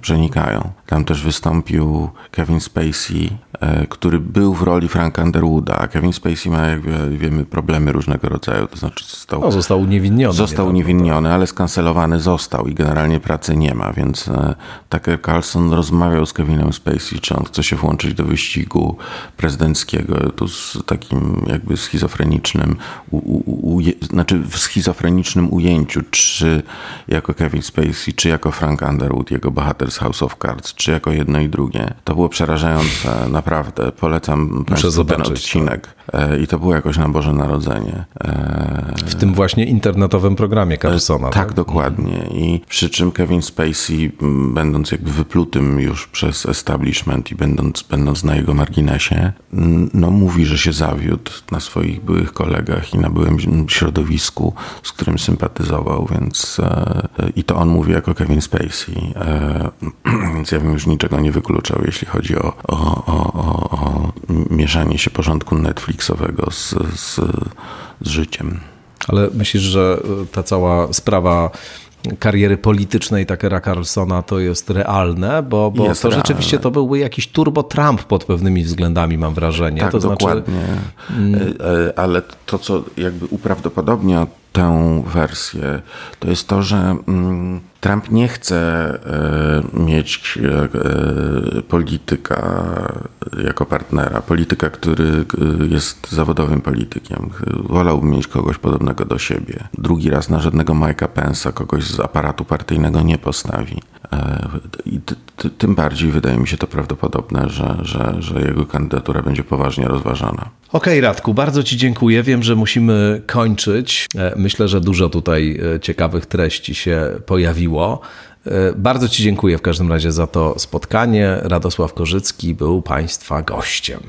przenikają. Tam też wystąpił Kevin Spacey, e, który był w roli Franka Underwooda, a Kevin Spacey ma, jak wiemy, problemy różnego rodzaju. To znaczy, został, no, został uniewinniony. Został nie uniewinniony, ale skancelowany został i generalnie pracy nie ma, więc e, Tucker Carlson rozmawiał z Kevinem Spacey, czy on chce się włączyć do wyścigu prezydenckiego, tu z takim jakby schizofrenicznym, u, u, uje, znaczy w schizofrenicznym ujęciu, czy jako Kevin Spacey, czy jako Frank Underwood, jego bohater z House of Cards, czy jako jedno i drugie. To było przerażające, naprawdę. Polecam Państwu ten odcinek. I to było jakoś na Boże Narodzenie. W tym właśnie internetowym programie Carlsona. Tak, tak, dokładnie. I przy czym Kevin Spacey, będąc jakby wyplutym już przez establishment i będąc, będąc na jego marginesie, no mówi, że się zawiódł na swoich byłych kolegach i na byłym środowisku, z którym sympatyzował, więc e, i to on mówi jako Kevin Spacey, e, więc ja bym już niczego nie wykluczał, jeśli chodzi o, o, o, o, o mieszanie się porządku Netflixowego z, z, z życiem. Ale myślisz, że ta cała sprawa kariery politycznej Tuckera Carlsona to jest realne, bo, bo jest to realne. Rzeczywiście to byłby jakiś turbo Trump pod pewnymi względami, mam wrażenie. Tak, to dokładnie. Znaczy... Ale to, co jakby uprawdopodobnia tę wersję, to jest to, że Trump nie chce mieć polityka jako partnera. Polityka, który jest zawodowym politykiem. Wolałby mieć kogoś podobnego do siebie. Drugi raz na żadnego Mike'a Pence'a kogoś z aparatu partyjnego nie postawi. I t- t- tym bardziej wydaje mi się to prawdopodobne, że, że, że jego kandydatura będzie poważnie rozważana. Okej, Radku, bardzo Ci dziękuję. Wiem, że musimy kończyć. Myślę, że dużo tutaj ciekawych treści się pojawiło. Bardzo Ci dziękuję w każdym razie za to spotkanie. Radosław Korzycki był Państwa gościem.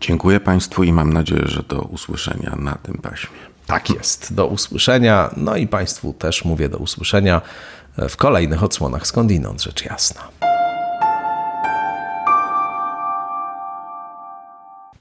Dziękuję Państwu i mam nadzieję, że do usłyszenia na tym paśmie. Tak jest, do usłyszenia. No i Państwu też mówię do usłyszenia w kolejnych odsłonach Skądinąd, rzecz jasna.